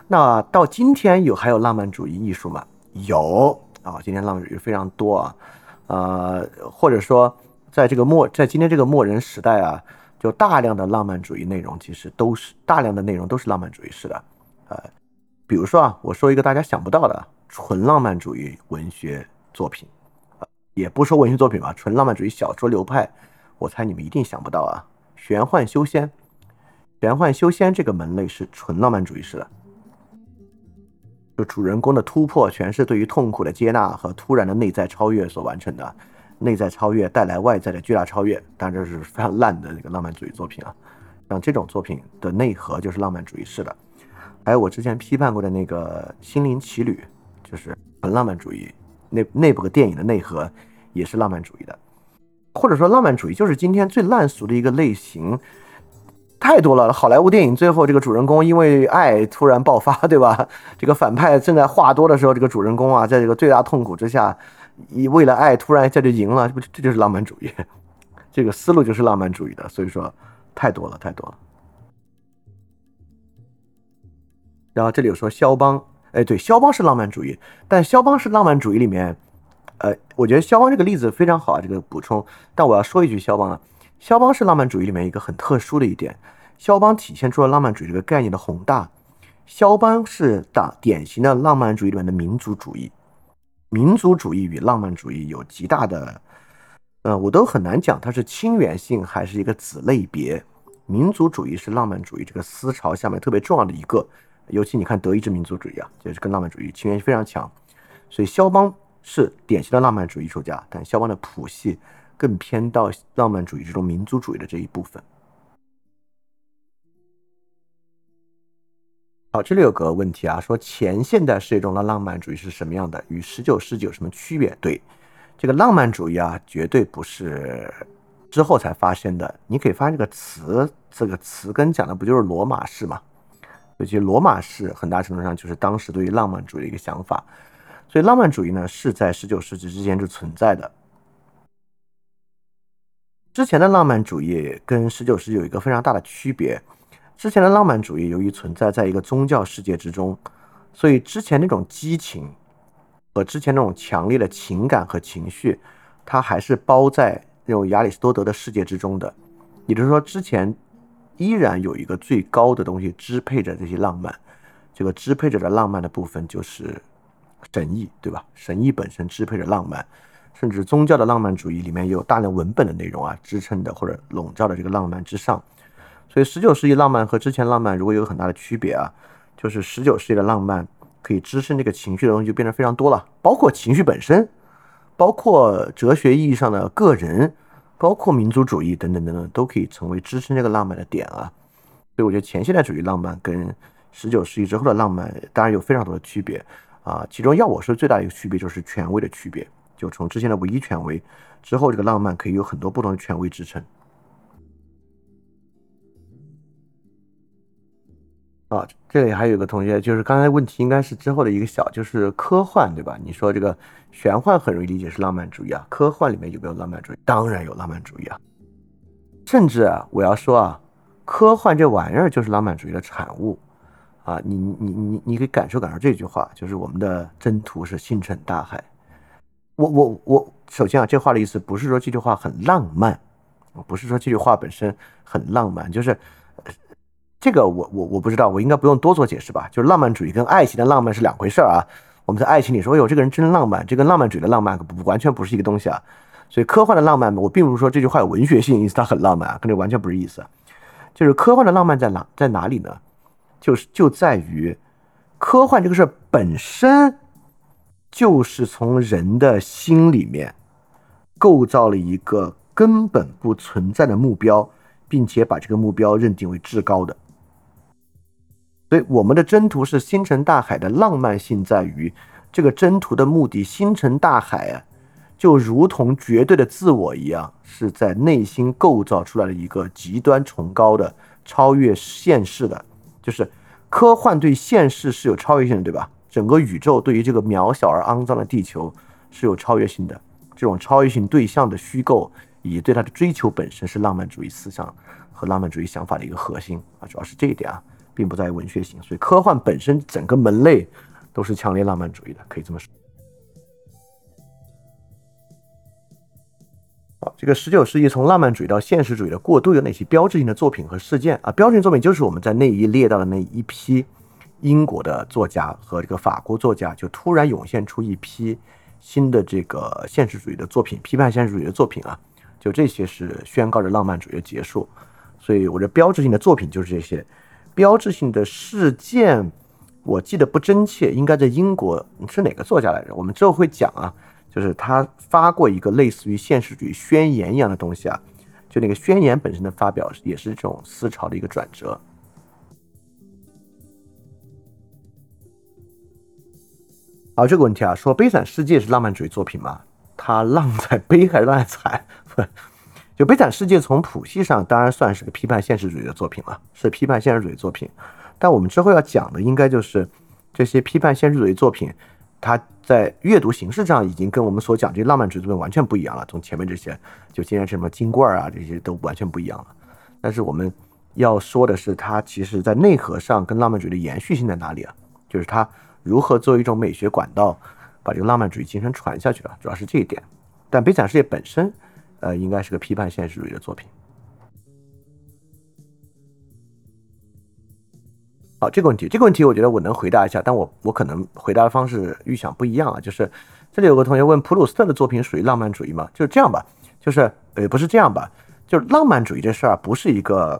那到今天还有浪漫主义艺术吗？有啊，今天浪漫主义非常多啊，或者说在今天这个末人时代啊，就大量的浪漫主义内容其实都是浪漫主义式的，比如说啊，我说一个大家想不到的纯浪漫主义文学作品，也不说文学作品吧，纯浪漫主义小说流派，我猜你们一定想不到啊，玄幻修仙。玄幻修仙这个门类是纯浪漫主义式的，就主人公的突破全是对于痛苦的接纳和突然的内在超越所完成的，内在超越带来外在的巨大超越，当然这是非常烂的那个浪漫主义作品啊。像这种作品的内核就是浪漫主义式的。还有我之前批判过的那个《心灵奇旅》，就是纯浪漫主义，那部电影的内核也是浪漫主义的。或者说浪漫主义就是今天最烂俗的一个类型。太多了，好莱坞电影最后这个主人公因为爱突然爆发，对吧？这个反派正在话多的时候，这个主人公啊，在这个最大痛苦之下，为了爱突然一下就赢了，这就是浪漫主义，这个思路就是浪漫主义的。所以说太多了。然后这里有说肖邦，对，肖邦是浪漫主义，但肖邦是浪漫主义里面，我觉得肖邦这个例子非常好啊，这个补充。但我要说一句肖邦啊，肖邦是浪漫主义里面一个很特殊的一点，肖邦体现出了浪漫主义这个概念的宏大。肖邦是典型的浪漫主义里面的民族主义，民族主义与浪漫主义有极大的，我都很难讲它是亲缘性还是一个子类别。民族主义是浪漫主义这个思潮下面特别重要的一个，尤其你看德意志民族主义啊，就是跟浪漫主义亲缘非常强。所以肖邦是典型的浪漫主义艺术家，但肖邦的谱系更偏到浪漫主义这种民族主义的这一部分。好，这里有个问题啊，说前现代世界中的浪漫主义是什么样的，与19世纪有什么区别？对，这个浪漫主义啊，绝对不是之后才发生的。你可以发现这个词根讲的不就是罗马式嘛？所以罗马式很大程度上就是当时对于浪漫主义的一个想法。所以浪漫主义呢，是在19世纪之前就存在的。之前的浪漫主义跟19世纪有一个非常大的区别，之前的浪漫主义由于存在在一个宗教世界之中，所以之前那种激情和之前那种强烈的情感和情绪，它还是包在那种亚里士多德的世界之中的，也就是说之前依然有一个最高的东西支配着这些浪漫，这个支配着的浪漫的部分就是神意，对吧？神意本身支配着浪漫，甚至宗教的浪漫主义里面也有大量文本的内容啊，支撑的或者笼罩的这个浪漫之上。所以19世纪浪漫和之前浪漫如果有很大的区别啊，就是19世纪的浪漫可以支撑这个情绪的东西就变得非常多了，包括情绪本身，包括哲学意义上的个人，包括民族主义等等等等，都可以成为支撑这个浪漫的点啊。所以我觉得前现代主义浪漫跟19世纪之后的浪漫当然有非常多的区别啊，其中要我说最大的一个区别就是权威的区别，就从之前的唯一权威之后，这个浪漫可以有很多不同的权威支撑啊。这里还有一个同学，就是刚才问题应该是之后的一个小，就是科幻，对吧？你说这个玄幻很容易理解是浪漫主义啊，科幻里面有没有浪漫主义？当然有浪漫主义啊，甚至啊，我要说啊，科幻这玩意儿就是浪漫主义的产物啊。你可以感受这句话，就是我们的征途是星辰大海。我首先啊，这话的意思不是说这句话很浪漫，不是说这句话本身很浪漫，就是这个我不知道，我应该不用多做解释吧。就是浪漫主义跟爱情的浪漫是两回事啊。我们在爱情里说，这个人真浪漫，这跟浪漫主义的浪漫完全不是一个东西啊。所以科幻的浪漫，我并不是说这句话有文学性意思，它很浪漫啊，跟这完全不是意思。就是科幻的浪漫在哪里呢？就在于科幻这个事本身就是从人的心里面构造了一个根本不存在的目标，并且把这个目标认定为至高的。所以我们的征途是星辰大海的浪漫性在于这个征途的目的，星辰大海啊，就如同绝对的自我一样，是在内心构造出来的一个极端崇高的超越现实的，就是科幻对现实是有超越性的，对吧？整个宇宙对于这个渺小而肮脏的地球是有超越性的，这种超越性对象的虚构以对它的追求本身是浪漫主义思想和浪漫主义想法的一个核心啊，主要是这一点啊，并不在于文学性。所以科幻本身整个门类都是强烈浪漫主义的，可以这么说。这个19世纪从浪漫主义到现实主义的过渡有哪些标志性的作品和事件啊？标志性作品就是我们在那一列到的那一批英国的作家和这个法国作家，就突然涌现出一批新的这个现实主义的作品，批判现实主义的作品啊，就这些是宣告着浪漫主义的结束。所以我的标志性的作品就是这些。标志性的事件我记得不真切，应该在英国是哪个作家来着，我们之后会讲啊，就是他发过一个类似于现实主义宣言一样的东西啊，就那个宣言本身的发表也是这种思潮的一个转折。好，这个问题啊，说悲惨世界是浪漫主义作品吗？它浪在悲还是浪在惨？就悲惨世界从谱系上当然算是个批判现实主义的作品了，是批判现实主义作品，但我们之后要讲的应该就是这些批判现实主义作品它在阅读形式上已经跟我们所讲这些浪漫主义作品完全不一样了，从前面这些就今天什么金罐啊这些都完全不一样了。但是我们要说的是它其实在内核上跟浪漫主义的延续性在哪里啊？就是它如何作为一种美学管道把这个浪漫主义精神传下去了，主要是这一点。但悲惨世界本身应该是个批判现实主义的作品。好，这个问题我觉得我能回答一下，但我可能回答的方式预想不一样啊。就是这里有个同学问普鲁斯特的作品属于浪漫主义吗？就是这样吧，就是不是这样吧，就是浪漫主义这事儿不是一个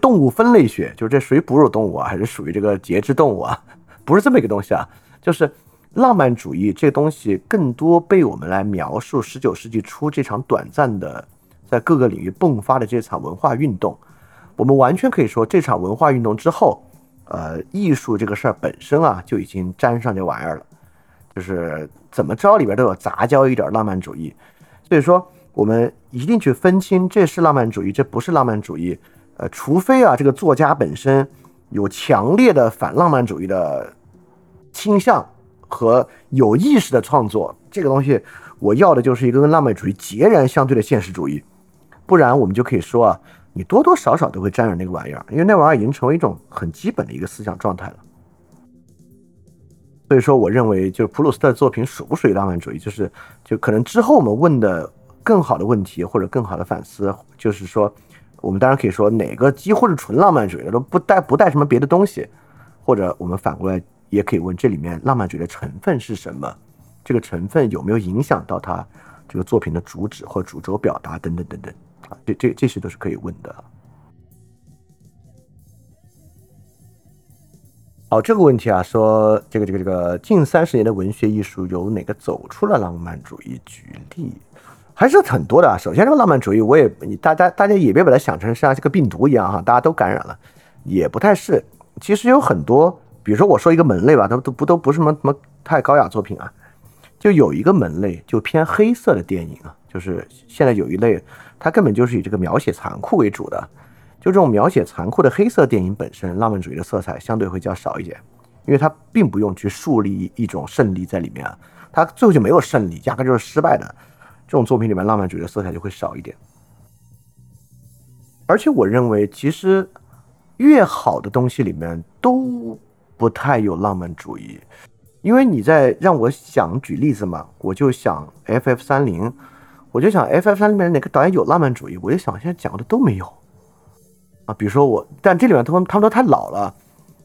动物分类学，就是这属于哺乳动物啊还是属于这个节肢动物啊，不是这么一个东西啊。就是浪漫主义这东西更多被我们来描述19世纪初这场短暂的在各个领域迸发的这场文化运动。我们完全可以说这场文化运动之后艺术这个事儿本身啊就已经沾上这玩意儿了，就是怎么着里边都有杂交一点浪漫主义。所以说我们一定去分清这是浪漫主义这不是浪漫主义，除非啊这个作家本身有强烈的反浪漫主义的倾向和有意识的创作，这个东西我要的就是一个跟浪漫主义截然相对的现实主义，不然我们就可以说啊你多多少少都会沾染那个玩意儿，因为那玩意儿已经成为一种很基本的一个思想状态了。所以说我认为就是普鲁斯特作品属不属于浪漫主义，就可能之后我们问的更好的问题或者更好的反思，就是说我们当然可以说哪个几乎是纯浪漫主义的，都不带什么别的东西，或者我们反过来也可以问这里面浪漫主义的成分是什么，这个成分有没有影响到他这个作品的主旨或主轴表达等等等等啊，这些都是可以问的。好，这个问题啊，说这个近30年的文学艺术有哪个走出了浪漫主义？举例还是很多的啊。首先，这个浪漫主义，大家也别把它想成像这个病毒一样哈，大家都感染了，也不太是。其实有很多，比如说我说一个门类吧，它都不是什么太高雅作品啊，就有一个门类就偏黑色的电影啊，就是现在有一类。它根本就是以这个描写残酷为主的，就这种描写残酷的黑色电影本身浪漫主义的色彩相对会较少一些，因为它并不用去树立一种胜利在里面啊，它最后就没有胜利，压根就是失败的，这种作品里面浪漫主义的色彩就会少一点。而且我认为其实越好的东西里面都不太有浪漫主义，因为你在让我想举例子嘛，我就想 FF30，我就想 FF3 里面哪个导演有浪漫主义，我就想现在讲的都没有啊。比如说但这里面他们都太老了，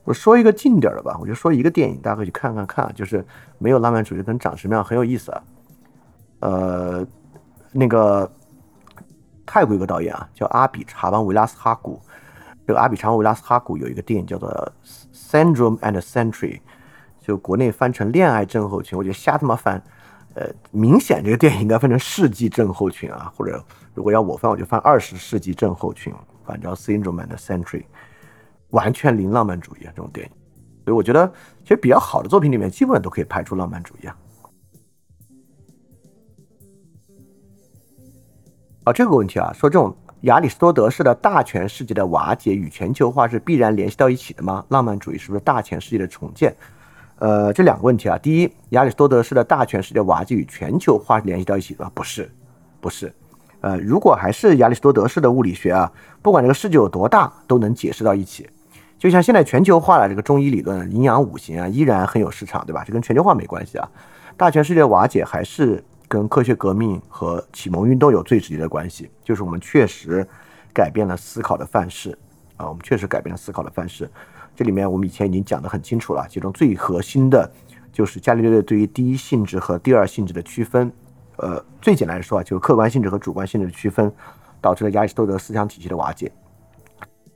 我说一个近点的吧，我就说一个电影，大家可以去看，就是没有浪漫主义能长什么样，很有意思啊。那个泰国一个导演啊，叫阿比查邦维拉斯哈古，这个阿比查莫维拉斯哈古有一个电影叫做《Syndrome and Century》，就国内翻成《恋爱症候群》，我觉得瞎他妈翻，明显这个电影应该翻成《世纪症候群》啊，或者如果要我翻，我就翻《20世纪症候群》，反正《Syndrome and Century》完全零浪漫主义啊，这种电影。所以我觉得，其实比较好的作品里面，基本都可以排除浪漫主义啊。啊，这个问题啊，说这种亚里士多德式的大权世界的瓦解与全球化是必然联系到一起的吗？浪漫主义是不是大权世界的重建？这两个问题啊，第一，亚里士多德式的大权世界瓦解与全球化联系到一起的吗？不是，不是。如果还是亚里士多德式的物理学啊，不管这个世界有多大，都能解释到一起。就像现在全球化了，这个中医理论营养五行啊，依然很有市场，对吧？这跟全球化没关系啊。大权世界瓦解还是跟科学革命和启蒙运动有最直接的关系，就是我们确实改变了思考的范式啊，我们确实改变了思考的范式。这里面我们以前已经讲得很清楚了，其中最核心的就是伽利略对于第一性质和第二性质的区分，最简单来说啊，就是客观性质和主观性质的区分，导致了亚里士多德思想体系的瓦解。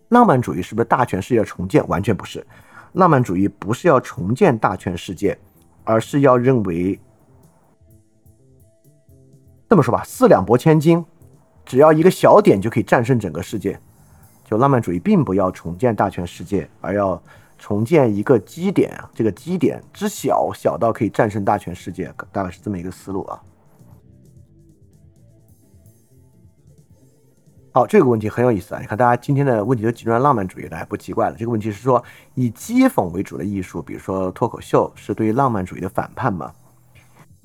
浪漫主义是不是大权世界的重建？完全不是。浪漫主义不是要重建大权世界，而是要认为，这么说吧，四两拨千斤，只要一个小点就可以战胜整个世界。就浪漫主义并不要重建大权世界，而要重建一个基点，这个基点之小，小到可以战胜大权世界，大概是这么一个思路啊。好，这个问题很有意思啊！你看，大家今天的问题都集中在浪漫主义的，还不奇怪了。这个问题是说，以讥讽为主的艺术，比如说脱口秀，是对于浪漫主义的反叛吗？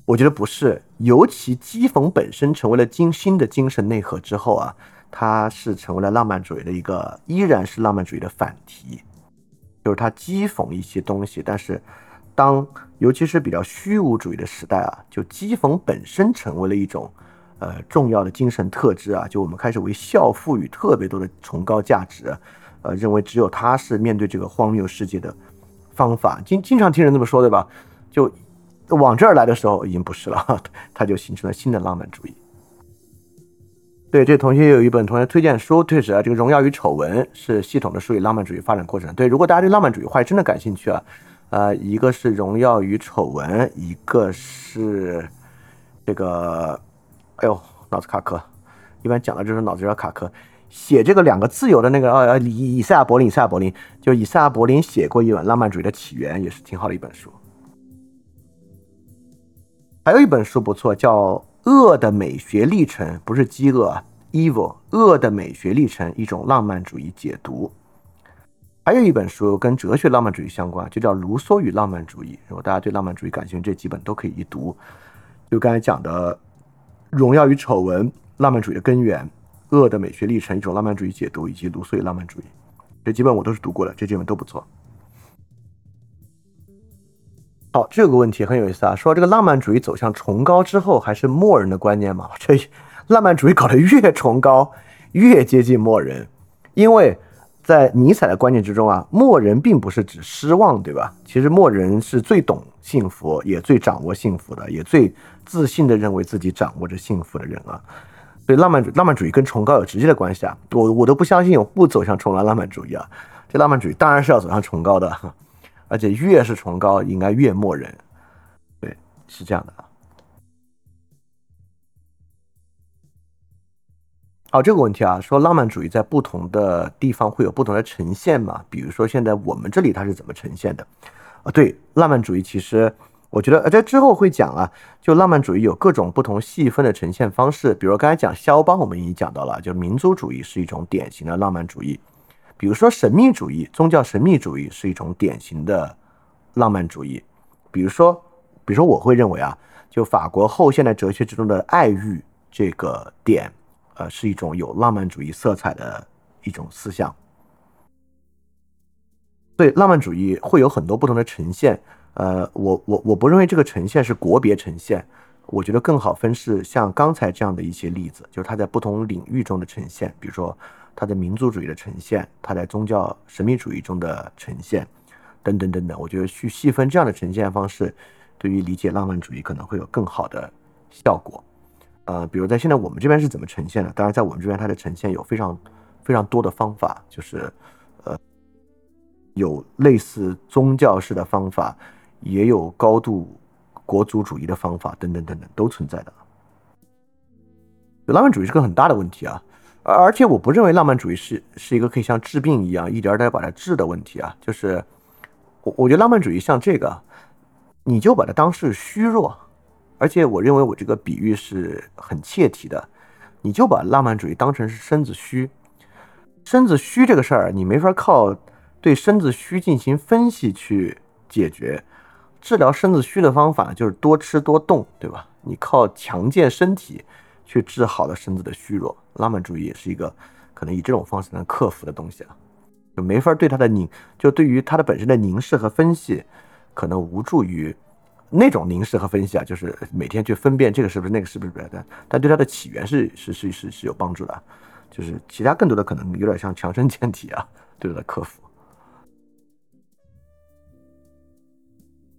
我觉得不是，尤其讥讽本身成为了新的精神内核之后啊，它是成为了浪漫主义的一个，依然是浪漫主义的反题，就是它讥讽一些东西，但是当尤其是比较虚无主义的时代啊，就讥讽本身成为了一种重要的精神特质啊，就我们开始为笑赋予特别多的崇高价值，认为只有它是面对这个荒谬世界的方法。经常听人这么说，对吧？就往这儿来的时候已经不是了，它就形成了新的浪漫主义。对，这同学有一本同学推荐书，确实啊，这个《荣耀与丑闻》是系统的梳理浪漫主义发展过程。对，如果大家对浪漫主义话真的感兴趣啊，一个是《荣耀与丑闻》，一个是这个。哎呦，脑子卡壳，一般讲到这时候脑子要卡壳。写这个两个自由的那个以赛亚·柏林，就以赛亚·柏林写过一本《浪漫主义的起源》，也是挺好的一本书。还有一本书不错，叫《恶的美学历程》，不是饥饿 ，evil， 恶的美学历程，一种浪漫主义解读。还有一本书跟哲学浪漫主义相关，就叫《卢梭与浪漫主义》。如果大家对浪漫主义感兴趣，这几本都可以一读。就刚才讲的荣耀与丑闻，浪漫主义的根源，恶的美学历程，一种浪漫主义解读，以及卢梭与浪漫主义，这几本我都是读过的，这几本都不错。好，这个问题很有意思啊，说这个浪漫主义走向崇高之后还是默人的观念嘛？这浪漫主义搞得越崇高越接近默人，因为在尼采的观念之中啊，默人并不是指失望，对吧？其实默人是最懂幸福，也最掌握幸福的，也最自信的认为自己掌握着幸福的人啊。所以浪漫主义跟崇高有直接的关系啊。我都不相信有不走向崇高浪漫主义啊。这浪漫主义当然是要走向崇高的，而且越是崇高应该越默人。对，是这样的啊。好，这个问题啊，说浪漫主义在不同的地方会有不同的呈现嘛？比如说现在我们这里它是怎么呈现的？啊，对，浪漫主义其实我觉得在之后会讲啊，就浪漫主义有各种不同细分的呈现方式。比如刚才讲肖邦，我们已经讲到了，就民族主义是一种典型的浪漫主义。比如说神秘主义，宗教神秘主义是一种典型的浪漫主义。比如说我会认为啊，就法国后现代哲学之中的爱欲这个点。是一种有浪漫主义色彩的一种思想。对，浪漫主义会有很多不同的呈现。我不认为这个呈现是国别呈现，我觉得更好分是像刚才这样的一些例子，就是它在不同领域中的呈现，比如说它在民族主义的呈现，它在宗教神秘主义中的呈现，等等等等。我觉得去细分这样的呈现方式，对于理解浪漫主义可能会有更好的效果。比如在现在我们这边是怎么呈现的？当然在我们这边它的呈现有非常非常多的方法，就是有类似宗教式的方法，也有高度国族主义的方法等等等等，都存在的。浪漫主义是个很大的问题啊，而且我不认为浪漫主义是一个可以像治病一样一点点把它治的问题啊，就是我觉得浪漫主义像这个，你就把它当是虚弱，而且我认为我这个比喻是很切题的，你就把浪漫主义当成是身子虚，身子虚这个事儿你没法靠对身子虚进行分析去解决，治疗身子虚的方法就是多吃多动，对吧？你靠强健身体去治好了身子的虚弱，浪漫主义也是一个可能以这种方式能克服的东西啊，就没法对它的对于它的本身的凝视和分析，可能无助于那种凝视和分析啊，就是每天去分辨这个是不是那个是不是，但对它的起源是有帮助的，就是其他更多的可能有点像强身健体啊，对它的克服。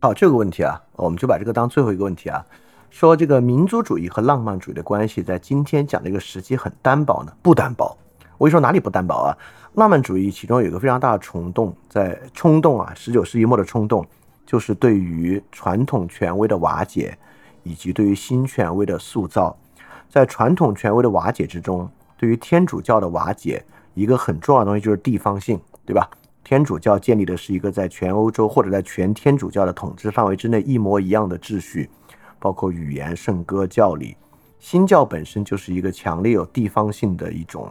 好，这个问题啊，我们就把这个当最后一个问题啊，说这个民族主义和浪漫主义的关系在今天讲的一个时期很单薄呢？不单薄。我一说哪里不单薄啊？浪漫主义其中有一个非常大的冲动啊，19世纪末的冲动，就是对于传统权威的瓦解，以及对于新权威的塑造。在传统权威的瓦解之中，对于天主教的瓦解，一个很重要的东西就是地方性，对吧？天主教建立的是一个在全欧洲或者在全天主教的统治范围之内一模一样的秩序，包括语言、圣歌、教理。新教本身就是一个强烈有地方性的一种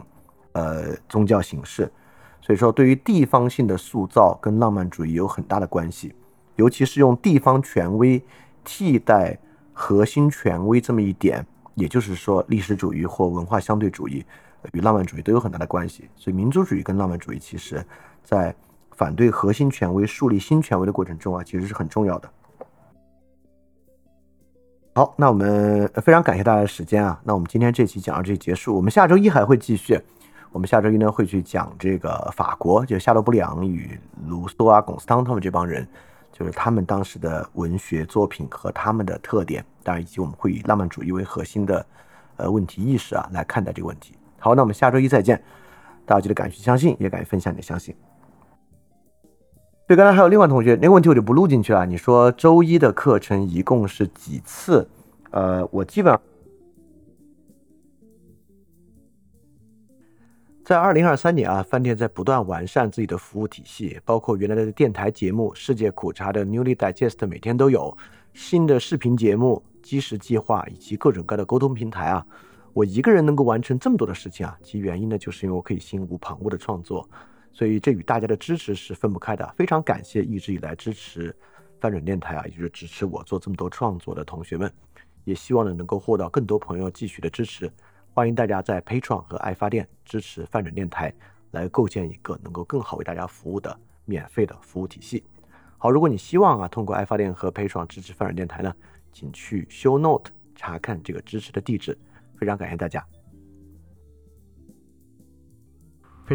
宗教形式，所以说对于地方性的塑造跟浪漫主义有很大的关系，尤其是用地方权威替代核心权威这么一点，也就是说历史主义或文化相对主义与浪漫主义都有很大的关系。所以民族主义跟浪漫主义其实在反对核心权威树立新权威的过程中啊，其实是很重要的。好，那我们非常感谢大家的时间啊，那我们今天这期讲到这里结束，我们下周一还会继续，我们下周一呢会去讲这个法国，就夏洛布里昂与卢梭啊、龚斯汤他们这帮人，就是他们当时的文学作品和他们的特点，当然以及我们会以浪漫主义为核心的问题意识啊来看待这个问题。好，那我们下周一再见，大家记得敢于相信，也敢于分享你的相信。对，刚才还有另外同学那个问题我就不录进去了，你说周一的课程一共是几次？我基本上在2023年啊，饭店在不断完善自己的服务体系，包括原来的电台节目世界苦茶的 Newly Digest 每天都有，新的视频节目基石计划，以及各种各样的沟通平台啊。我一个人能够完成这么多的事情啊，其原因呢就是因为我可以心无旁骛的创作，所以这与大家的支持是分不开的。非常感谢一直以来支持翻转电台啊，也就是支持我做这么多创作的同学们，也希望呢能够获得更多朋友继续的支持。欢迎大家在 Patreon 和爱发电支持翻转电台，来构建一个能够更好为大家服务的免费的服务体系。好，如果你希望啊通过爱发电和 Patreon 支持翻转电台呢，请去 show note 查看这个支持的地址。非常感谢大家，非